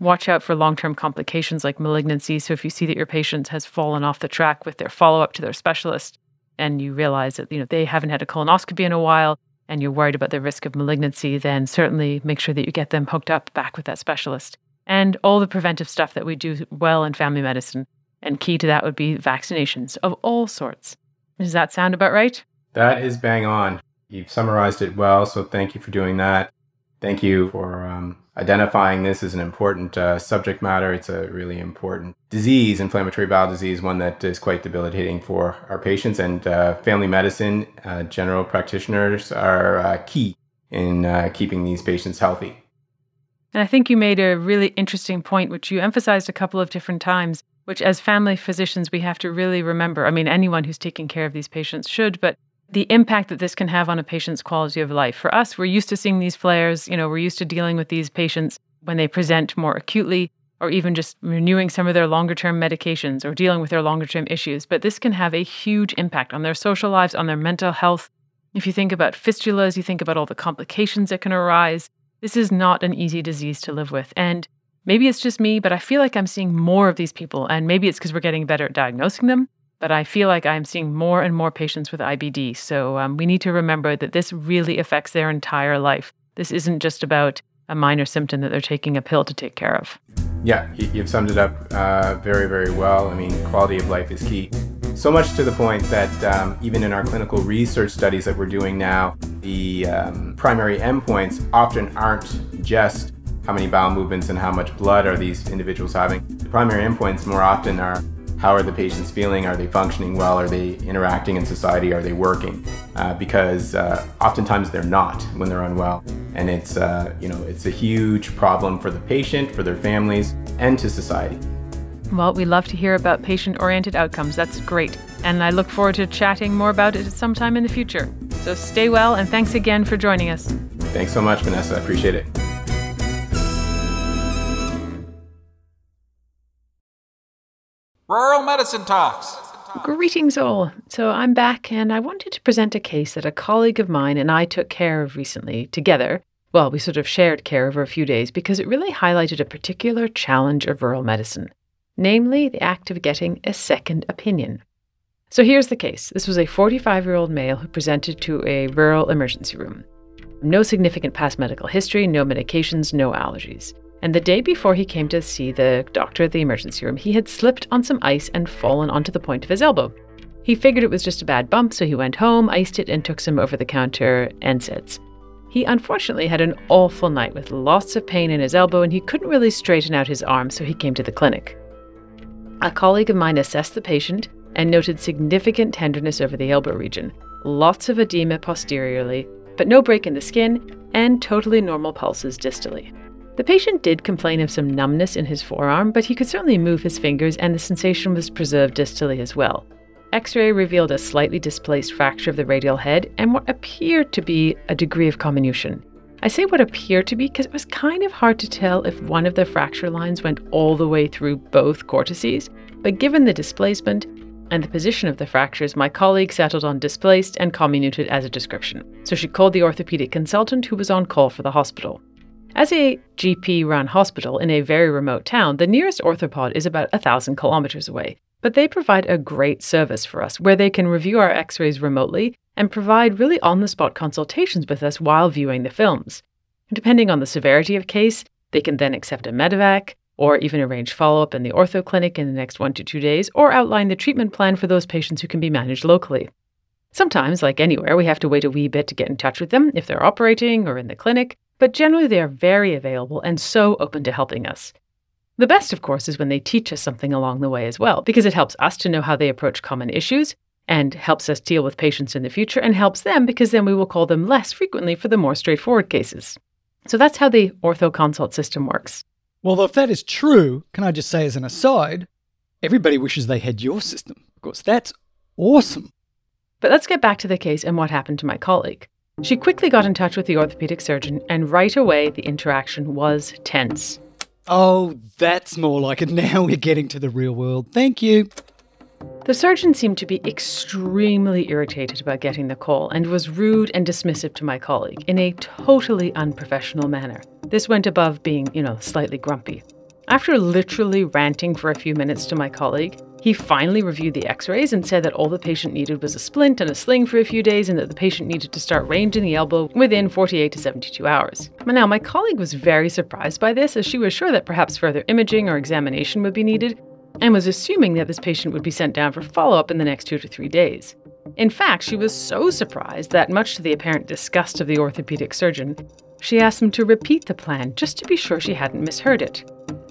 Watch out for long-term complications like malignancy. So if you see that your patient has fallen off the track with their follow-up to their specialist, and you realize that, you know, they haven't had a colonoscopy in a while and you're worried about the risk of malignancy, then certainly make sure that you get them hooked up back with that specialist. And all the preventive stuff that we do well in family medicine. And key to that would be vaccinations of all sorts. Does that sound about right? That is bang on. You've summarized it well, so thank you for doing that. Thank you for um, identifying this as an important uh, subject matter. It's a really important disease, inflammatory bowel disease, one that is quite debilitating for our patients. And uh, family medicine, uh, general practitioners are uh, key in uh, keeping these patients healthy. And I think you made a really interesting point, which you emphasized a couple of different times, which as family physicians, we have to really remember. I mean, anyone who's taking care of these patients should, but the impact that this can have on a patient's quality of life. For us, we're used to seeing these flares, you know, we're used to dealing with these patients when they present more acutely, or even just renewing some of their longer-term medications or dealing with their longer-term issues. But this can have a huge impact on their social lives, on their mental health. If you think about fistulas, you think about all the complications that can arise. This is not an easy disease to live with. And maybe it's just me, but I feel like I'm seeing more of these people. And maybe it's because we're getting better at diagnosing them. But I feel like I'm seeing more and more patients with I B D. So um, we need to remember that this really affects their entire life. This isn't just about a minor symptom that they're taking a pill to take care of. Yeah, you've summed it up uh, very, very well. I mean, quality of life is key. So much to the point that um, even in our clinical research studies that we're doing now, the um, primary endpoints often aren't just how many bowel movements and how much blood are these individuals having. The primary endpoints more often are how are the patients feeling? Are they functioning well? Are they interacting in society? Are they working? Uh, because uh, oftentimes they're not when they're unwell. And it's, uh, you know, it's a huge problem for the patient, for their families, and to society. Well, we love to hear about patient-oriented outcomes. That's great. And I look forward to chatting more about it sometime in the future. So stay well, and thanks again for joining us. Thanks so much, Vanessa. I appreciate it. Rural Medicine Talks. Greetings all. So I'm back and I wanted to present a case that a colleague of mine and I took care of recently together. Well, we sort of shared care over a few days because it really highlighted a particular challenge of rural medicine, namely the act of getting a second opinion. So here's the case. This was a forty-five-year-old male who presented to a rural emergency room. No significant past medical history, no medications, no allergies. And the day before he came to see the doctor at the emergency room, he had slipped on some ice and fallen onto the point of his elbow. He figured it was just a bad bump, so he went home, iced it, and took some over-the-counter N SAIDs. He unfortunately had an awful night with lots of pain in his elbow, and he couldn't really straighten out his arm, so he came to the clinic. A colleague of mine assessed the patient and noted significant tenderness over the elbow region, lots of edema posteriorly, but no break in the skin, and totally normal pulses distally. The patient did complain of some numbness in his forearm, but he could certainly move his fingers and the sensation was preserved distally as well. X-ray revealed a slightly displaced fracture of the radial head and what appeared to be a degree of comminution. I say what appeared to be because it was kind of hard to tell if one of the fracture lines went all the way through both cortices but given the displacement and the position of the fractures, my colleague settled on displaced and comminuted as a description. So she called the orthopaedic consultant who was on call for the hospital. As a G P-run hospital in a very remote town, the nearest orthopod is about one thousand kilometres away, but they provide a great service for us where they can review our x-rays remotely and provide really on-the-spot consultations with us while viewing the films. Depending on the severity of case, they can then accept a medevac or even arrange follow-up in the ortho clinic in the next one to two days or outline the treatment plan for those patients who can be managed locally. Sometimes, like anywhere, we have to wait a wee bit to get in touch with them if they're operating or in the clinic, but generally they are very available and so open to helping us. The best, of course, is when they teach us something along the way as well, because it helps us to know how they approach common issues and helps us deal with patients in the future and helps them because then we will call them less frequently for the more straightforward cases. So that's how the ortho consult system works. Well, if that is true, can I just say as an aside, everybody wishes they had your system. Of course, that's awesome. But let's get back to the case and what happened to my colleague. She quickly got in touch with the orthopaedic surgeon, and right away the interaction was tense. Oh, that's more like it. Now we're getting to the real world. Thank you. The surgeon seemed to be extremely irritated about getting the call and was rude and dismissive to my colleague in a totally unprofessional manner. This went above being, you know, slightly grumpy. After literally ranting for a few minutes to my colleague, he finally reviewed the x-rays and said that all the patient needed was a splint and a sling for a few days and that the patient needed to start ranging the elbow within forty-eight to seventy-two hours. Now, my colleague was very surprised by this as she was sure that perhaps further imaging or examination would be needed and was assuming that this patient would be sent down for follow-up in the next two to three days. In fact, she was so surprised that, much to the apparent disgust of the orthopaedic surgeon, she asked him to repeat the plan just to be sure she hadn't misheard it.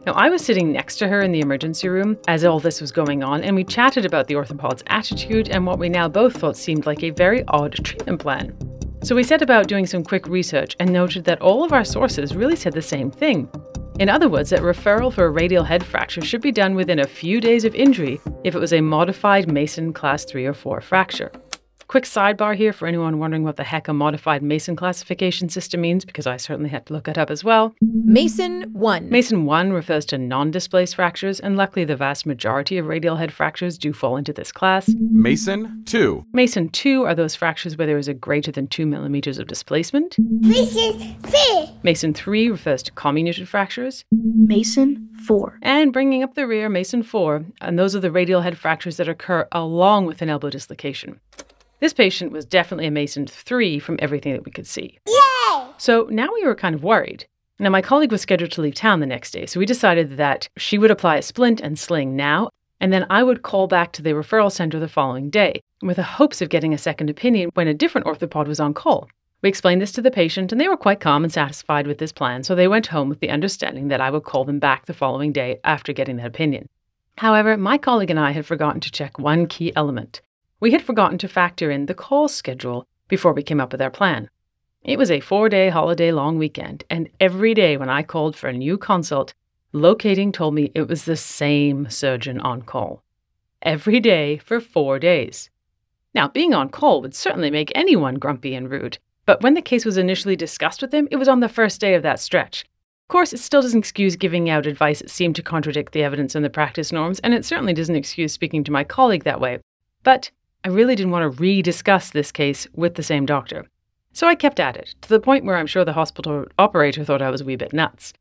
Now, I was sitting next to her in the emergency room as all this was going on, and we chatted about the orthopod's attitude and what we now both thought seemed like a very odd treatment plan. So we set about doing some quick research and noted that all of our sources really said the same thing. In other words, that referral for a radial head fracture should be done within a few days of injury if it was a modified Mason class three or four fracture. Quick sidebar here for anyone wondering what the heck a modified Mason classification system means, because I certainly had to look it up as well. Mason one. Mason one refers to non-displaced fractures, and luckily the vast majority of radial head fractures do fall into this class. Mason two. Mason two are those fractures where there is a greater than two millimeters of displacement. Mason three. Mason three refers to comminuted fractures. Mason four. And bringing up the rear, Mason four, and those are the radial head fractures that occur along with an elbow dislocation. This patient was definitely a Mason three from everything that we could see. Yay! So now we were kind of worried. Now, my colleague was scheduled to leave town the next day, so we decided that she would apply a splint and sling now, and then I would call back to the referral center the following day, with the hopes of getting a second opinion when a different orthopod was on call. We explained this to the patient, and they were quite calm and satisfied with this plan, so they went home with the understanding that I would call them back the following day after getting that opinion. However, my colleague and I had forgotten to check one key element. We had forgotten to factor in the call schedule before we came up with our plan. It was a four-day holiday-long weekend, and every day when I called for a new consult, locating told me it was the same surgeon on call. Every day for four days. Now, being on call would certainly make anyone grumpy and rude, but when the case was initially discussed with him, it was on the first day of that stretch. Of course, it still doesn't excuse giving out advice that seemed to contradict the evidence and the practice norms, and it certainly doesn't excuse speaking to my colleague that way. But I really didn't want to rediscuss this case with the same doctor. So I kept at it, to the point where I'm sure the hospital operator thought I was a wee bit nuts.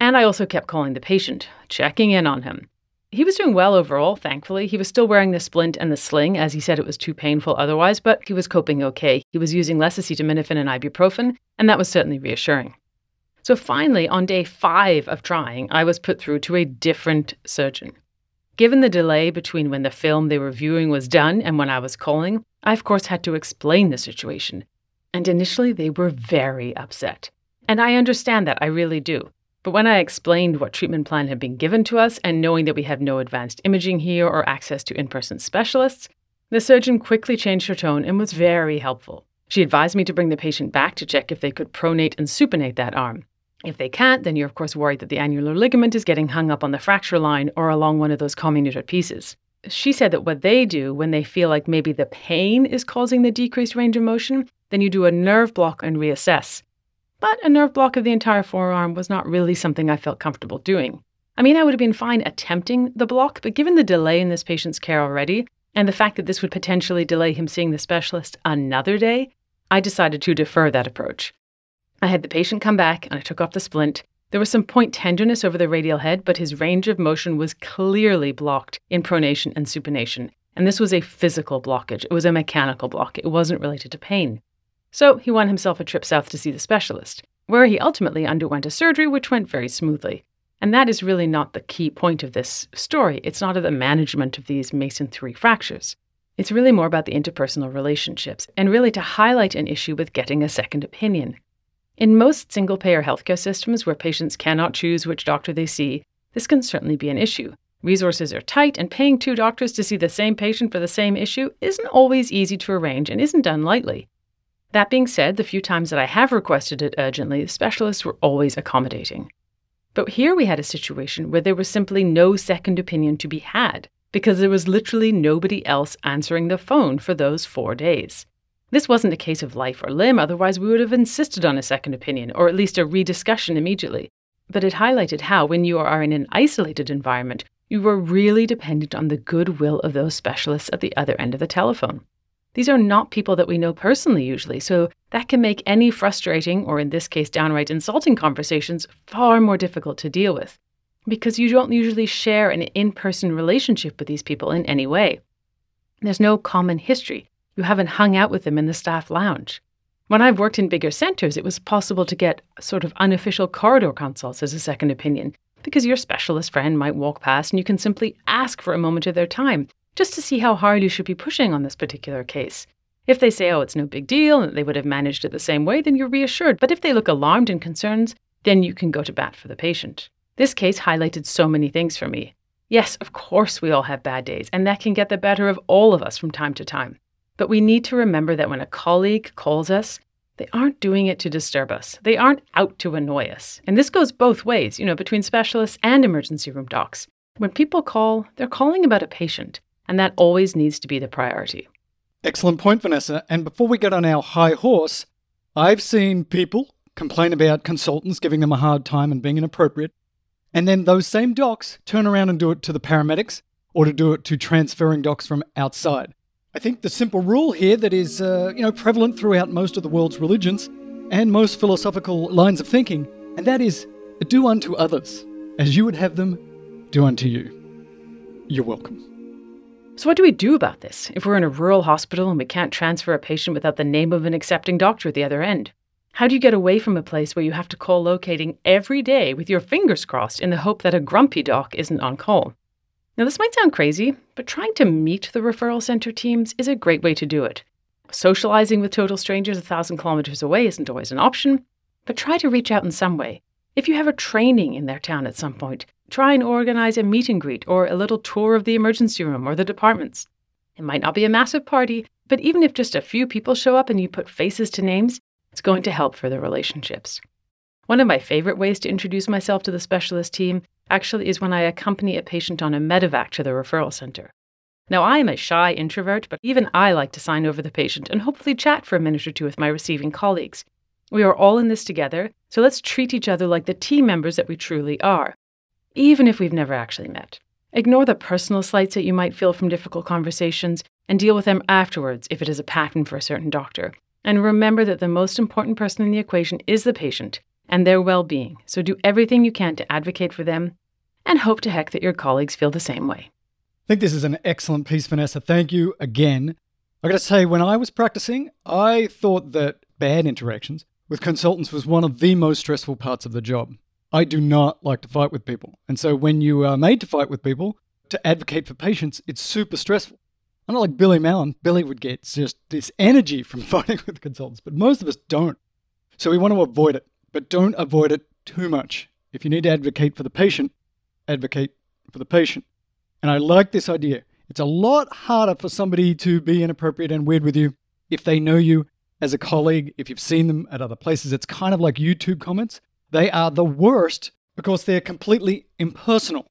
And I also kept calling the patient, checking in on him. He was doing well overall, thankfully. He was still wearing the splint and the sling, as he said it was too painful otherwise, but he was coping okay. He was using less acetaminophen and ibuprofen, and that was certainly reassuring. So finally, on day five of trying, I was put through to a different surgeon. Given the delay between when the film they were viewing was done and when I was calling, I of course had to explain the situation. And initially they were very upset. And I understand that, I really do. But when I explained what treatment plan had been given to us and knowing that we have no advanced imaging here or access to in-person specialists, the surgeon quickly changed her tone and was very helpful. She advised me to bring the patient back to check if they could pronate and supinate that arm. If they can't, then you're of course worried that the annular ligament is getting hung up on the fracture line or along one of those comminuted pieces. She said that what they do when they feel like maybe the pain is causing the decreased range of motion, then you do a nerve block and reassess. But a nerve block of the entire forearm was not really something I felt comfortable doing. I mean, I would have been fine attempting the block, but given the delay in this patient's care already, and the fact that this would potentially delay him seeing the specialist another day, I decided to defer that approach. I had the patient come back and I took off the splint. There was some point tenderness over the radial head, but his range of motion was clearly blocked in pronation and supination. And this was a physical blockage. It was a mechanical block. It wasn't related to pain. So he won himself a trip south to see the specialist, where he ultimately underwent a surgery, which went very smoothly. And that is really not the key point of this story. It's not of the management of these Mason three fractures. It's really more about the interpersonal relationships and really to highlight an issue with getting a second opinion. In most single-payer healthcare systems where patients cannot choose which doctor they see, this can certainly be an issue. Resources are tight, and paying two doctors to see the same patient for the same issue isn't always easy to arrange and isn't done lightly. That being said, the few times that I have requested it urgently, the specialists were always accommodating. But here we had a situation where there was simply no second opinion to be had because there was literally nobody else answering the phone for those four days. This wasn't a case of life or limb, otherwise we would have insisted on a second opinion or at least a rediscussion immediately. But it highlighted how, when you are in an isolated environment, you are really dependent on the goodwill of those specialists at the other end of the telephone. These are not people that we know personally usually, so that can make any frustrating, or in this case downright insulting conversations, far more difficult to deal with, because you don't usually share an in-person relationship with these people in any way. There's no common history. You haven't hung out with them in the staff lounge. When I've worked in bigger centers, it was possible to get sort of unofficial corridor consults as a second opinion, because your specialist friend might walk past and you can simply ask for a moment of their time, just to see how hard you should be pushing on this particular case. If they say, oh, it's no big deal, and they would have managed it the same way, then you're reassured. But if they look alarmed and concerned, then you can go to bat for the patient. This case highlighted so many things for me. Yes, of course we all have bad days, and that can get the better of all of us from time to time. But we need to remember that when a colleague calls us, they aren't doing it to disturb us. They aren't out to annoy us. And this goes both ways, you know, between specialists and emergency room docs. When people call, they're calling about a patient. And that always needs to be the priority. Excellent point, Vanessa. And before we get on our high horse, I've seen people complain about consultants giving them a hard time and being inappropriate. And then those same docs turn around and do it to the paramedics or to do it to transferring docs from outside. I think the simple rule here that is uh, you know, prevalent throughout most of the world's religions and most philosophical lines of thinking, and that is, do unto others as you would have them do unto you. You're welcome. So what do we do about this if we're in a rural hospital and we can't transfer a patient without the name of an accepting doctor at the other end? How do you get away from a place where you have to call locating every day with your fingers crossed in the hope that a grumpy doc isn't on call? Now, this might sound crazy, but trying to meet the referral center teams is a great way to do it. Socializing with total strangers a thousand kilometers away isn't always an option, but try to reach out in some way. If you have a training in their town at some point, try and organize a meet and greet or a little tour of the emergency room or the departments. It might not be a massive party, but even if just a few people show up and you put faces to names, it's going to help for the relationships. One of my favorite ways to introduce myself to the specialist team actually is when I accompany a patient on a medevac to the referral center. Now, I am a shy introvert, but even I like to sign over the patient and hopefully chat for a minute or two with my receiving colleagues. We are all in this together, so let's treat each other like the team members that we truly are, even if we've never actually met. Ignore the personal slights that you might feel from difficult conversations and deal with them afterwards if it is a pattern for a certain doctor. And remember that the most important person in the equation is the patient and their well-being, so do everything you can to advocate for them and hope to heck that your colleagues feel the same way. I think this is an excellent piece, Vanessa. Thank you again. I got to say, when I was practicing, I thought that bad interactions with consultants was one of the most stressful parts of the job. I do not like to fight with people. And so when you are made to fight with people, to advocate for patients, it's super stressful. I'm not like Billy Mallon. Billy would get just this energy from fighting with consultants, but most of us don't. So we want to avoid it, but don't avoid it too much. If you need to advocate for the patient, advocate for the patient. And I like this idea. It's a lot harder for somebody to be inappropriate and weird with you if they know you as a colleague, if you've seen them at other places. It's kind of like YouTube comments. They are the worst because they're completely impersonal.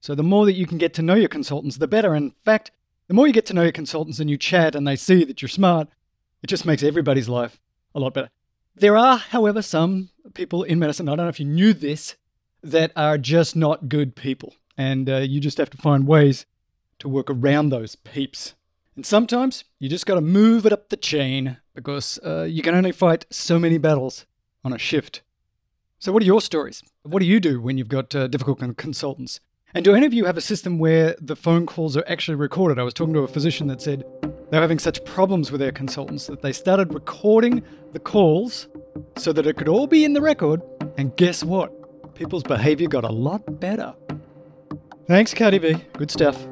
So the more that you can get to know your consultants, the better. In fact, the more you get to know your consultants and you chat and they see that you're smart, it just makes everybody's life a lot better. There are, however, some people in medicine, I don't know if you knew this, that are just not good people. And uh, you just have to find ways to work around those peeps. And sometimes you just got to move it up the chain because uh, you can only fight so many battles on a shift. So what are your stories? What do you do when you've got uh, difficult consultants? And do any of you have a system where the phone calls are actually recorded? I was talking to a physician that said they were having such problems with their consultants that they started recording the calls so that it could all be in the record. And guess what? People's behavior got a lot better. Thanks, Cardi B. Good stuff.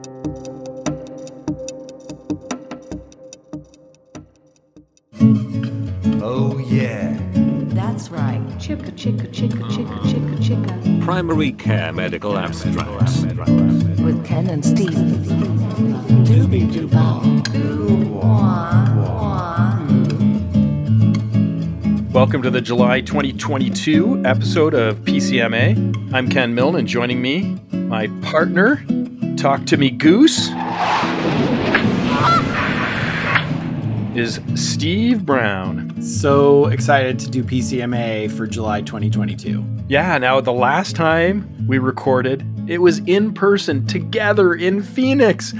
Oh, yeah. That's right. Chicka, chicka, chicka, chicka, chicka, chicka. Primary Care Medical Abstracts. With Ken and Steve. Doobie doobie. Welcome to the July twenty twenty-two episode of P C M A. I'm Ken Milne, and joining me, my partner, Talk To Me Goose, is Steve Brown. So excited to do P C M A for July twenty twenty-two. Yeah, now the last time we recorded, it was in person together in Phoenix.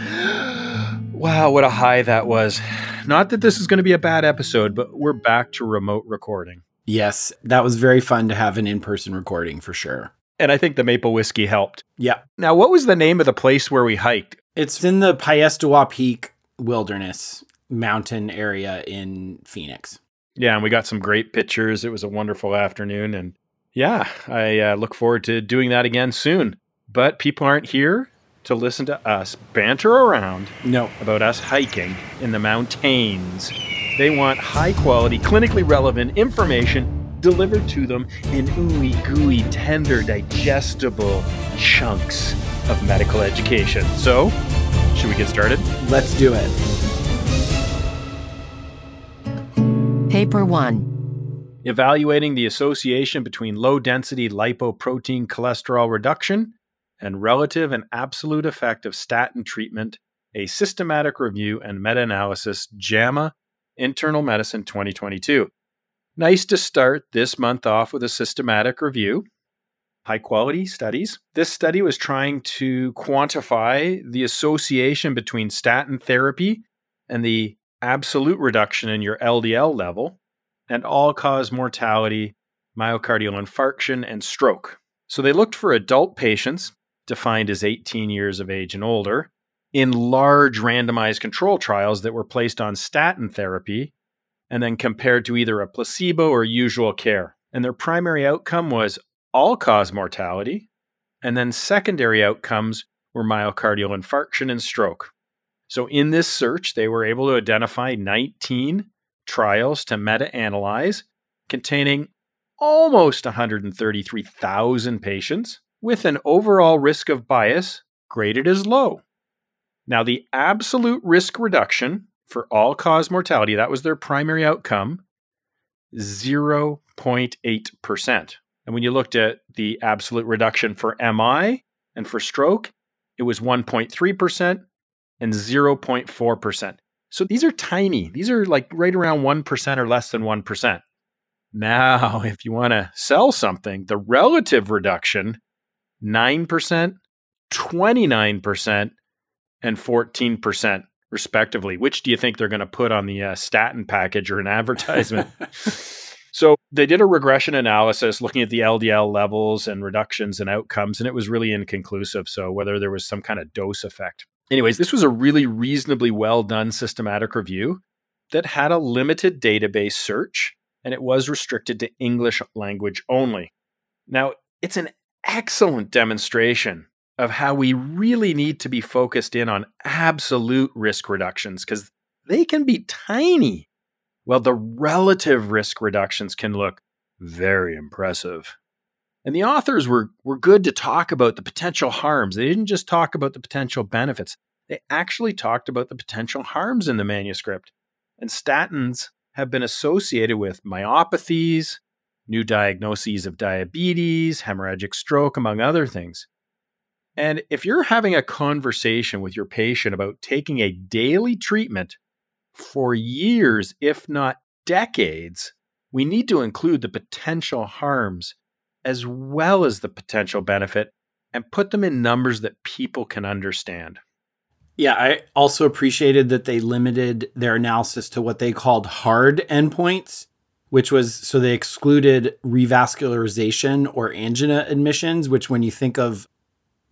Wow, what a high that was. Not that this is going to be a bad episode, but we're back to remote recording. Yes, that was very fun to have an in-person recording for sure. And I think the maple whiskey helped. Yeah. Now, what was the name of the place where we hiked? It's in the Piestewa Peak Wilderness mountain area in Phoenix. Yeah, and we got some great pictures. It was a wonderful afternoon. And yeah, I uh, look forward to doing that again soon. But people aren't here to listen to us banter around no. about us hiking in the mountains. They want high-quality, clinically relevant information delivered to them in ooey-gooey, tender, digestible chunks of medical education. So, should we get started? Let's do it. Paper one. Evaluating the association between low-density lipoprotein cholesterol reduction and relative and absolute effect of statin treatment, a systematic review and meta-analysis, JAMA, Internal Medicine twenty twenty-two. Nice to start this month off with a systematic review. High-quality studies. This study was trying to quantify the association between statin therapy and the absolute reduction in your L D L level, and all-cause mortality, myocardial infarction, and stroke. So they looked for adult patients, defined as eighteen years of age and older, in large randomized control trials that were placed on statin therapy, and then compared to either a placebo or usual care. And their primary outcome was all-cause mortality, and then secondary outcomes were myocardial infarction and stroke. So in this search, they were able to identify nineteen trials to meta-analyze containing almost one hundred thirty-three thousand patients with an overall risk of bias graded as low. Now, the absolute risk reduction for all-cause mortality, that was their primary outcome, zero point eight percent. And when you looked at the absolute reduction for M I and for stroke, it was one point three percent. and zero point four percent. So these are tiny. These are like right around one percent or less than one percent. Now, if you want to sell something, the relative reduction, nine percent, twenty-nine percent, and fourteen percent respectively. Which do you think they're going to put on the uh, statin package or an advertisement? So they did a regression analysis looking at the L D L levels and reductions and outcomes, and it was really inconclusive. So whether there was some kind of dose effect. Anyways, this was a really reasonably well-done systematic review that had a limited database search, and it was restricted to English language only. Now, it's an excellent demonstration of how we really need to be focused in on absolute risk reductions, because they can be tiny, while the relative risk reductions can look very impressive. And the authors were were good to talk about the potential harms. They didn't just talk about the potential benefits. They actually talked about the potential harms in the manuscript. And statins have been associated with myopathies, new diagnoses of diabetes, hemorrhagic stroke, among other things. And if you're having a conversation with your patient about taking a daily treatment for years, if not decades, we need to include the potential harms as well as the potential benefit, and put them in numbers that people can understand. Yeah, I also appreciated that they limited their analysis to what they called hard endpoints, which was, so they excluded revascularization or angina admissions, which when you think of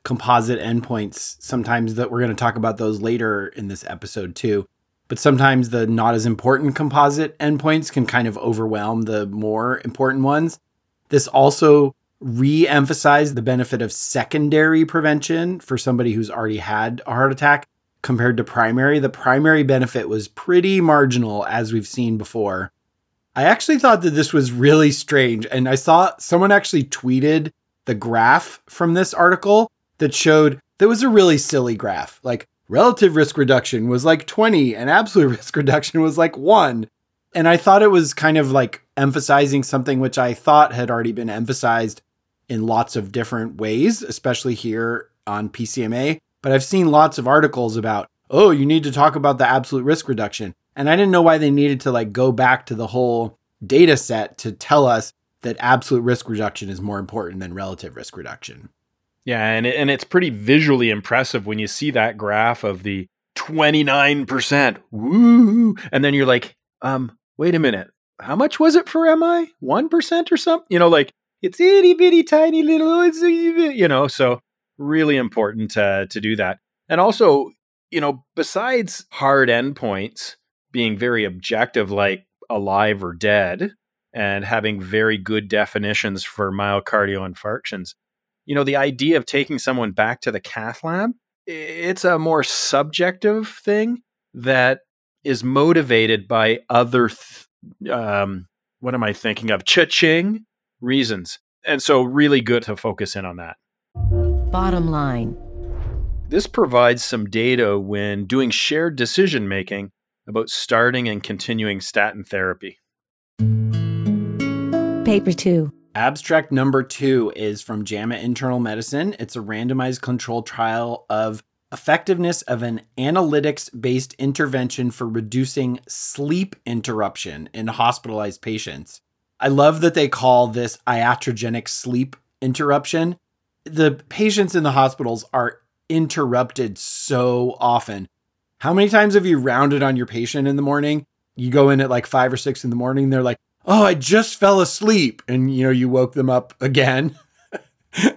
composite endpoints, sometimes that we're going to talk about those later in this episode too, but sometimes the not as important composite endpoints can kind of overwhelm the more important ones. This also re-emphasized the benefit of secondary prevention for somebody who's already had a heart attack compared to primary. The primary benefit was pretty marginal, as we've seen before. I actually thought that this was really strange, and I saw someone actually tweeted the graph from this article that showed, that was a really silly graph. Like, relative risk reduction was like twenty and absolute risk reduction was like one. And I thought it was kind of like emphasizing something which I thought had already been emphasized in lots of different ways, especially here on P C M A. But I've seen lots of articles about, oh, you need to talk about the absolute risk reduction. And I didn't know why they needed to like go back to the whole data set to tell us that absolute risk reduction is more important than relative risk reduction. Yeah, and it, and it's pretty visually impressive when you see that graph of the twenty-nine percent. Woo! And then you're like, um, wait a minute. How much was it for M I? one percent or something? You know, like, it's itty bitty tiny little, it's, you know, so really important uh, to do that. And also, you know, besides hard endpoints being very objective, like alive or dead, and having very good definitions for myocardial infarctions, you know, the idea of taking someone back to the cath lab, it's a more subjective thing that is motivated by other things. Um, what am I thinking of? Cha-ching reasons. And so really good to focus in on that. Bottom line. This provides some data when doing shared decision-making about starting and continuing statin therapy. Paper two. Abstract number two is from JAMA Internal Medicine. It's a randomized control trial of effectiveness of an analytics-based intervention for reducing sleep interruption in hospitalized patients. I love that they call this iatrogenic sleep interruption. The patients in the hospitals are interrupted so often. How many times have you rounded on your patient in the morning? You go in at like five or six in the morning, they're like, oh, I just fell asleep. And you know, you woke them up again.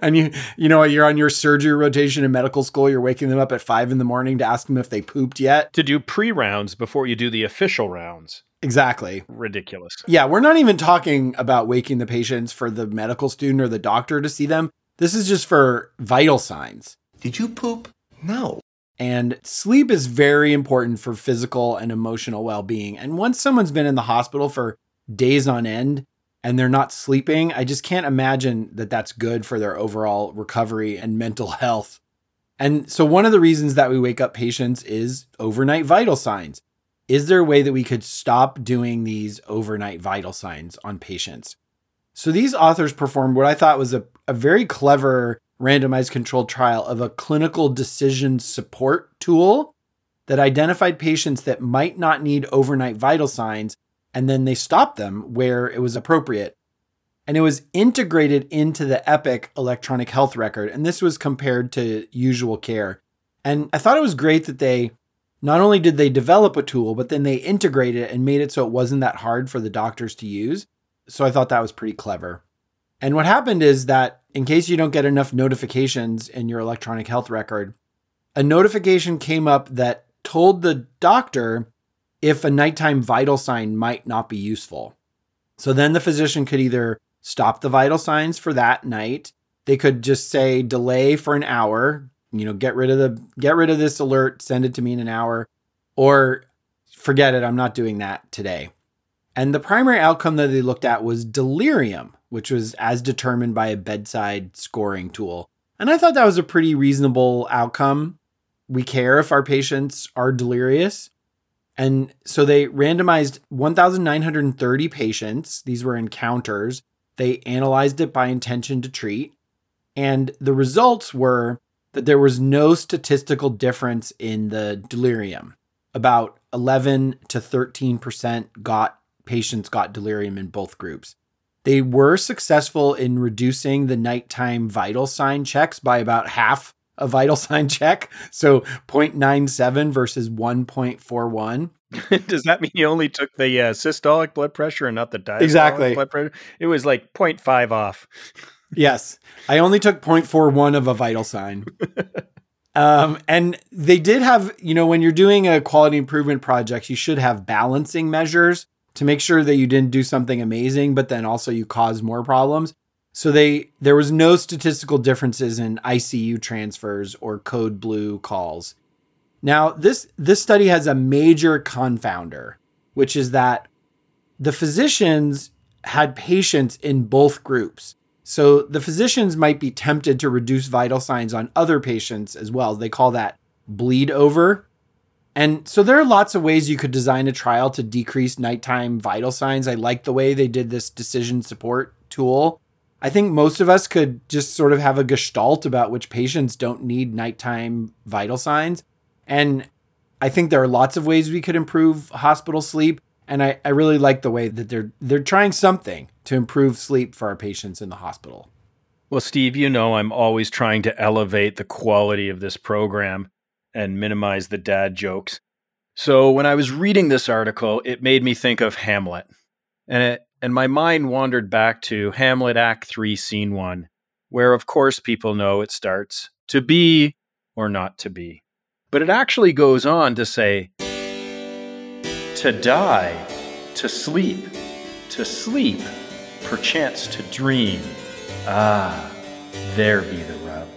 And you, you know, you're on your surgery rotation in medical school. You're waking them up at five in the morning to ask them if they pooped yet. To do pre-rounds before you do the official rounds. Exactly. Ridiculous. Yeah. We're not even talking about waking the patients for the medical student or the doctor to see them. This is just for vital signs. Did you poop? No. And sleep is very important for physical and emotional well-being. And once someone's been in the hospital for days on end, and they're not sleeping, I just can't imagine that that's good for their overall recovery and mental health. And so one of the reasons that we wake up patients is overnight vital signs. Is there a way that we could stop doing these overnight vital signs on patients? So these authors performed what I thought was a, a very clever randomized controlled trial of a clinical decision support tool that identified patients that might not need overnight vital signs, and then they stopped them where it was appropriate. And it was integrated into the Epic electronic health record. And this was compared to usual care. And I thought it was great that they, not only did they develop a tool, but then they integrated it and made it so it wasn't that hard for the doctors to use. So I thought that was pretty clever. And what happened is that in case you don't get enough notifications in your electronic health record, a notification came up that told the doctor if a nighttime vital sign might not be useful. So then the physician could either stop the vital signs for that night. They could just say delay for an hour, you know, get rid of the, get rid of this alert, send it to me in an hour, or forget it, I'm not doing that today. And the primary outcome that they looked at was delirium, which was as determined by a bedside scoring tool. And I thought that was a pretty reasonable outcome. We care if our patients are delirious. And so they randomized one thousand nine hundred thirty patients. These were encounters. They analyzed it by intention to treat. And the results were that there was no statistical difference in the delirium. About eleven to thirteen percent got patients got delirium in both groups. They were successful in reducing the nighttime vital sign checks by about half a vital sign check. So zero point nine seven versus one point four one. Does that mean you only took the uh, systolic blood pressure and not the diastolic exactly. blood pressure? It was like zero point five off. Yes. I only took zero point four one of a vital sign. um, and they did have, you know, when you're doing a quality improvement project, you should have balancing measures to make sure that you didn't do something amazing, but then also you cause more problems. So they there was no statistical differences in I C U transfers or code blue calls. Now, this, this study has a major confounder, which is that the physicians had patients in both groups. So the physicians might be tempted to reduce vital signs on other patients as well. They call that bleed over. And so there are lots of ways you could design a trial to decrease nighttime vital signs. I like the way they did this decision support tool. I think most of us could just sort of have a gestalt about which patients don't need nighttime vital signs. And I think there are lots of ways we could improve hospital sleep. And I, I really like the way that they're they're trying something to improve sleep for our patients in the hospital. Well, Steve, you know, I'm always trying to elevate the quality of this program and minimize the dad jokes. So when I was reading this article, it made me think of Hamlet. And it, and my mind wandered back to Hamlet Act three, Scene one, where, of course, people know it starts to be or not to be. But it actually goes on to say, to die, to sleep, to sleep, perchance to dream. Ah, there be the rub.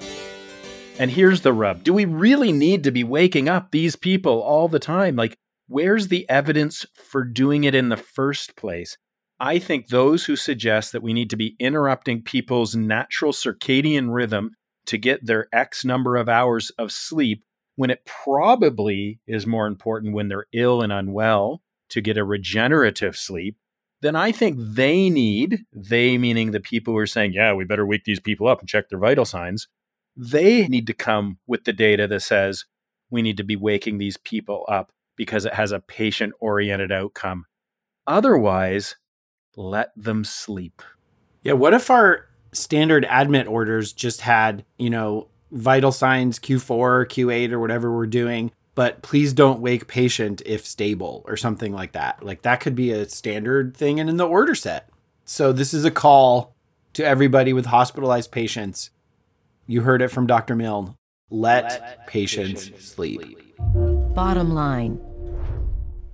And here's the rub. Do we really need to be waking up these people all the time? Like, where's the evidence for doing it in the first place? I think those who suggest that we need to be interrupting people's natural circadian rhythm to get their X number of hours of sleep when it probably is more important when they're ill and unwell to get a regenerative sleep, then I think they need, they meaning the people who are saying, yeah, we better wake these people up and check their vital signs, they need to come with the data that says we need to be waking these people up because it has a patient-oriented outcome. Otherwise, let them sleep. Yeah, what if our standard admit orders just had, you know, vital signs Q four, Q eight, or whatever we're doing, but please don't wake patient if stable or something like that. Like that could be a standard thing and in the order set. So this is a call to everybody with hospitalized patients. You heard it from Doctor Milne. Let, Let patients, patients sleep. sleep. Bottom line.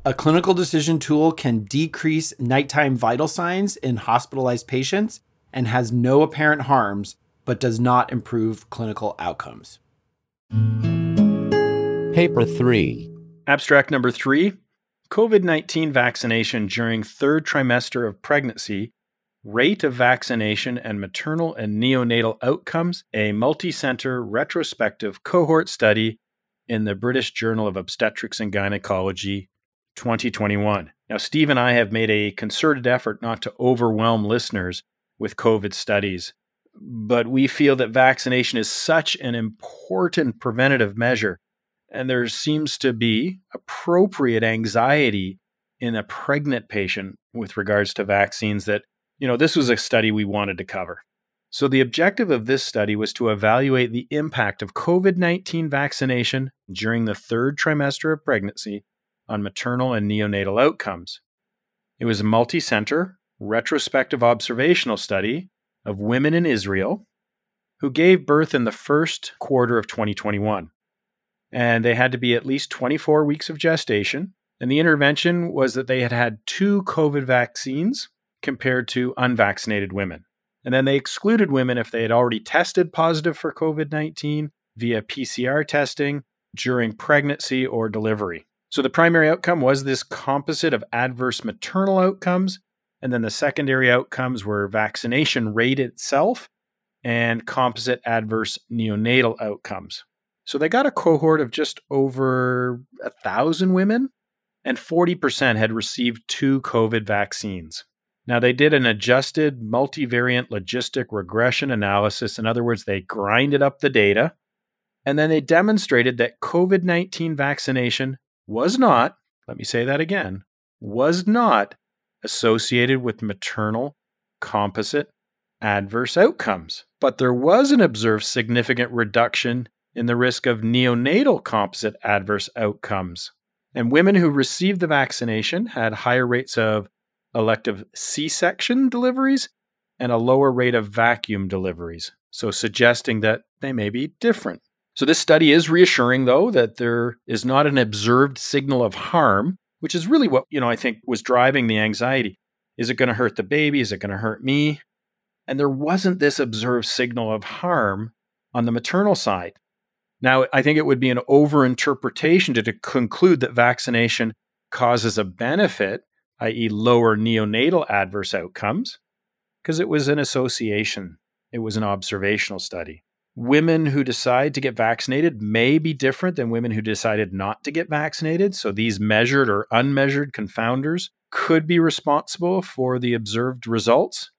A clinical decision tool can decrease nighttime vital signs in hospitalized patients and has no apparent harms, but does not improve clinical outcomes. Paper three. Abstract number three, COVID nineteen vaccination during third trimester of pregnancy, rate of vaccination and maternal and neonatal outcomes, a multi-center retrospective cohort study in the British Journal of Obstetrics and Gynecology, twenty twenty-one. Now, Steve and I have made a concerted effort not to overwhelm listeners with COVID studies, but we feel that vaccination is such an important preventative measure, and there seems to be appropriate anxiety in a pregnant patient with regards to vaccines that, you know, this was a study we wanted to cover. So the objective of this study was to evaluate the impact of COVID nineteen vaccination during the third trimester of pregnancy on maternal and neonatal outcomes. It was a multi-center, retrospective observational study of women in Israel who gave birth in the first quarter of twenty twenty-one. And they had to be at least twenty-four weeks of gestation. And the intervention was that they had had two COVID vaccines compared to unvaccinated women. And then they excluded women if they had already tested positive for COVID nineteen via P C R testing during pregnancy or delivery. So the primary outcome was this composite of adverse maternal outcomes. And then the secondary outcomes were vaccination rate itself and composite adverse neonatal outcomes. So they got a cohort of just over one thousand women, and forty percent had received two COVID vaccines. Now, they did an adjusted multivariant logistic regression analysis. In other words, they grinded up the data, and then they demonstrated that COVID nineteen vaccination was not, let me say that again, was not associated with maternal composite adverse outcomes, but there was an observed significant reduction in the risk of neonatal composite adverse outcomes. And women who received the vaccination had higher rates of elective C-section deliveries and a lower rate of vacuum deliveries, so suggesting that they may be different. So this study is reassuring, though, that there is not an observed signal of harm, which is really what, you know, I think was driving the anxiety. Is it going to hurt the baby? Is it going to hurt me? And there wasn't this observed signal of harm on the maternal side. Now, I think it would be an overinterpretation to, to conclude that vaccination causes a benefit, that is lower neonatal adverse outcomes, because it was an association. It was an observational study. Women who decide to get vaccinated may be different than women who decided not to get vaccinated. So these measured or unmeasured confounders could be responsible for the observed results.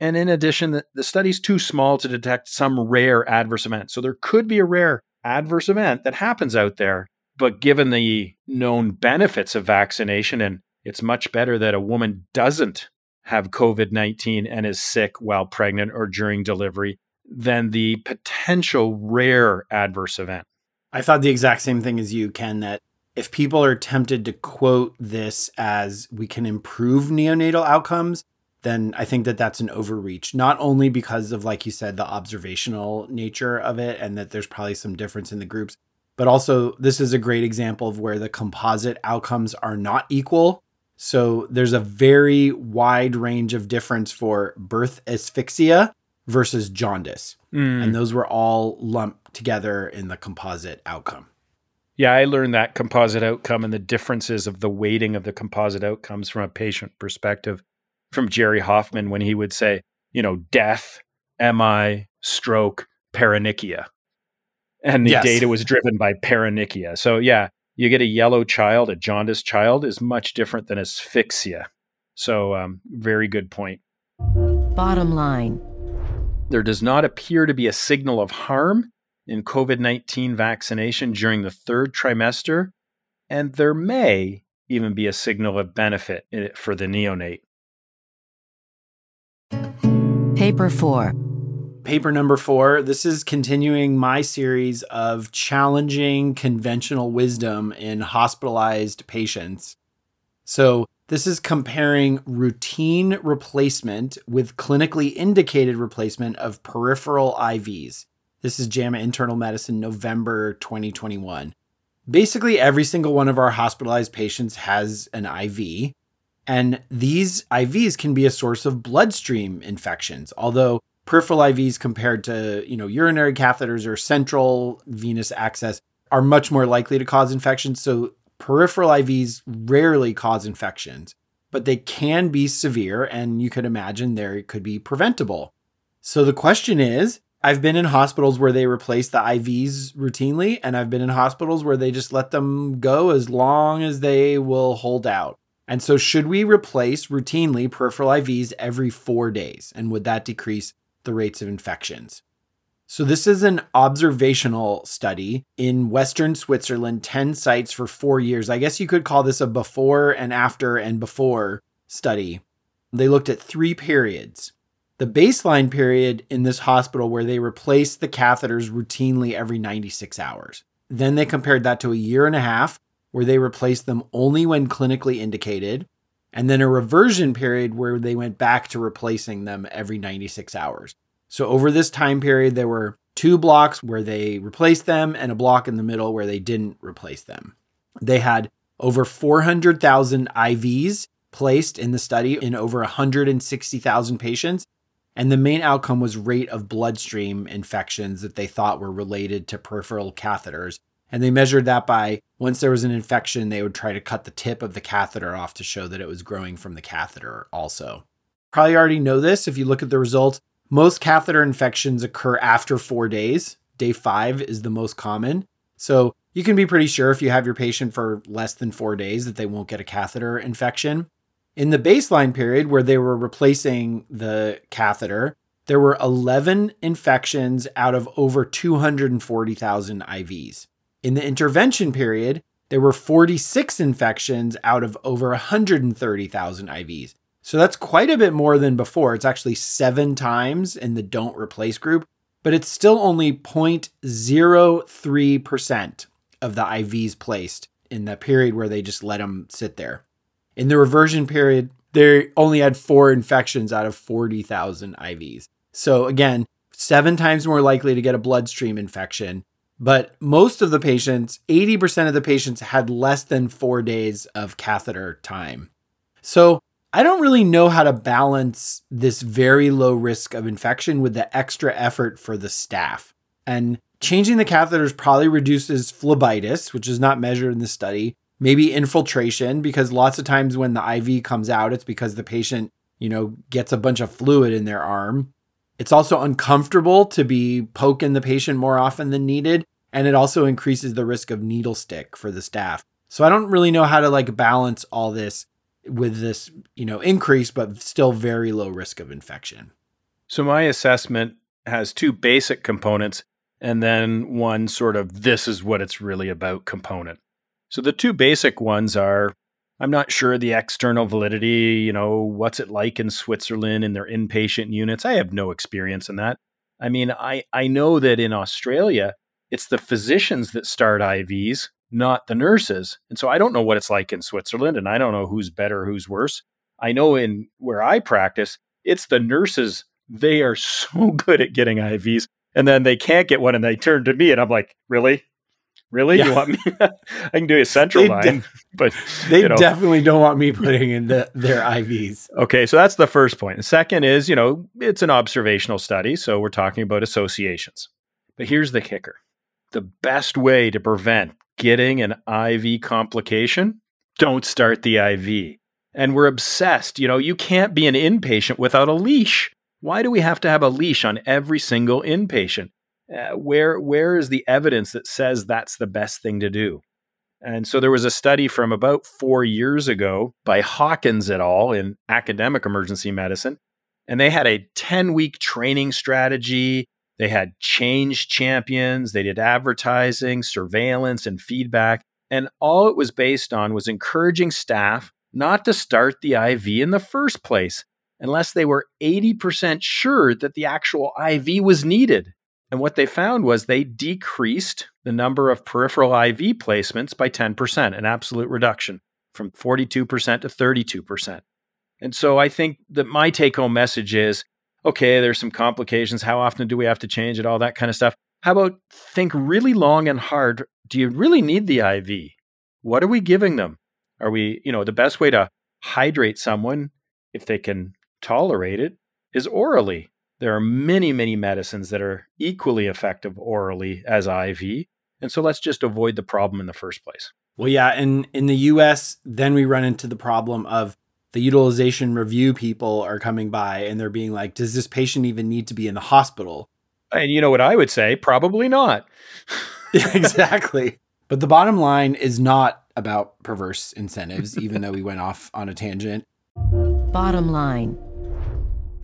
And in addition, the, the study's too small to detect some rare adverse event. So there could be a rare adverse event that happens out there. But given the known benefits of vaccination, and it's much better that a woman doesn't have COVID nineteen and is sick while pregnant or during delivery than the potential rare adverse event. I thought the exact same thing as you, Ken, that if people are tempted to quote this as we can improve neonatal outcomes, then I think that that's an overreach, not only because of, like you said, the observational nature of it and that there's probably some difference in the groups, but also this is a great example of where the composite outcomes are not equal. So there's a very wide range of difference for birth asphyxia versus jaundice. Mm. And those were all lumped together in the composite outcome. Yeah, I learned that composite outcome and the differences of the weighting of the composite outcomes from a patient perspective from Jerry Hoffman when he would say, you know, death, M I, stroke, paronychia. And the yes. data was driven by paronychia. So yeah, you get a yellow child, a jaundiced child is much different than asphyxia. So um, very good point. Bottom line. There does not appear to be a signal of harm in COVID nineteen vaccination during the third trimester, and there may even be a signal of benefit for the neonate. Paper four. Paper number four. This is continuing my series of challenging conventional wisdom in hospitalized patients. So this is comparing routine replacement with clinically indicated replacement of peripheral I Vs. This is JAMA Internal Medicine, November twenty twenty-one. Basically, every single one of our hospitalized patients has an I V, and these I Vs can be a source of bloodstream infections, although peripheral I Vs compared to, you know, urinary catheters or central venous access are much more likely to cause infections. So peripheral I Vs rarely cause infections, but they can be severe, and you could imagine there could be preventable. So the question is, I've been in hospitals where they replace the I Vs routinely, and I've been in hospitals where they just let them go as long as they will hold out. And so should we replace routinely peripheral I Vs every four days? And would that decrease the rates of infections? So this is an observational study in Western Switzerland, ten sites for four years. I guess you could call this a before and after and before study. They looked at three periods. The baseline period in this hospital where they replaced the catheters routinely every ninety-six hours. Then they compared that to a year and a half where they replaced them only when clinically indicated. And then a reversion period where they went back to replacing them every ninety-six hours. So over this time period, there were two blocks where they replaced them and a block in the middle where they didn't replace them. They had over four hundred thousand I Vs placed in the study in over one hundred sixty thousand patients. And the main outcome was rate of bloodstream infections that they thought were related to peripheral catheters. And they measured that by once there was an infection, they would try to cut the tip of the catheter off to show that it was growing from the catheter also. Probably already know this if you look at the results. Most catheter infections occur after four days. Day five is the most common. So you can be pretty sure if you have your patient for less than four days that they won't get a catheter infection. In the baseline period where they were replacing the catheter, there were eleven infections out of over two hundred forty thousand I Vs. In the intervention period, there were forty-six infections out of over one hundred thirty thousand I Vs. So that's quite a bit more than before. It's actually seven times in the don't replace group, but it's still only zero point zero three percent of the I Vs placed in the period where they just let them sit there. In the reversion period, they only had four infections out of forty thousand I Vs. So again, seven times more likely to get a bloodstream infection. But most of the patients, eighty percent of the patients had less than four days of catheter time. So I don't really know how to balance this very low risk of infection with the extra effort for the staff. And changing the catheters probably reduces phlebitis, which is not measured in the study, maybe infiltration, because lots of times when the I V comes out, it's because the patient, you know, gets a bunch of fluid in their arm. It's also uncomfortable to be poking the patient more often than needed, and it also increases the risk of needle stick for the staff. So I don't really know how to like balance all this with this, you know, increase, but still very low risk of infection. So my assessment has two basic components and then one sort of this is what it's really about component. So the two basic ones are, I'm not sure the external validity, you know, what's it like in Switzerland in their inpatient units? I have no experience in that. I mean, I, I know that in Australia, it's the physicians that start I Vs, not the nurses. And so I don't know what it's like in Switzerland, and I don't know who's better, who's worse. I know in where I practice, it's the nurses. They are so good at getting I Vs, and then they can't get one, and they turn to me, and I'm like, really? Really? Yeah. You want me? I can do a central they line, de- but they you know. definitely don't want me putting in the, their I Vs. Okay. So that's the first point. The second is, you know, it's an observational study. So we're talking about associations, but here's the kicker. The best way to prevent getting an I V complication, don't start the I V. And we're obsessed. You know, you can't be an inpatient without a leash. Why do we have to have a leash on every single inpatient? Uh, where where is the evidence that says that's the best thing to do? And so there was a study from about four years ago by Hawkins et al. In academic emergency medicine, and they had a ten-week training strategy. They had change champions. They did advertising, surveillance, and feedback. And all it was based on was encouraging staff not to start the I V in the first place unless they were eighty percent sure that the actual I V was needed. And what they found was they decreased the number of peripheral I V placements by ten percent, an absolute reduction from forty-two percent to thirty-two percent. And so I think that my take-home message is, okay, there's some complications. How often do we have to change it? All that kind of stuff. How about think really long and hard. Do you really need the I V? What are we giving them? Are we, you know, the best way to hydrate someone, if they can tolerate it, is orally. There are many, many medicines that are equally effective orally as I V. And so let's just avoid the problem in the first place. Well, yeah. And in the U S, then we run into the problem of the utilization review people are coming by and they're being like, does this patient even need to be in the hospital? And you know what I would say? Probably not. Exactly. But the bottom line is not about perverse incentives, even though we went off on a tangent. Bottom line.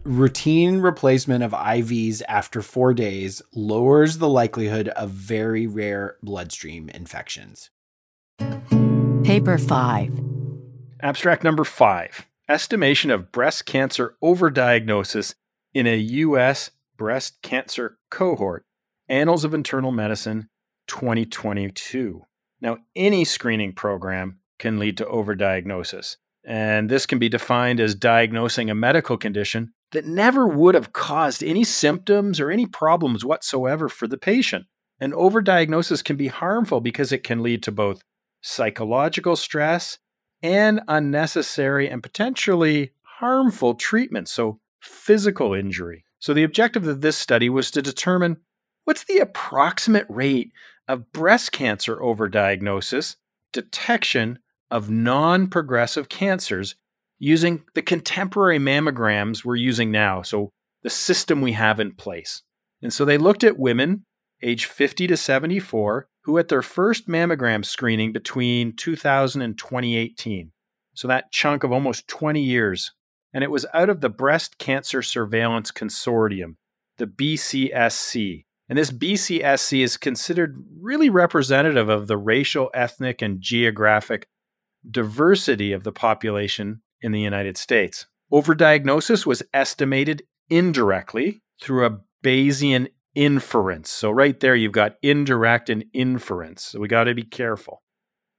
Routine replacement of I Vs after four days lowers the likelihood of very rare bloodstream infections. Paper five. Abstract number five. Estimation of breast cancer overdiagnosis in a U S breast cancer cohort. Annals of Internal Medicine, twenty twenty-two. Now, any screening program can lead to overdiagnosis, and this can be defined as diagnosing a medical condition that never would have caused any symptoms or any problems whatsoever for the patient. And overdiagnosis can be harmful because it can lead to both psychological stress and unnecessary and potentially harmful treatment, so physical injury. So the objective of this study was to determine what's the approximate rate of breast cancer overdiagnosis detection of non-progressive cancers using the contemporary mammograms we're using now, so the system we have in place. And so they looked at women age fifty to seventy-four who at their first mammogram screening between two thousand and twenty eighteen, so that chunk of almost twenty years, and it was out of the Breast Cancer Surveillance Consortium, the B C S C. And this B C S C is considered really representative of the racial, ethnic, and geographic diversity of the population in the United States. Overdiagnosis was estimated indirectly through a Bayesian inference. So right there, you've got indirect and inference. So we got to be careful.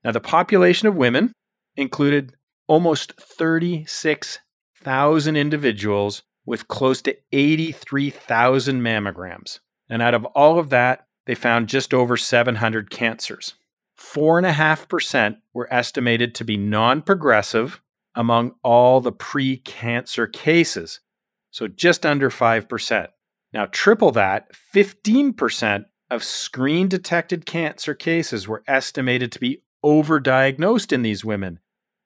Now, the population of women included almost thirty-six thousand individuals with close to eighty-three thousand mammograms. And out of all of that, they found just over seven hundred cancers. four point five percent were estimated to be non-progressive among all the pre-cancer cases, so just under five percent. Now, triple that, fifteen percent of screen-detected cancer cases were estimated to be overdiagnosed in these women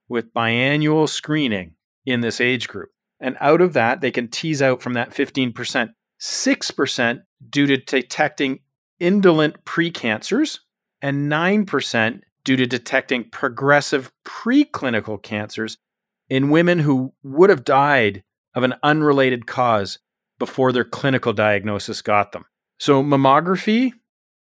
with biannual screening in this age group. And out of that, they can tease out from that fifteen percent, six percent due to detecting indolent precancers, and nine percent due to detecting progressive preclinical cancers in women who would have died of an unrelated cause before their clinical diagnosis got them. So mammography,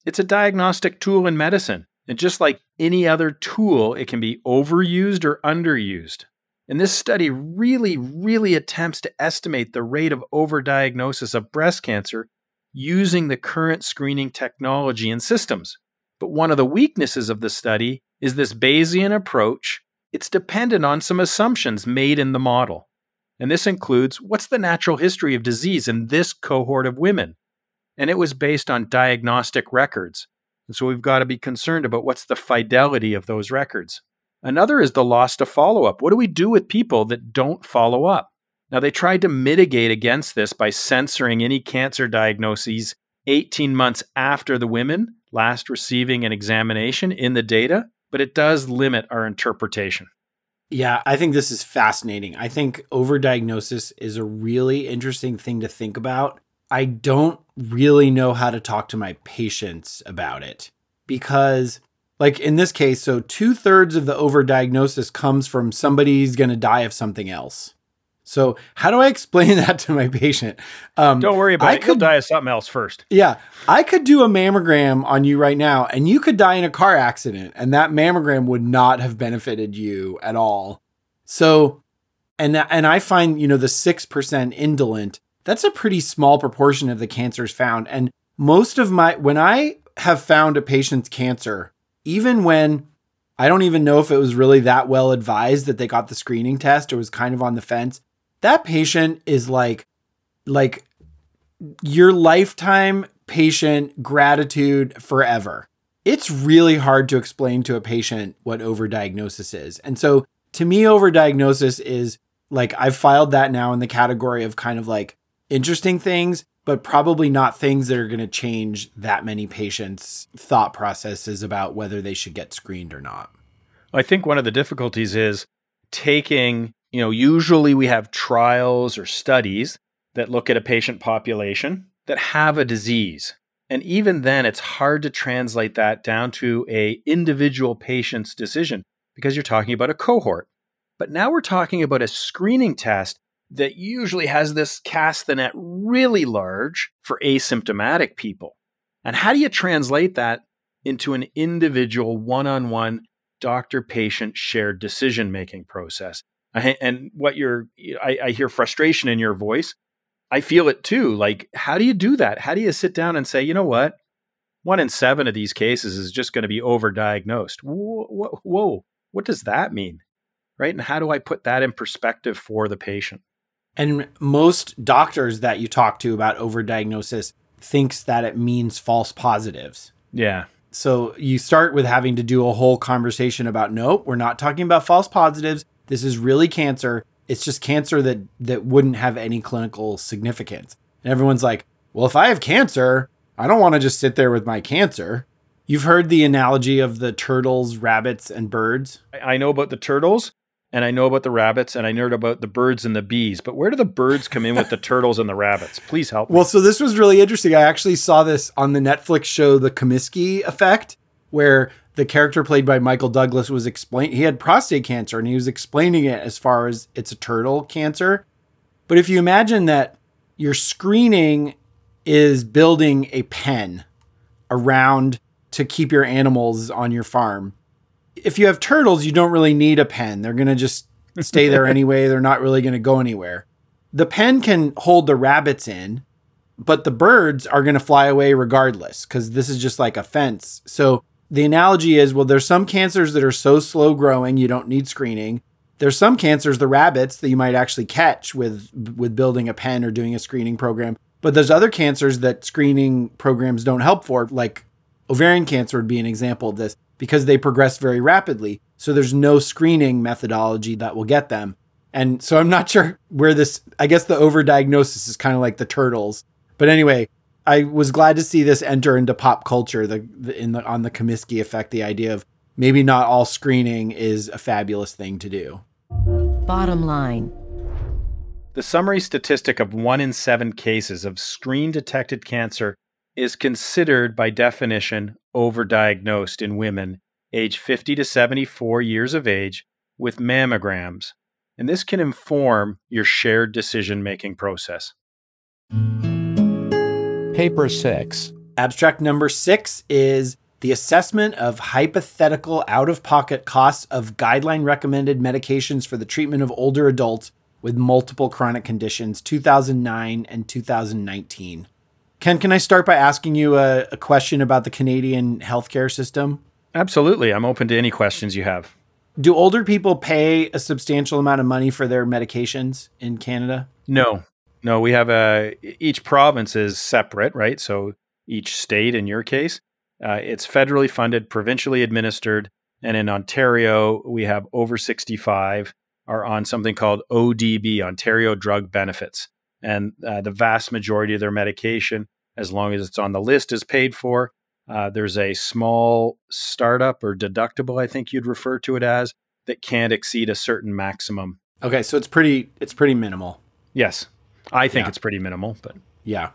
it's a diagnostic tool in medicine. And just like any other tool, it can be overused or underused. And this study really, really attempts to estimate the rate of overdiagnosis of breast cancer using the current screening technology and systems. But one of the weaknesses of the study is this Bayesian approach. It's dependent on some assumptions made in the model. And this includes what's the natural history of disease in this cohort of women. And it was based on diagnostic records. And so we've got to be concerned about what's the fidelity of those records. Another is the loss to follow-up. What do we do with people that don't follow up? Now, they tried to mitigate against this by censoring any cancer diagnoses eighteen months after the women last receiving an examination in the data, but it does limit our interpretation. Yeah, I think this is fascinating. I think overdiagnosis is a really interesting thing to think about. I don't really know how to talk to my patients about it because, like in this case, so two thirds of the overdiagnosis comes from somebody's going to die of something else. So how do I explain that to my patient? Um, don't worry about I it. Could, You'll die of something else first. Yeah. I could do a mammogram on you right now and you could die in a car accident and that mammogram would not have benefited you at all. So, and, and I find, you know, the six percent indolent, that's a pretty small proportion of the cancers found. And most of my, when I have found a patient's cancer, even when I don't even know if it was really that well advised that they got the screening test or was kind of on the fence, that patient is like, like your lifetime patient gratitude forever. It's really hard to explain to a patient what overdiagnosis is. And so to me, overdiagnosis is like, I've filed that now in the category of kind of like interesting things, but probably not things that are going to change that many patients' thought processes about whether they should get screened or not. I think one of the difficulties is taking, you know, usually we have trials or studies that look at a patient population that have a disease. And even then, it's hard to translate that down to an individual patient's decision because you're talking about a cohort. But now we're talking about a screening test that usually has this cast the net really large for asymptomatic people. And how do you translate that into an individual one-on-one doctor-patient shared decision-making process? And what you're, I, I hear frustration in your voice. I feel it too. Like, how do you do that? How do you sit down and say, you know what? One in seven of these cases is just going to be overdiagnosed. Whoa, whoa, whoa, what does that mean? Right? And how do I put that in perspective for the patient? And most doctors that you talk to about overdiagnosis thinks that it means false positives. Yeah. So you start with having to do a whole conversation about, nope, we're not talking about false positives. This is really cancer. It's just cancer that, that wouldn't have any clinical significance. And everyone's like, well, if I have cancer, I don't want to just sit there with my cancer. You've heard the analogy of the turtles, rabbits, and birds. I know about the turtles. And I know about the rabbits, and I nerd about the birds and the bees. But where do the birds come in with the turtles and the rabbits? Please help me. Well, so this was really interesting. I actually saw this on the Netflix show, The Komiskey Effect, where the character played by Michael Douglas was explaining, he had prostate cancer, and he was explaining it as far as it's a turtle cancer. But if you imagine that your screening is building a pen around to keep your animals on your farm, if you have turtles, you don't really need a pen. They're going to just stay there anyway. They're not really going to go anywhere. The pen can hold the rabbits in, but the birds are going to fly away regardless because this is just like a fence. So the analogy is, well, there's some cancers that are so slow growing, you don't need screening. There's some cancers, the rabbits, that you might actually catch with, with building a pen or doing a screening program. But there's other cancers that screening programs don't help for, like ovarian cancer would be an example of this, because they progress very rapidly. So there's no screening methodology that will get them. And so I'm not sure where this, I guess the overdiagnosis is kind of like the turtles. But anyway, I was glad to see this enter into pop culture, the, the in the on the Komiskey effect, the idea of maybe not all screening is a fabulous thing to do. Bottom line. The summary statistic of one in seven cases of screen-detected cancer is considered by definition overdiagnosed in women age fifty to seventy-four years of age with mammograms. And this can inform your shared decision-making process. Paper six. Abstract number six is the assessment of hypothetical out-of-pocket costs of guideline-recommended medications for the treatment of older adults with multiple chronic conditions, two thousand nine and two thousand nineteen. Ken, can I start by asking you a, a question about the Canadian healthcare system? Absolutely. I'm open to any questions you have. Do older people pay a substantial amount of money for their medications in Canada? No. No, we have a, each province is separate, right? So each state in your case, uh, it's federally funded, provincially administered. And in Ontario, we have over sixty-five are on something called O D B, Ontario Drug Benefits. And uh, the vast majority of their medication, as long as it's on the list, is paid for. Uh, there's a small startup or deductible, I think you'd refer to it as, that can't exceed a certain maximum. Okay, so it's pretty, it's pretty minimal. Yes. I think yeah. it's pretty minimal, but yeah.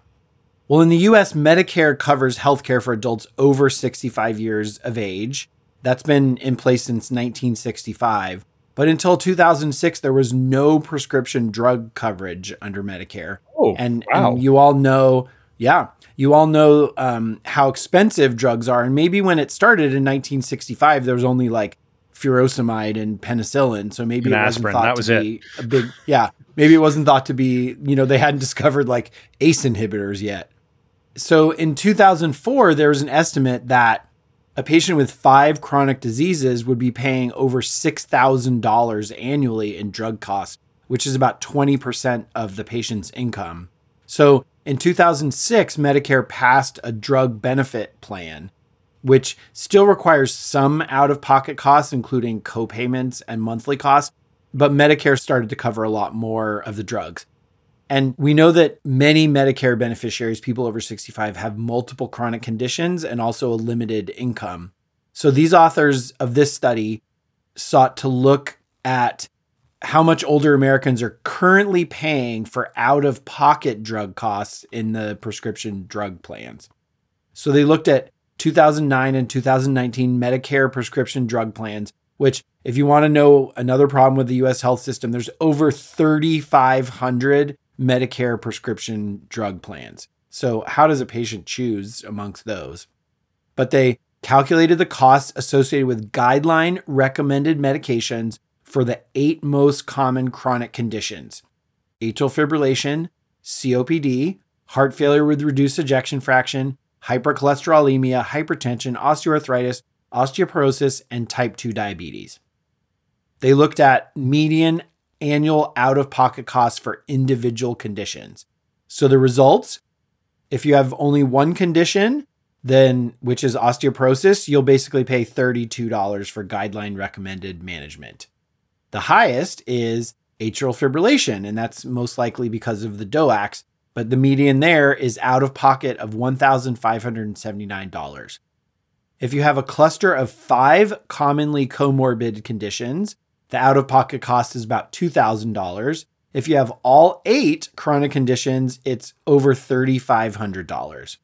Well, in the U S, Medicare covers healthcare for adults over sixty-five years of age. That's been in place since nineteen sixty-five. But until two thousand six, there was no prescription drug coverage under Medicare. Oh, and, wow. and you all know, yeah, you all know um, how expensive drugs are. And maybe when it started in nineteen sixty-five, there was only like furosemide and penicillin. So maybe and it wasn't aspirin. thought that was to it. be a big, yeah, maybe it wasn't thought to be, you know, they hadn't discovered like A C E inhibitors yet. So in two thousand four, there was an estimate that a patient with five chronic diseases would be paying over six thousand dollars annually in drug costs, which is about twenty percent of the patient's income. So in two thousand six, Medicare passed a drug benefit plan, which still requires some out-of-pocket costs, including co-payments and monthly costs, but Medicare started to cover a lot more of the drugs. And we know that many Medicare beneficiaries, people over sixty-five, have multiple chronic conditions and also a limited income. So these authors of this study sought to look at how much older Americans are currently paying for out-of-pocket drug costs in the prescription drug plans. So they looked at two thousand nine and two thousand nineteen Medicare prescription drug plans, which, if you want to know another problem with the U S health system, there's over three thousand five hundred Medicare prescription drug plans. So how does a patient choose amongst those? But they calculated the costs associated with guideline recommended medications for the eight most common chronic conditions: atrial fibrillation, C O P D, heart failure with reduced ejection fraction, hypercholesterolemia, hypertension, osteoarthritis, osteoporosis, and type two diabetes. They looked at median annual out-of-pocket costs for individual conditions. So the results, if you have only one condition, then which is osteoporosis, you'll basically pay thirty-two dollars for guideline recommended management. The highest is atrial fibrillation, and that's most likely because of the D O A Cs, but the median there is out-of-pocket of one thousand five hundred seventy-nine dollars. If you have a cluster of five commonly comorbid conditions, the out-of-pocket cost is about two thousand dollars. If you have all eight chronic conditions, it's over three thousand five hundred dollars.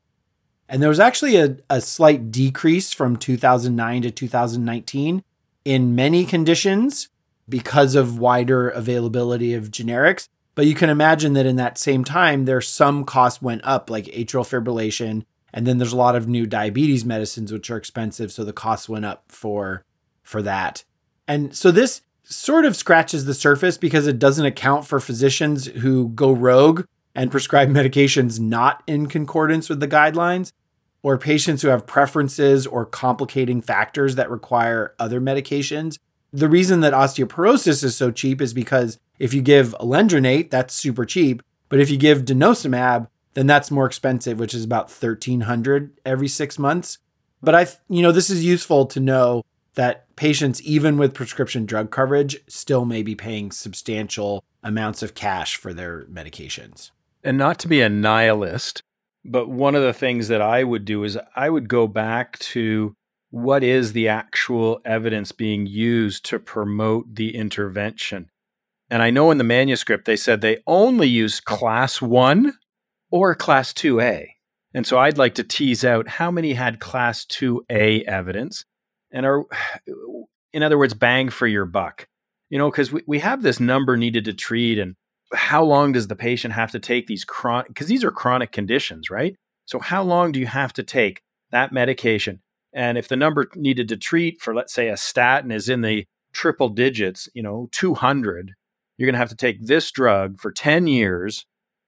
And there was actually a, a slight decrease from two thousand nine to two thousand nineteen in many conditions because of wider availability of generics. But you can imagine that in that same time, there's some costs went up, like atrial fibrillation. And then there's a lot of new diabetes medicines, which are expensive. So the costs went up for, for that. And so this sort of scratches the surface because it doesn't account for physicians who go rogue and prescribe medications not in concordance with the guidelines, or patients who have preferences or complicating factors that require other medications. The reason that osteoporosis is so cheap is because if you give alendronate, that's super cheap. But if you give denosumab, then that's more expensive, which is about thirteen hundred dollars every six months. But I, you know, this is useful to know that patients, even with prescription drug coverage, still may be paying substantial amounts of cash for their medications. And not to be a nihilist, but one of the things that I would do is I would go back to what is the actual evidence being used to promote the intervention. And I know in the manuscript, they said they only use class one or class two A. And so I'd like to tease out how many had class two A evidence and are, in other words, bang for your buck. You know, because we, we have this number needed to treat and how long does the patient have to take these chronic, because these are chronic conditions, right? So how long do you have to take that medication? And if the number needed to treat for, let's say, a statin is in the triple digits, you know, two hundred, you're going to have to take this drug for ten years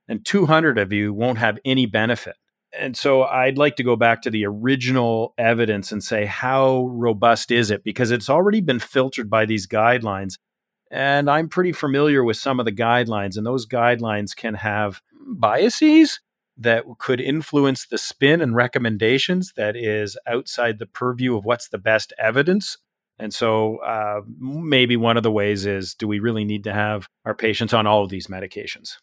and two hundred of you won't have any benefit. And so I'd like to go back to the original evidence and say, how robust is it? Because it's already been filtered by these guidelines. And I'm pretty familiar with some of the guidelines, and those guidelines can have biases that could influence the spin and recommendations that is outside the purview of what's the best evidence. And so uh, maybe one of the ways is, do we really need to have our patients on all of these medications?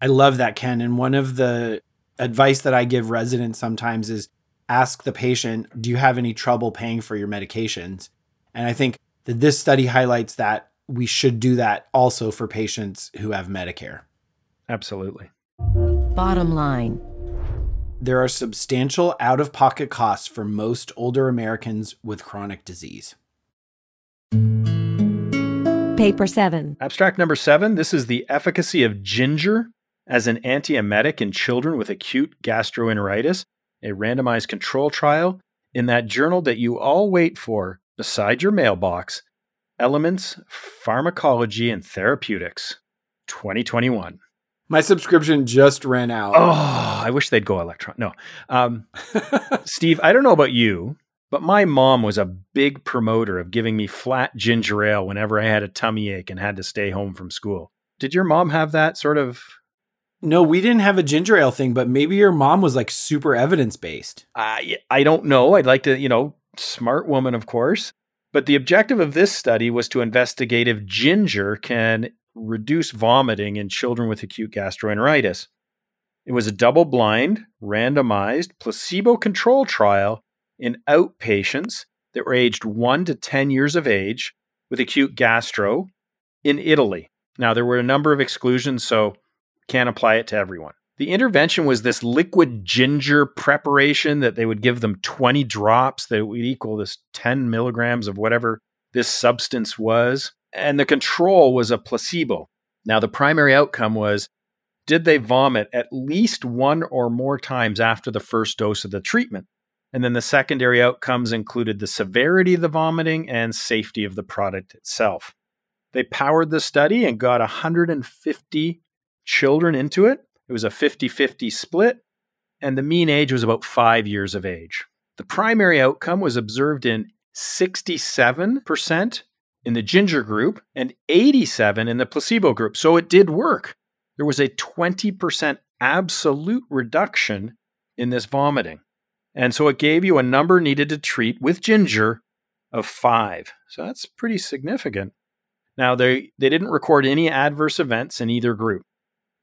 I love that, Ken. And one of the advice that I give residents sometimes is ask the patient, do you have any trouble paying for your medications? And I think that this study highlights that we should do that also for patients who have Medicare. Absolutely. Bottom line. There are substantial out-of-pocket costs for most older Americans with chronic disease. Paper seven. Abstract number seven. This is the efficacy of ginger as an antiemetic in children with acute gastroenteritis, a randomized control trial in that journal that you all wait for beside your mailbox, Elements, Pharmacology, and Therapeutics, twenty twenty-one. My subscription just ran out. Oh, I wish they'd go electron. No. Um, Steve, I don't know about you, but my mom was a big promoter of giving me flat ginger ale whenever I had a tummy ache and had to stay home from school. Did your mom have that sort of... No, we didn't have a ginger ale thing, but maybe your mom was like super evidence-based. I, I don't know. I'd like to, you know, smart woman, of course. But the objective of this study was to investigate if ginger can reduce vomiting in children with acute gastroenteritis. It was a double-blind, randomized, placebo-controlled trial in outpatients that were aged one to ten years of age with acute gastro in Italy. Now, there were a number of exclusions, so can't apply it to everyone. The intervention was this liquid ginger preparation that they would give them twenty drops that would equal this ten milligrams of whatever this substance was. And the control was a placebo. Now, the primary outcome was, did they vomit at least one or more times after the first dose of the treatment? And then the secondary outcomes included the severity of the vomiting and safety of the product itself. They powered the study and got one hundred fifty children into it. It was a fifty-fifty split, and the mean age was about five years of age. The primary outcome was observed in sixty-seven percent in the ginger group and eighty-seven percent in the placebo group. So it did work. There was a twenty percent absolute reduction in this vomiting. And so it gave you a number needed to treat with ginger of five. So that's pretty significant. Now, they, they didn't record any adverse events in either group.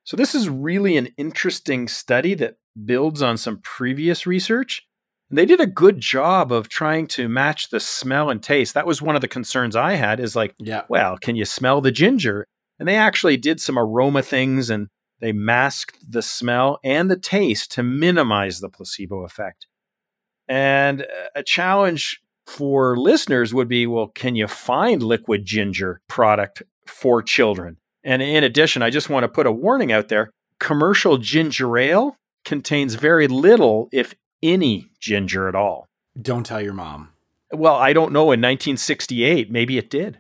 So this is really an interesting study that builds on some previous research. They did a good job of trying to match the smell and taste. That was one of the concerns I had is like, yeah. Well, can you smell the ginger? And they actually did some aroma things and they masked the smell and the taste to minimize the placebo effect. And a challenge for listeners would be, well, can you find liquid ginger product for children? And in addition, I just want to put a warning out there. Commercial ginger ale contains very little, if any, ginger at all. Don't tell your mom. Well, I don't know. In nineteen sixty-eight, maybe it did.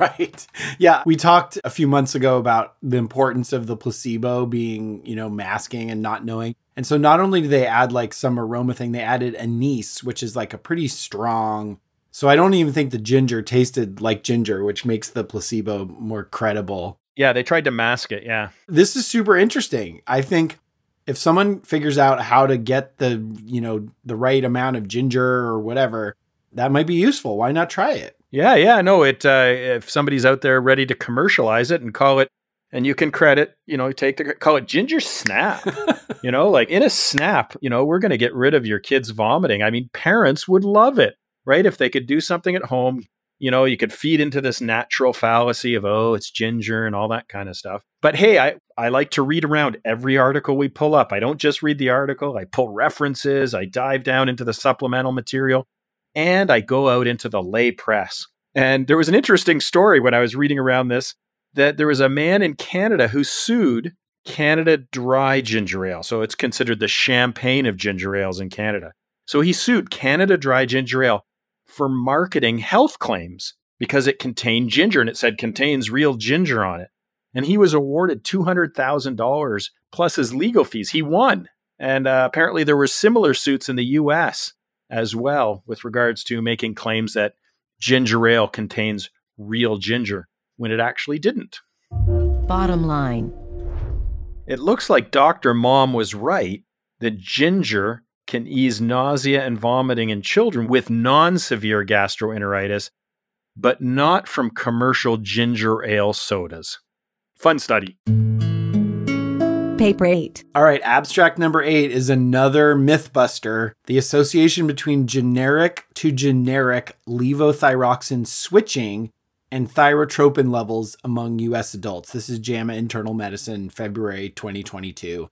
Right. Yeah. We talked a few months ago about the importance of the placebo being, you know, masking and not knowing. And so not only do they add like some aroma thing, they added anise, which is like a pretty strong. So I don't even think the ginger tasted like ginger, which makes the placebo more credible. Yeah. They tried to mask it. Yeah. This is super interesting. I think if someone figures out how to get the, you know, the right amount of ginger or whatever, that might be useful. Why not try it? Yeah, yeah, no, it, uh, if somebody's out there ready to commercialize it and call it, and you can credit, you know, take the, call it ginger snap, you know, like in a snap, you know, we're going to get rid of your kids vomiting. I mean, parents would love it, right? If they could do something at home, you know, you could feed into this natural fallacy of, oh, it's ginger and all that kind of stuff. But hey, I, I like to read around every article we pull up. I don't just read the article. I pull references. I dive down into the supplemental material. And I go out into the lay press. And there was an interesting story when I was reading around this, that there was a man in Canada who sued Canada Dry ginger ale. So it's considered the champagne of ginger ales in Canada. So he sued Canada Dry ginger ale for marketing health claims because it contained ginger and it said contains real ginger on it. And he was awarded two hundred thousand dollars plus his legal fees. He won. And uh, apparently there were similar suits in the U S as well with regards to making claims that ginger ale contains real ginger when it actually didn't. Bottom line. It looks like Doctor Mom was right that ginger can ease nausea and vomiting in children with non-severe gastroenteritis, but not from commercial ginger ale sodas. Fun study. Paper eight. All right. Abstract number eight is another myth buster. The association between generic to generic levothyroxine switching and thyrotropin levels among U S adults. This is JAMA Internal Medicine, February twenty twenty-two.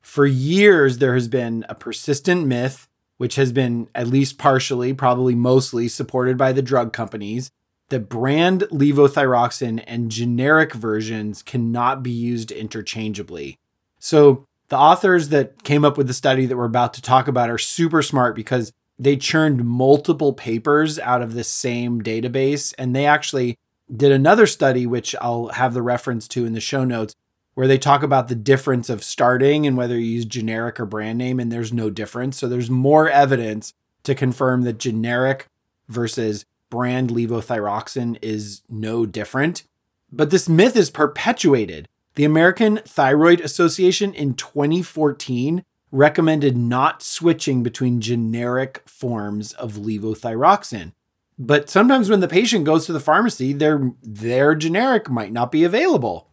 For years, there has been a persistent myth, which has been at least partially, probably mostly supported by the drug companies, that brand levothyroxine and generic versions cannot be used interchangeably. So the authors that came up with the study that we're about to talk about are super smart because they churned multiple papers out of this same database. And they actually did another study, which I'll have the reference to in the show notes, where they talk about the difference of starting and whether you use generic or brand name, and there's no difference. So there's more evidence to confirm that generic versus brand levothyroxine is no different. But this myth is perpetuated. The American Thyroid Association in twenty fourteen recommended not switching between generic forms of levothyroxine. But sometimes when the patient goes to the pharmacy, their, their generic might not be available.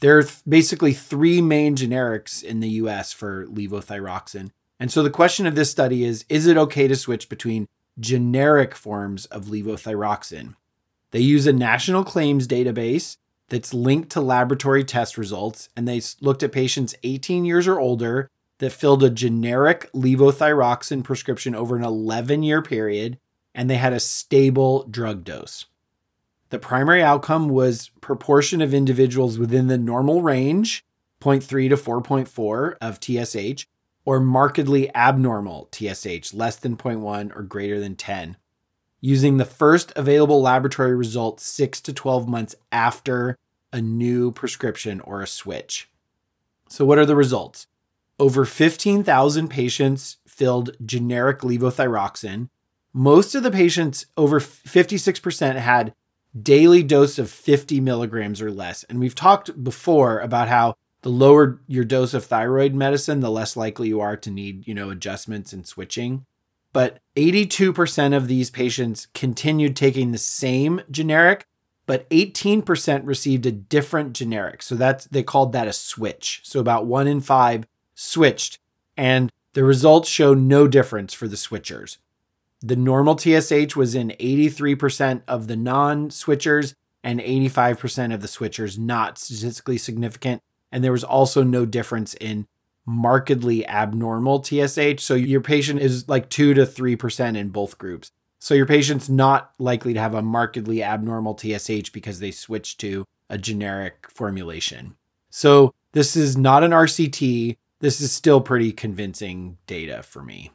There are th- basically three main generics in the U S for levothyroxine. And so the question of this study is, is it okay to switch between generic forms of levothyroxine? They use a national claims database that's linked to laboratory test results, and they looked at patients eighteen years or older that filled a generic levothyroxine prescription over an eleven-year period, and they had a stable drug dose. The primary outcome was proportion of individuals within the normal range, zero point three to four point four of T S H, or markedly abnormal T S H, less than zero point one or greater than ten. Using the first available laboratory result six to twelve months after a new prescription or a switch. So what are the results? Over fifteen thousand patients filled generic levothyroxine. Most of the patients, over fifty-six percent, had daily dose of fifty milligrams or less. And we've talked before about how the lower your dose of thyroid medicine, the less likely you are to need, you know, adjustments and switching. But eighty-two percent of these patients continued taking the same generic, but eighteen percent received a different generic. So that's, they called that a switch. So about one in five switched, and the results show no difference for the switchers. The normal T S H was in eighty-three percent of the non-switchers and eighty-five percent of the switchers, not statistically significant. And there was also no difference in markedly abnormal T S H. So your patient is like two to three percent in both groups. So your patient's not likely to have a markedly abnormal T S H because they switched to a generic formulation. So this is not an R C T. This is still pretty convincing data for me.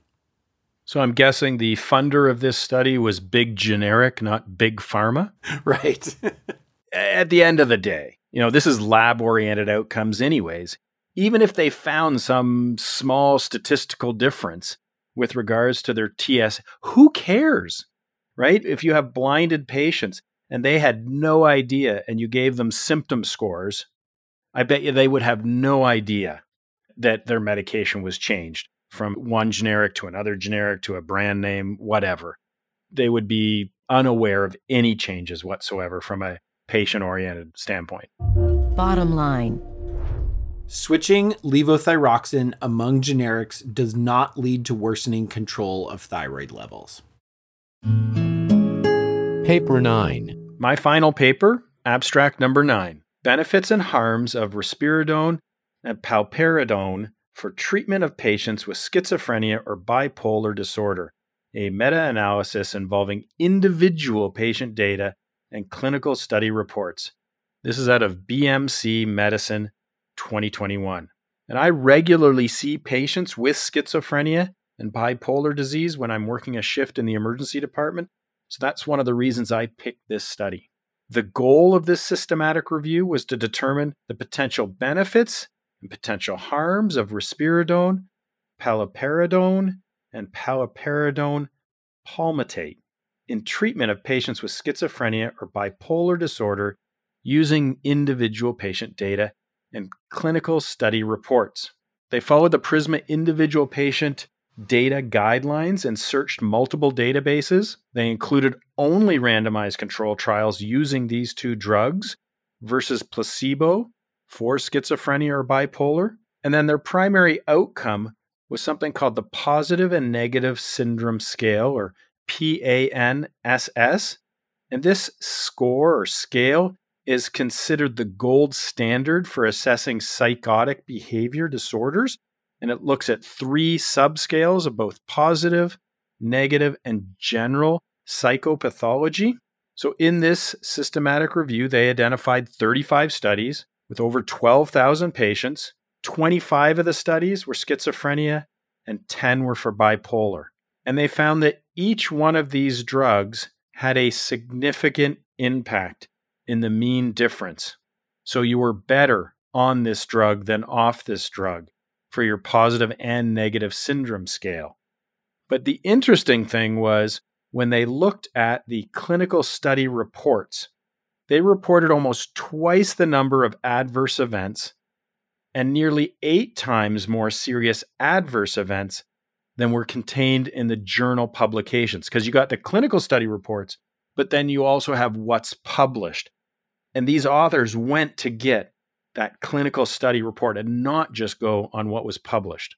So I'm guessing the funder of this study was Big Generic, not Big Pharma? Right. At the end of the day, you know, this is lab-oriented outcomes anyways. Even if they found some small statistical difference with regards to their T S, who cares, right? If you have blinded patients and they had no idea and you gave them symptom scores, I bet you they would have no idea that their medication was changed from one generic to another generic to a brand name, whatever. They would be unaware of any changes whatsoever from a patient-oriented standpoint. Bottom line. Switching levothyroxine among generics does not lead to worsening control of thyroid levels. Paper nine. My final paper, abstract number nine. Benefits and harms of risperidone and palperidone for treatment of patients with schizophrenia or bipolar disorder, a meta-analysis involving individual patient data and clinical study reports. This is out of B M C Medicine twenty twenty-one. And I regularly see patients with schizophrenia and bipolar disease when I'm working a shift in the emergency department. So that's one of the reasons I picked this study. The goal of this systematic review was to determine the potential benefits and potential harms of risperidone, paliperidone, and paliperidone palmitate in treatment of patients with schizophrenia or bipolar disorder using individual patient data and clinical study reports. They followed the PRISMA individual patient data guidelines and searched multiple databases. They included only randomized control trials using these two drugs versus placebo for schizophrenia or bipolar. And then their primary outcome was something called the Positive and Negative Syndrome Scale, or P A N S S. And this score or scale is considered the gold standard for assessing psychotic behavior disorders, and it looks at three subscales of both positive, negative, and general psychopathology. So in this systematic review, they identified thirty-five studies with over twelve thousand patients. twenty-five of the studies were schizophrenia and ten were for bipolar. And they found that each one of these drugs had a significant impact in the mean difference. So you were better on this drug than off this drug for your positive and negative syndrome scale. But the interesting thing was when they looked at the clinical study reports, they reported almost twice the number of adverse events and nearly eight times more serious adverse events than were contained in the journal publications, because you got the clinical study reports, but then you also have what's published. And these authors went to get that clinical study report and not just go on what was published.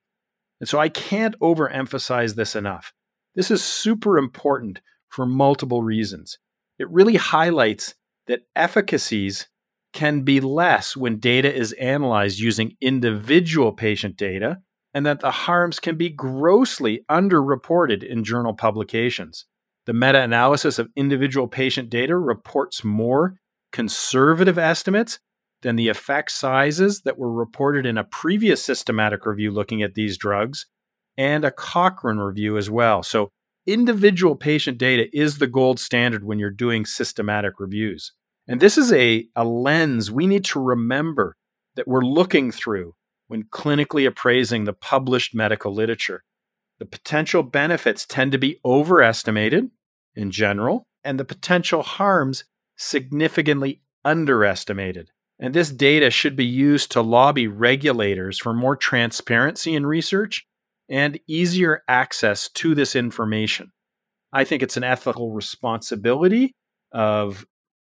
And so I can't overemphasize this enough. This is super important for multiple reasons. It really highlights that efficacies can be less when data is analyzed using individual patient data, and that the harms can be grossly underreported in journal publications. The meta-analysis of individual patient data reports more conservative estimates than the effect sizes that were reported in a previous systematic review looking at these drugs, and a Cochrane review as well. So individual patient data is the gold standard when you're doing systematic reviews. And this is a, a lens we need to remember that we're looking through when clinically appraising the published medical literature. The potential benefits tend to be overestimated in general, and the potential harms significantly underestimated. And this data should be used to lobby regulators for more transparency in research and easier access to this information. I think it's an ethical responsibility of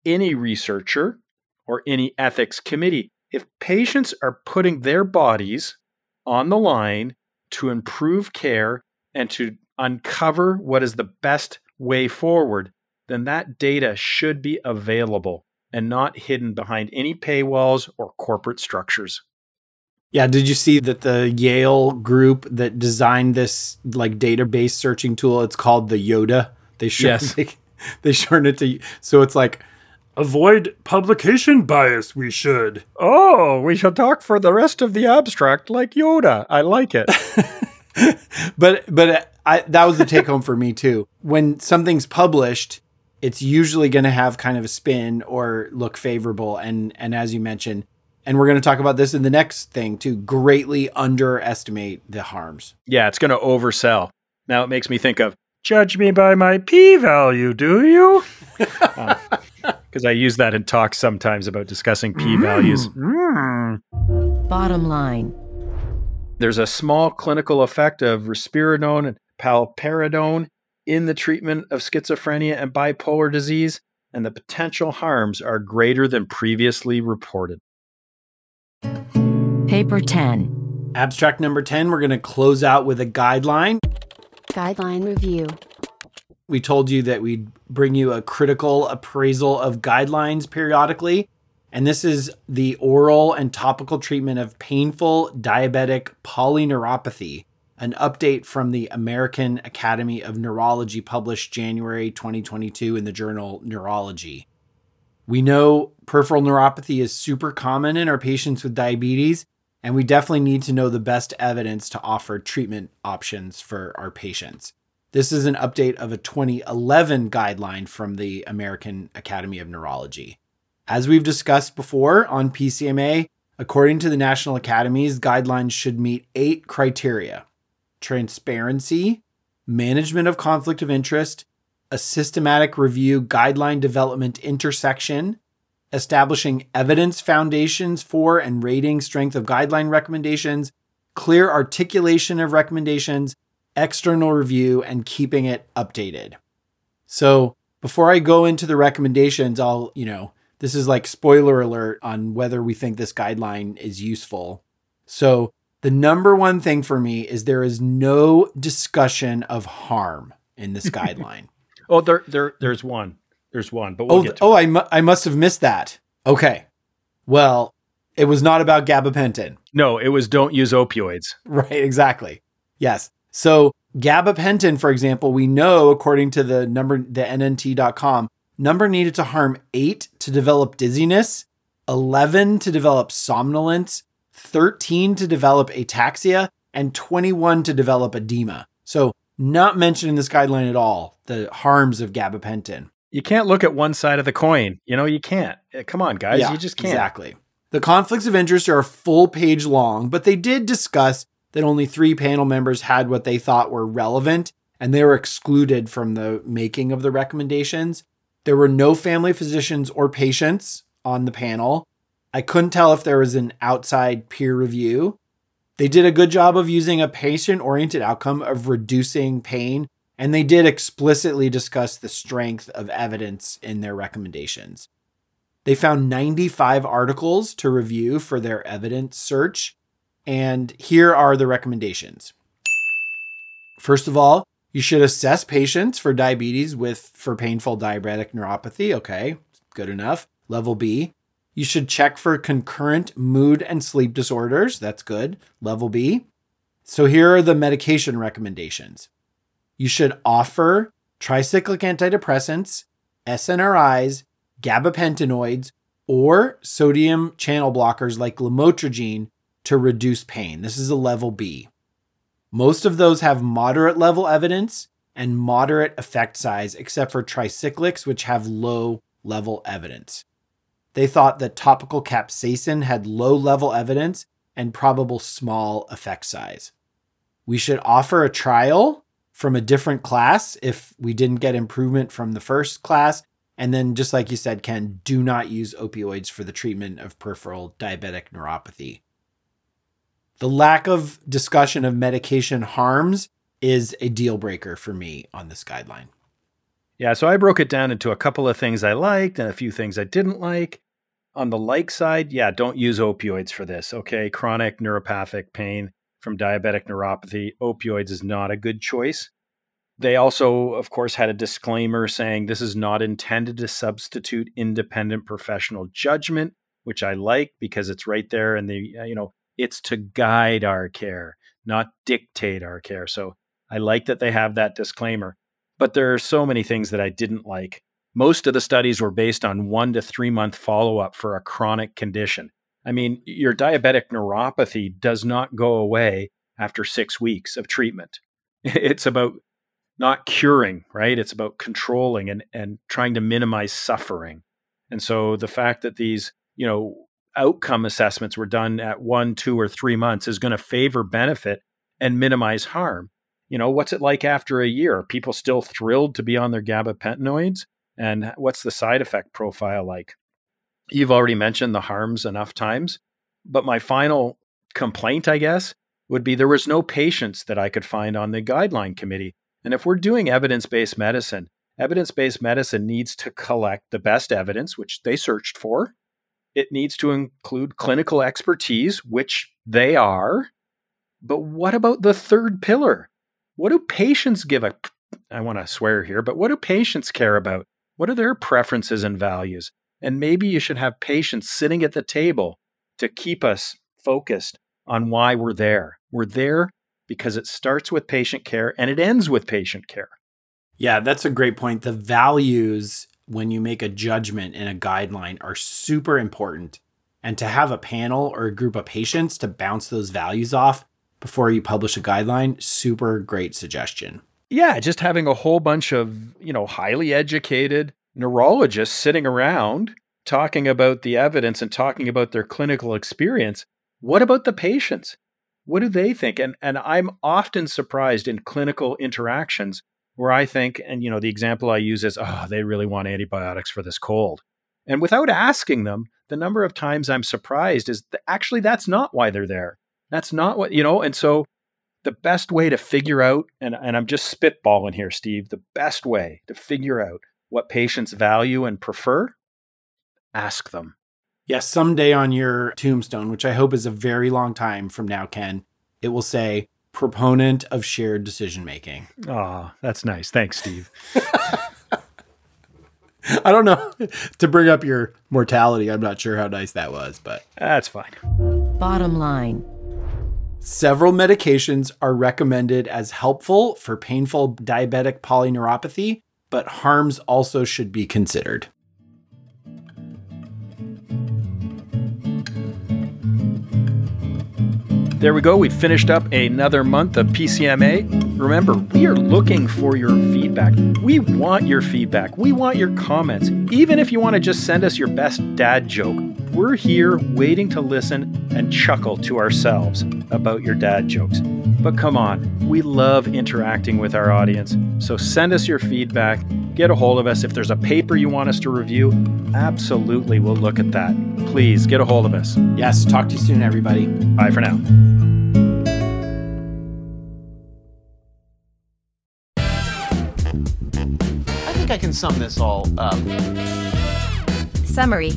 any researcher or any ethics committee. If patients are putting their bodies on the line to improve care and to uncover what is the best way forward, then that data should be available and not hidden behind any paywalls or corporate structures. Yeah, did you see that the Yale group that designed this like database searching tool, it's called the YODA. They shortened, yes. they, they shortened it to, so it's like, avoid publication bias, we should. Oh, we shall talk for the rest of the abstract like Yoda. I like it. but but I, that was the take home for me too. When something's published, it's usually going to have kind of a spin or look favorable. And, and as you mentioned, and we're going to talk about this in the next thing too, greatly underestimate the harms. Yeah, it's going to oversell. Now it makes me think of, judge me by my p-value, do you? Because uh, I use that in talks sometimes about discussing p-values. Mm. Mm. Bottom line. There's a small clinical effect of risperidone and paliperidone in the treatment of schizophrenia and bipolar disease, and the potential harms are greater than previously reported. Paper ten. Abstract number ten, we're going to close out with a guideline. Guideline review. We told you that we'd bring you a critical appraisal of guidelines periodically, and this is the oral and topical treatment of painful diabetic polyneuropathy, an update from the American Academy of Neurology published January twenty twenty-two in the journal Neurology. We know peripheral neuropathy is super common in our patients with diabetes, and we definitely need to know the best evidence to offer treatment options for our patients. This is an update of a twenty eleven guideline from the American Academy of Neurology. As we've discussed before on P C M A, according to the National Academies, guidelines should meet eight criteria: transparency, management of conflict of interest, a systematic review guideline development intersection, establishing evidence foundations for and rating strength of guideline recommendations, clear articulation of recommendations, external review, and keeping it updated. So before I go into the recommendations, I'll, you know, this is like spoiler alert on whether we think this guideline is useful. So the number one thing for me is there is no discussion of harm in this guideline. Oh, there, there, there's one. There's one, but we'll oh, get to oh, it. I, mu- I must have missed that. Okay. Well, it was not about gabapentin. No, it was don't use opioids. Right, exactly. Yes. So gabapentin, for example, we know, according to the number, the N N T dot com, number needed to harm eight to develop dizziness, eleven to develop somnolence, thirteen to develop ataxia, and twenty-one to develop edema. So not mentioned in this guideline at all, the harms of gabapentin. You can't look at one side of the coin. You know, you can't. Come on, guys. Yeah, you just can't. Exactly. The conflicts of interest are a full page long, but they did discuss that only three panel members had what they thought were relevant, and they were excluded from the making of the recommendations. There were no family physicians or patients on the panel. I couldn't tell if there was an outside peer review. They did a good job of using a patient-oriented outcome of reducing pain, and they did explicitly discuss the strength of evidence in their recommendations. They found ninety-five articles to review for their evidence search, and here are the recommendations. First of all, you should assess patients for diabetes with for painful diabetic neuropathy. Okay, good enough. Level B. You should check for concurrent mood and sleep disorders. That's good. Level B. So here are the medication recommendations. You should offer tricyclic antidepressants, S N R Is, gabapentinoids, or sodium channel blockers like lamotrigine to reduce pain. This is a level B. Most of those have moderate level evidence and moderate effect size, except for tricyclics, which have low level evidence. They thought that topical capsaicin had low-level evidence and probable small effect size. We should offer a trial from a different class if we didn't get improvement from the first class. And then, just like you said, Ken, do not use opioids for the treatment of peripheral diabetic neuropathy. The lack of discussion of medication harms is a deal breaker for me on this guideline. Yeah, so I broke it down into a couple of things I liked and a few things I didn't like. On the like side, yeah, don't use opioids for this, okay? Chronic neuropathic pain from diabetic neuropathy, opioids is not a good choice. They also, of course, had a disclaimer saying this is not intended to substitute independent professional judgment, which I like because it's right there and the, you know, it's to guide our care, not dictate our care. So I like that they have that disclaimer. But there are so many things that I didn't like. Most of the studies were based on one to three month follow-up for a chronic condition. I mean, your diabetic neuropathy does not go away after six weeks of treatment. It's about not curing, right? It's about controlling and, and trying to minimize suffering. And so the fact that these, you know, outcome assessments were done at one, two, or three months is going to favor benefit and minimize harm. You know, what's it like after a year? Are people still thrilled to be on their gabapentinoids? And what's the side effect profile like? You've already mentioned the harms enough times, but my final complaint, I guess, would be there was no patients that I could find on the guideline committee. And if we're doing evidence-based medicine, evidence-based medicine needs to collect the best evidence, which they searched for. It needs to include clinical expertise, which they are. But what about the third pillar? What do patients give a, I want to swear here, but what do patients care about? What are their preferences and values? And maybe you should have patients sitting at the table to keep us focused on why we're there. We're there because it starts with patient care and it ends with patient care. Yeah, that's a great point. The values when you make a judgment in a guideline are super important. And to have a panel or a group of patients to bounce those values off before you publish a guideline, super great suggestion. Yeah, just having a whole bunch of, you know, highly educated neurologists sitting around talking about the evidence and talking about their clinical experience. What about the patients? What do they think? And and I'm often surprised in clinical interactions where I think, and you know, the example I use is, oh, they really want antibiotics for this cold. And without asking them, the number of times I'm surprised is that actually that's not why they're there. That's not what, you know, and so the best way to figure out, and, and I'm just spitballing here, Steve, the best way to figure out what patients value and prefer, ask them. Yes, someday on your tombstone, which I hope is a very long time from now, Ken, it will say proponent of shared decision-making. Oh, that's nice. Thanks, Steve. I don't know. To bring up your mortality, I'm not sure how nice that was, but that's fine. Bottom line. Several medications are recommended as helpful for painful diabetic polyneuropathy, but harms also should be considered. There we go. We finished up another month of P C M A. Remember, we are looking for your feedback. We want your feedback. We want your comments. Even if you want to just send us your best dad joke, we're here waiting to listen and chuckle to ourselves about your dad jokes. But come on, we love interacting with our audience. So send us your feedback. Get a hold of us. If there's a paper you want us to review, absolutely, we'll look at that. Please get a hold of us. Yes, talk to you soon, everybody. Bye for now. I think I can sum this all up. Summary.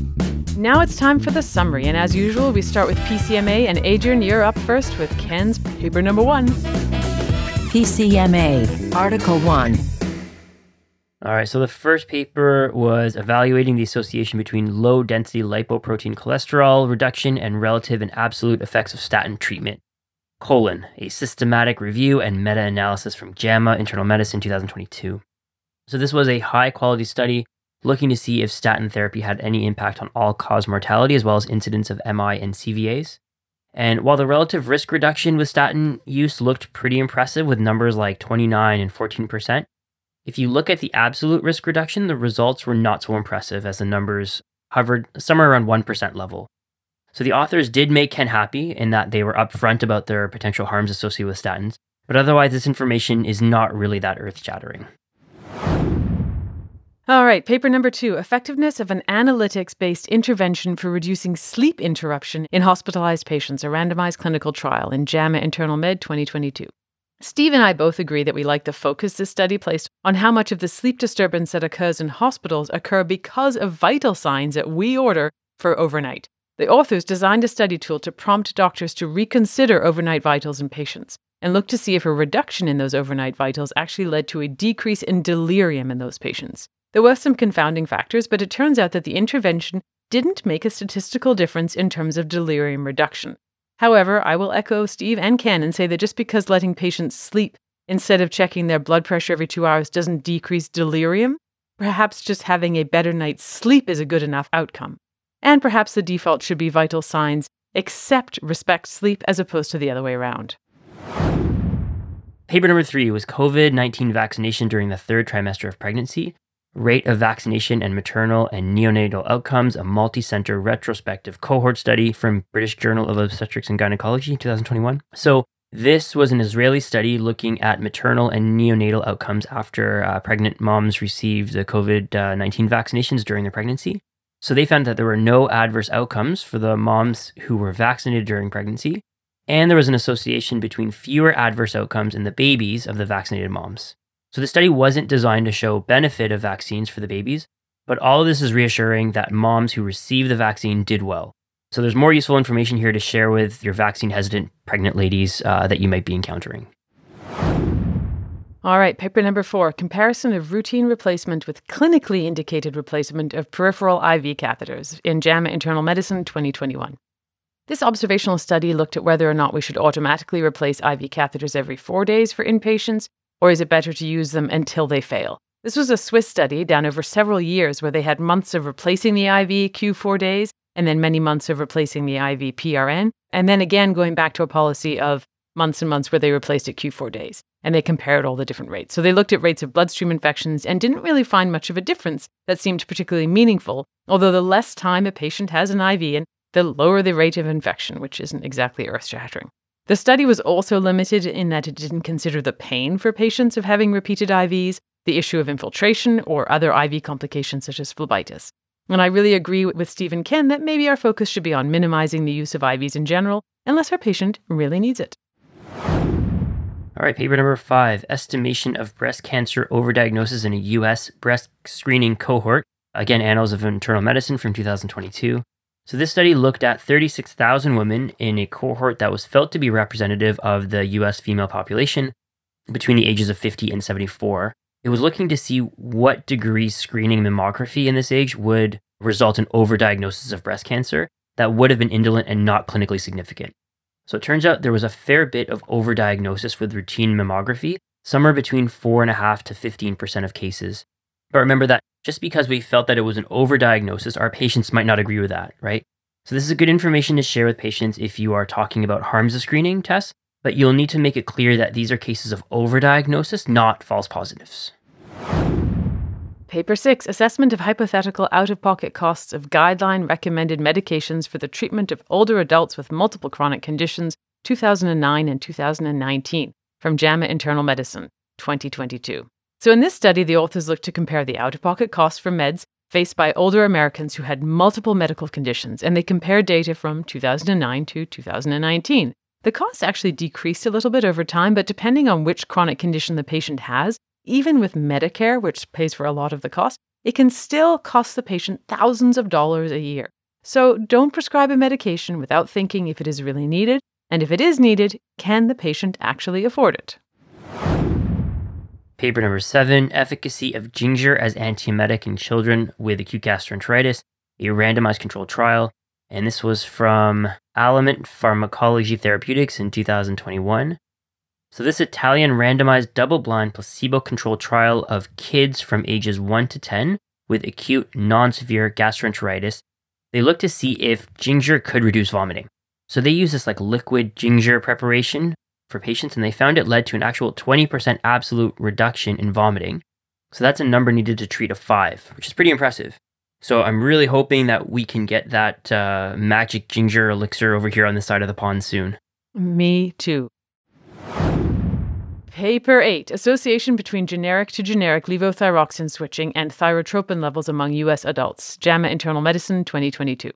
Now it's time for the summary, and as usual, we start with P C M A, and Adrien, you're up first with Ken's paper number one. P C M A, Article one. All right, so the first paper was evaluating the association between low-density lipoprotein cholesterol reduction and relative and absolute effects of statin treatment. Colon, a systematic review and meta-analysis from JAMA, Internal Medicine, two thousand twenty-two. So this was a high-quality study looking to see if statin therapy had any impact on all-cause mortality as well as incidence of M I and C V As. And while the relative risk reduction with statin use looked pretty impressive with numbers like twenty-nine and fourteen percent, if you look at the absolute risk reduction, the results were not so impressive as the numbers hovered somewhere around one percent level. So the authors did make Ken happy in that they were upfront about their potential harms associated with statins, but otherwise this information is not really that earth-shattering. All right, paper number two, effectiveness of an analytics-based intervention for reducing sleep interruption in hospitalized patients, a randomized clinical trial in JAMA Internal Med twenty twenty-two. Steve and I both agree that we like the focus this study placed on how much of the sleep disturbance that occurs in hospitals occur because of vital signs that we order for overnight. The authors designed a study tool to prompt doctors to reconsider overnight vitals in patients and look to see if a reduction in those overnight vitals actually led to a decrease in delirium in those patients. There were some confounding factors, but it turns out that the intervention didn't make a statistical difference in terms of delirium reduction. However, I will echo Steve and Ken and say that just because letting patients sleep instead of checking their blood pressure every two hours doesn't decrease delirium, perhaps just having a better night's sleep is a good enough outcome. And perhaps the default should be vital signs, except respect sleep as opposed to the other way around. Paper number three was COVID nineteen vaccination during the third trimester of pregnancy, rate of vaccination and maternal and neonatal outcomes, a multi-center retrospective cohort study from British Journal of Obstetrics and Gynecology, two thousand twenty-one. So this was an Israeli study looking at maternal and neonatal outcomes after uh, pregnant moms received the COVID nineteen uh, vaccinations during their pregnancy. So they found that there were no adverse outcomes for the moms who were vaccinated during pregnancy, and there was an association between fewer adverse outcomes in the babies of the vaccinated moms. So the study wasn't designed to show benefit of vaccines for the babies, but all of this is reassuring that moms who received the vaccine did well. So there's more useful information here to share with your vaccine-hesitant pregnant ladies uh, that you might be encountering. All right, paper number four, comparison of routine replacement with clinically indicated replacement of peripheral I V catheters in JAMA Internal Medicine twenty twenty-one. This observational study looked at whether or not we should automatically replace I V catheters every four days for inpatients, or is it better to use them until they fail? This was a Swiss study done over several years where they had months of replacing the I V Q four days, and then many months of replacing the I V P R N, and then again going back to a policy of months and months where they replaced it Q four days, and they compared all the different rates. So they looked at rates of bloodstream infections and didn't really find much of a difference that seemed particularly meaningful, although the less time a patient has an I V in, the lower the rate of infection, which isn't exactly earth-shattering. The study was also limited in that it didn't consider the pain for patients of having repeated I Vs, the issue of infiltration, or other I V complications such as phlebitis. And I really agree with Steve and Ken that maybe our focus should be on minimizing the use of I Vs in general, unless our patient really needs it. All right, paper number five, estimation of breast cancer overdiagnosis in a U S breast screening cohort. Again, Annals of Internal Medicine from two thousand twenty-two. So this study looked at thirty-six thousand women in a cohort that was felt to be representative of the U S female population between the ages of fifty and seventy-four. It was looking to see what degree screening mammography in this age would result in overdiagnosis of breast cancer that would have been indolent and not clinically significant. So it turns out there was a fair bit of overdiagnosis with routine mammography, somewhere between four point five to fifteen percent of cases. But remember that just because we felt that it was an overdiagnosis, our patients might not agree with that, right? So this is good information to share with patients if you are talking about harms of screening tests, but you'll need to make it clear that these are cases of overdiagnosis, not false positives. Paper six, assessment of hypothetical out-of-pocket costs of guideline-recommended medications for the treatment of older adults with multiple chronic conditions, two thousand nine and two thousand nineteen, from JAMA Internal Medicine, twenty twenty-two. So in this study, the authors looked to compare the out-of-pocket costs for meds faced by older Americans who had multiple medical conditions, and they compared data from two thousand nine to two thousand nineteen. The costs actually decreased a little bit over time, but depending on which chronic condition the patient has, even with Medicare, which pays for a lot of the cost, it can still cost the patient thousands of dollars a year. So don't prescribe a medication without thinking if it is really needed, and if it is needed, can the patient actually afford it? Paper number seven, efficacy of ginger as antiemetic in children with acute gastroenteritis, a randomized controlled trial. And this was from Aliment Pharmacology Therapeutics in two thousand twenty-one. So this Italian randomized double-blind placebo-controlled trial of kids from ages one to ten with acute non-severe gastroenteritis, they looked to see if ginger could reduce vomiting. So they used this like liquid ginger preparation for patients, and they found it led to an actual twenty percent absolute reduction in vomiting. So that's a number needed to treat of five, which is pretty impressive. So I'm really hoping that we can get that uh, magic ginger elixir over here on this side of the pond soon. Me too. Paper eight, association between generic to generic levothyroxine switching and thyrotropin levels among U S adults, JAMA Internal Medicine twenty twenty-two.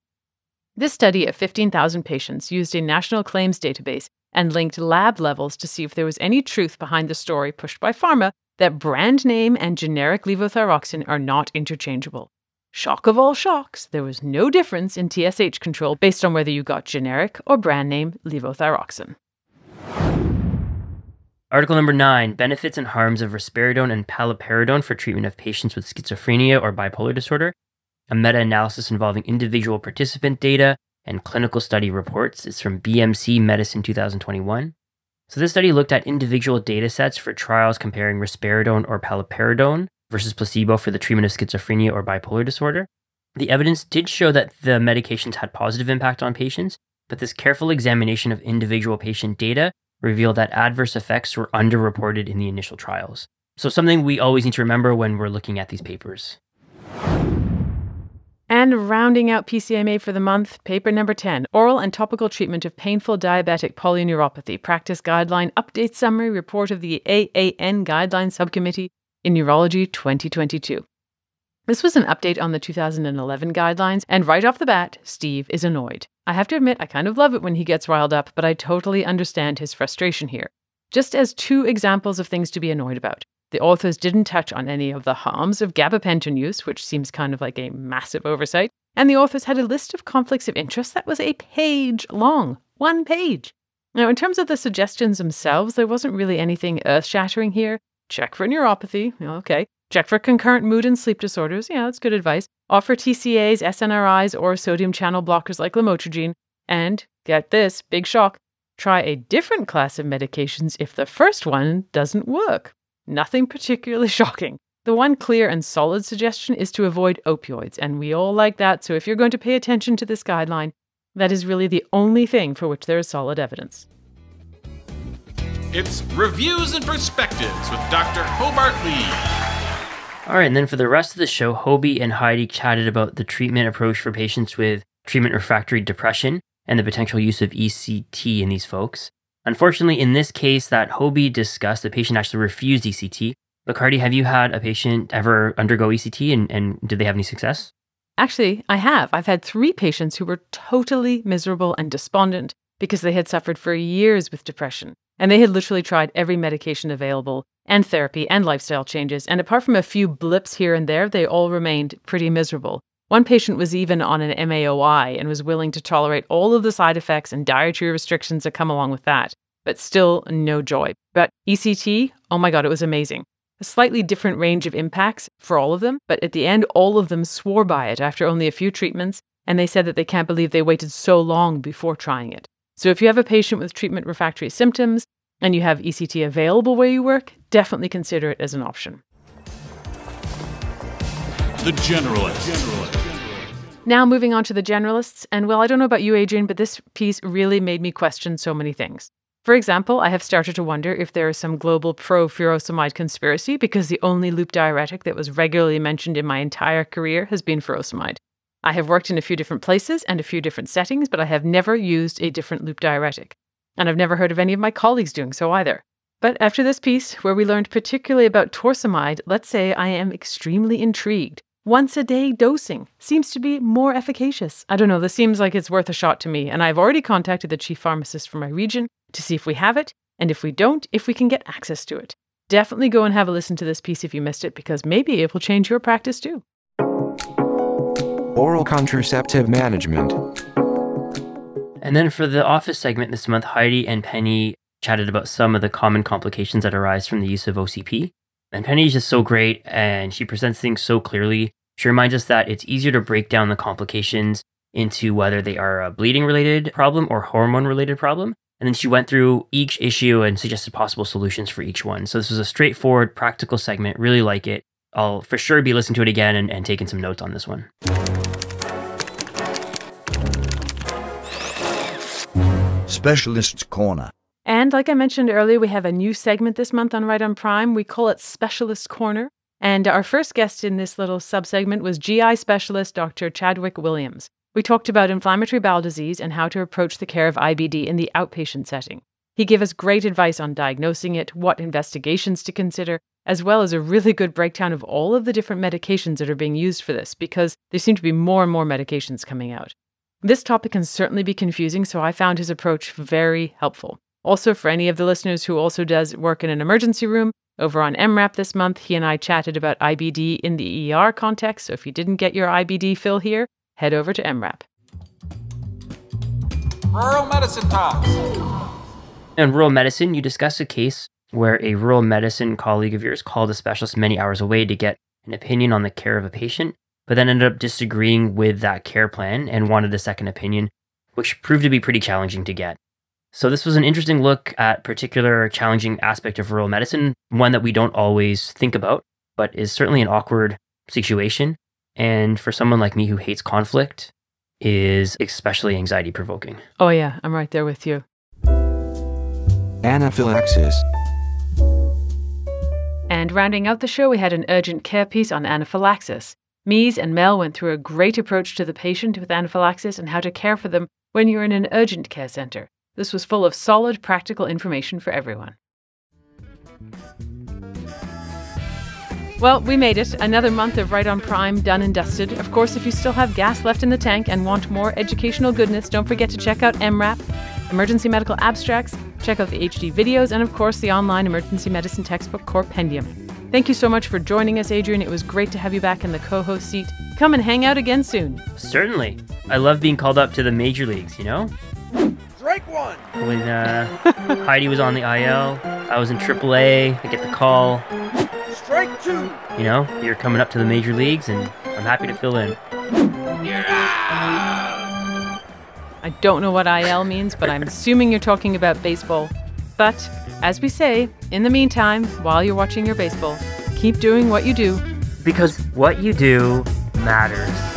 This study of fifteen thousand patients used a national claims database and linked lab levels to see if there was any truth behind the story pushed by pharma that brand name and generic levothyroxine are not interchangeable. Shock of all shocks, there was no difference in T S H control based on whether you got generic or brand name levothyroxine. Article number nine, benefits and harms of risperidone and paliperidone for treatment of patients with schizophrenia or bipolar disorder, a meta-analysis involving individual participant data and clinical study reports. It's from B M C Medicine two thousand twenty-one. So this study looked at individual data sets for trials comparing risperidone or paliperidone versus placebo for the treatment of schizophrenia or bipolar disorder. The evidence did show that the medications had positive impact on patients, but this careful examination of individual patient data revealed that adverse effects were underreported in the initial trials. So something we always need to remember when we're looking at these papers. And rounding out P C M A for the month, paper number ten, Oral and Topical Treatment of Painful Diabetic Polyneuropathy, Practice Guideline Update Summary Report of the A A N Guideline Subcommittee in Neurology twenty twenty-two. This was an update on the two thousand eleven guidelines, and right off the bat, Steve is annoyed. I have to admit, I kind of love it when he gets riled up, but I totally understand his frustration here. Just as two examples of things to be annoyed about. The authors didn't touch on any of the harms of gabapentin use, which seems kind of like a massive oversight, and the authors had a list of conflicts of interest that was a page long. One page! Now, in terms of the suggestions themselves, there wasn't really anything earth-shattering here. Check for neuropathy, okay. Check for concurrent mood and sleep disorders, yeah, that's good advice. Offer T C As, S N R Is, or sodium channel blockers like lamotrigine, and, get this, big shock, try a different class of medications if the first one doesn't work. Nothing particularly shocking. The one clear and solid suggestion is to avoid opioids, and we all like that, so if you're going to pay attention to this guideline, that is really the only thing for which there is solid evidence. It's Reviews and Perspectives with Doctor Hobart Lee. All right, and then for the rest of the show, Hobie and Heidi chatted about the treatment approach for patients with treatment refractory depression and the potential use of E C T in these folks. Unfortunately, in this case that Hobie discussed, the patient actually refused E C T. But Cardy, have you had a patient ever undergo E C T, and, and did they have any success? Actually, I have. I've had three patients who were totally miserable and despondent because they had suffered for years with depression. And they had literally tried every medication available and therapy and lifestyle changes. And apart from a few blips here and there, they all remained pretty miserable. One patient was even on an M A O I and was willing to tolerate all of the side effects and dietary restrictions that come along with that, but still no joy. But E C T, oh my God, it was amazing. A slightly different range of impacts for all of them, but at the end, all of them swore by it after only a few treatments, and they said that they can't believe they waited so long before trying it. So if you have a patient with treatment refractory symptoms and you have E C T available where you work, definitely consider it as an option. The Generalist. Generalist. Now moving on to the generalists, and well, I don't know about you, Adrien, but this piece really made me question so many things. For example, I have started to wonder if there is some global pro-furosemide conspiracy because the only loop diuretic that was regularly mentioned in my entire career has been furosemide. I have worked in a few different places and a few different settings, but I have never used a different loop diuretic. And I've never heard of any of my colleagues doing so either. But after this piece, where we learned particularly about torsemide, let's say I am extremely intrigued. Once-a-day dosing seems to be more efficacious. I don't know, this seems like it's worth a shot to me, and I've already contacted the chief pharmacist for my region to see if we have it, and if we don't, if we can get access to it. Definitely go and have a listen to this piece if you missed it, because maybe it will change your practice too. Oral contraceptive management. And then for the office segment this month, Heidi and Penny chatted about some of the common complications that arise from the use of O C P. And Penny is just so great, and she presents things so clearly. She reminds us that it's easier to break down the complications into whether they are a bleeding-related problem or hormone-related problem. And then she went through each issue and suggested possible solutions for each one. So this was a straightforward, practical segment. Really like it. I'll for sure be listening to it again and, and taking some notes on this one. Specialist's Corner. And like I mentioned earlier, we have a new segment this month on Right on Prime. We call it Specialist Corner. And our first guest in this little subsegment was G I specialist Doctor Chadwick Williams. We talked about inflammatory bowel disease and how to approach the care of I B D in the outpatient setting. He gave us great advice on diagnosing it, what investigations to consider, as well as a really good breakdown of all of the different medications that are being used for this, because there seem to be more and more medications coming out. This topic can certainly be confusing, so I found his approach very helpful. Also, for any of the listeners who also does work in an emergency room, over on EM:RAP this month, he and I chatted about I B D in the E R context, so if you didn't get your I B D fill here, head over to EM:RAP. Rural Medicine Talks. In rural medicine, you discuss a case where a rural medicine colleague of yours called a specialist many hours away to get an opinion on the care of a patient, but then ended up disagreeing with that care plan and wanted a second opinion, which proved to be pretty challenging to get. So this was an interesting look at particular challenging aspect of rural medicine, one that we don't always think about, but is certainly an awkward situation. And for someone like me who hates conflict, is especially anxiety provoking. Oh yeah, I'm right there with you. Anaphylaxis. And rounding out the show, we had an urgent care piece on anaphylaxis. Mies and Mel went through a great approach to the patient with anaphylaxis and how to care for them when you're in an urgent care center. This was full of solid, practical information for everyone. Well, we made it. Another month of Right on Prime done and dusted. Of course, if you still have gas left in the tank and want more educational goodness, don't forget to check out EM:RAP, Emergency Medical Abstracts, check out the H D videos, and of course, the online emergency medicine textbook, Corpendium. Thank you so much for joining us, Adrien. It was great to have you back in the co-host seat. Come and hang out again soon. Certainly. I love being called up to the major leagues, you know? Strike one! When uh, Heidi was on the I L, I was in triple A, I get the call. Strike two! You know, you're coming up to the major leagues, and I'm happy to fill in. You're out! I don't know what I L means, but I'm assuming you're talking about baseball. But, as we say, in the meantime, while you're watching your baseball, keep doing what you do. Because what you do matters.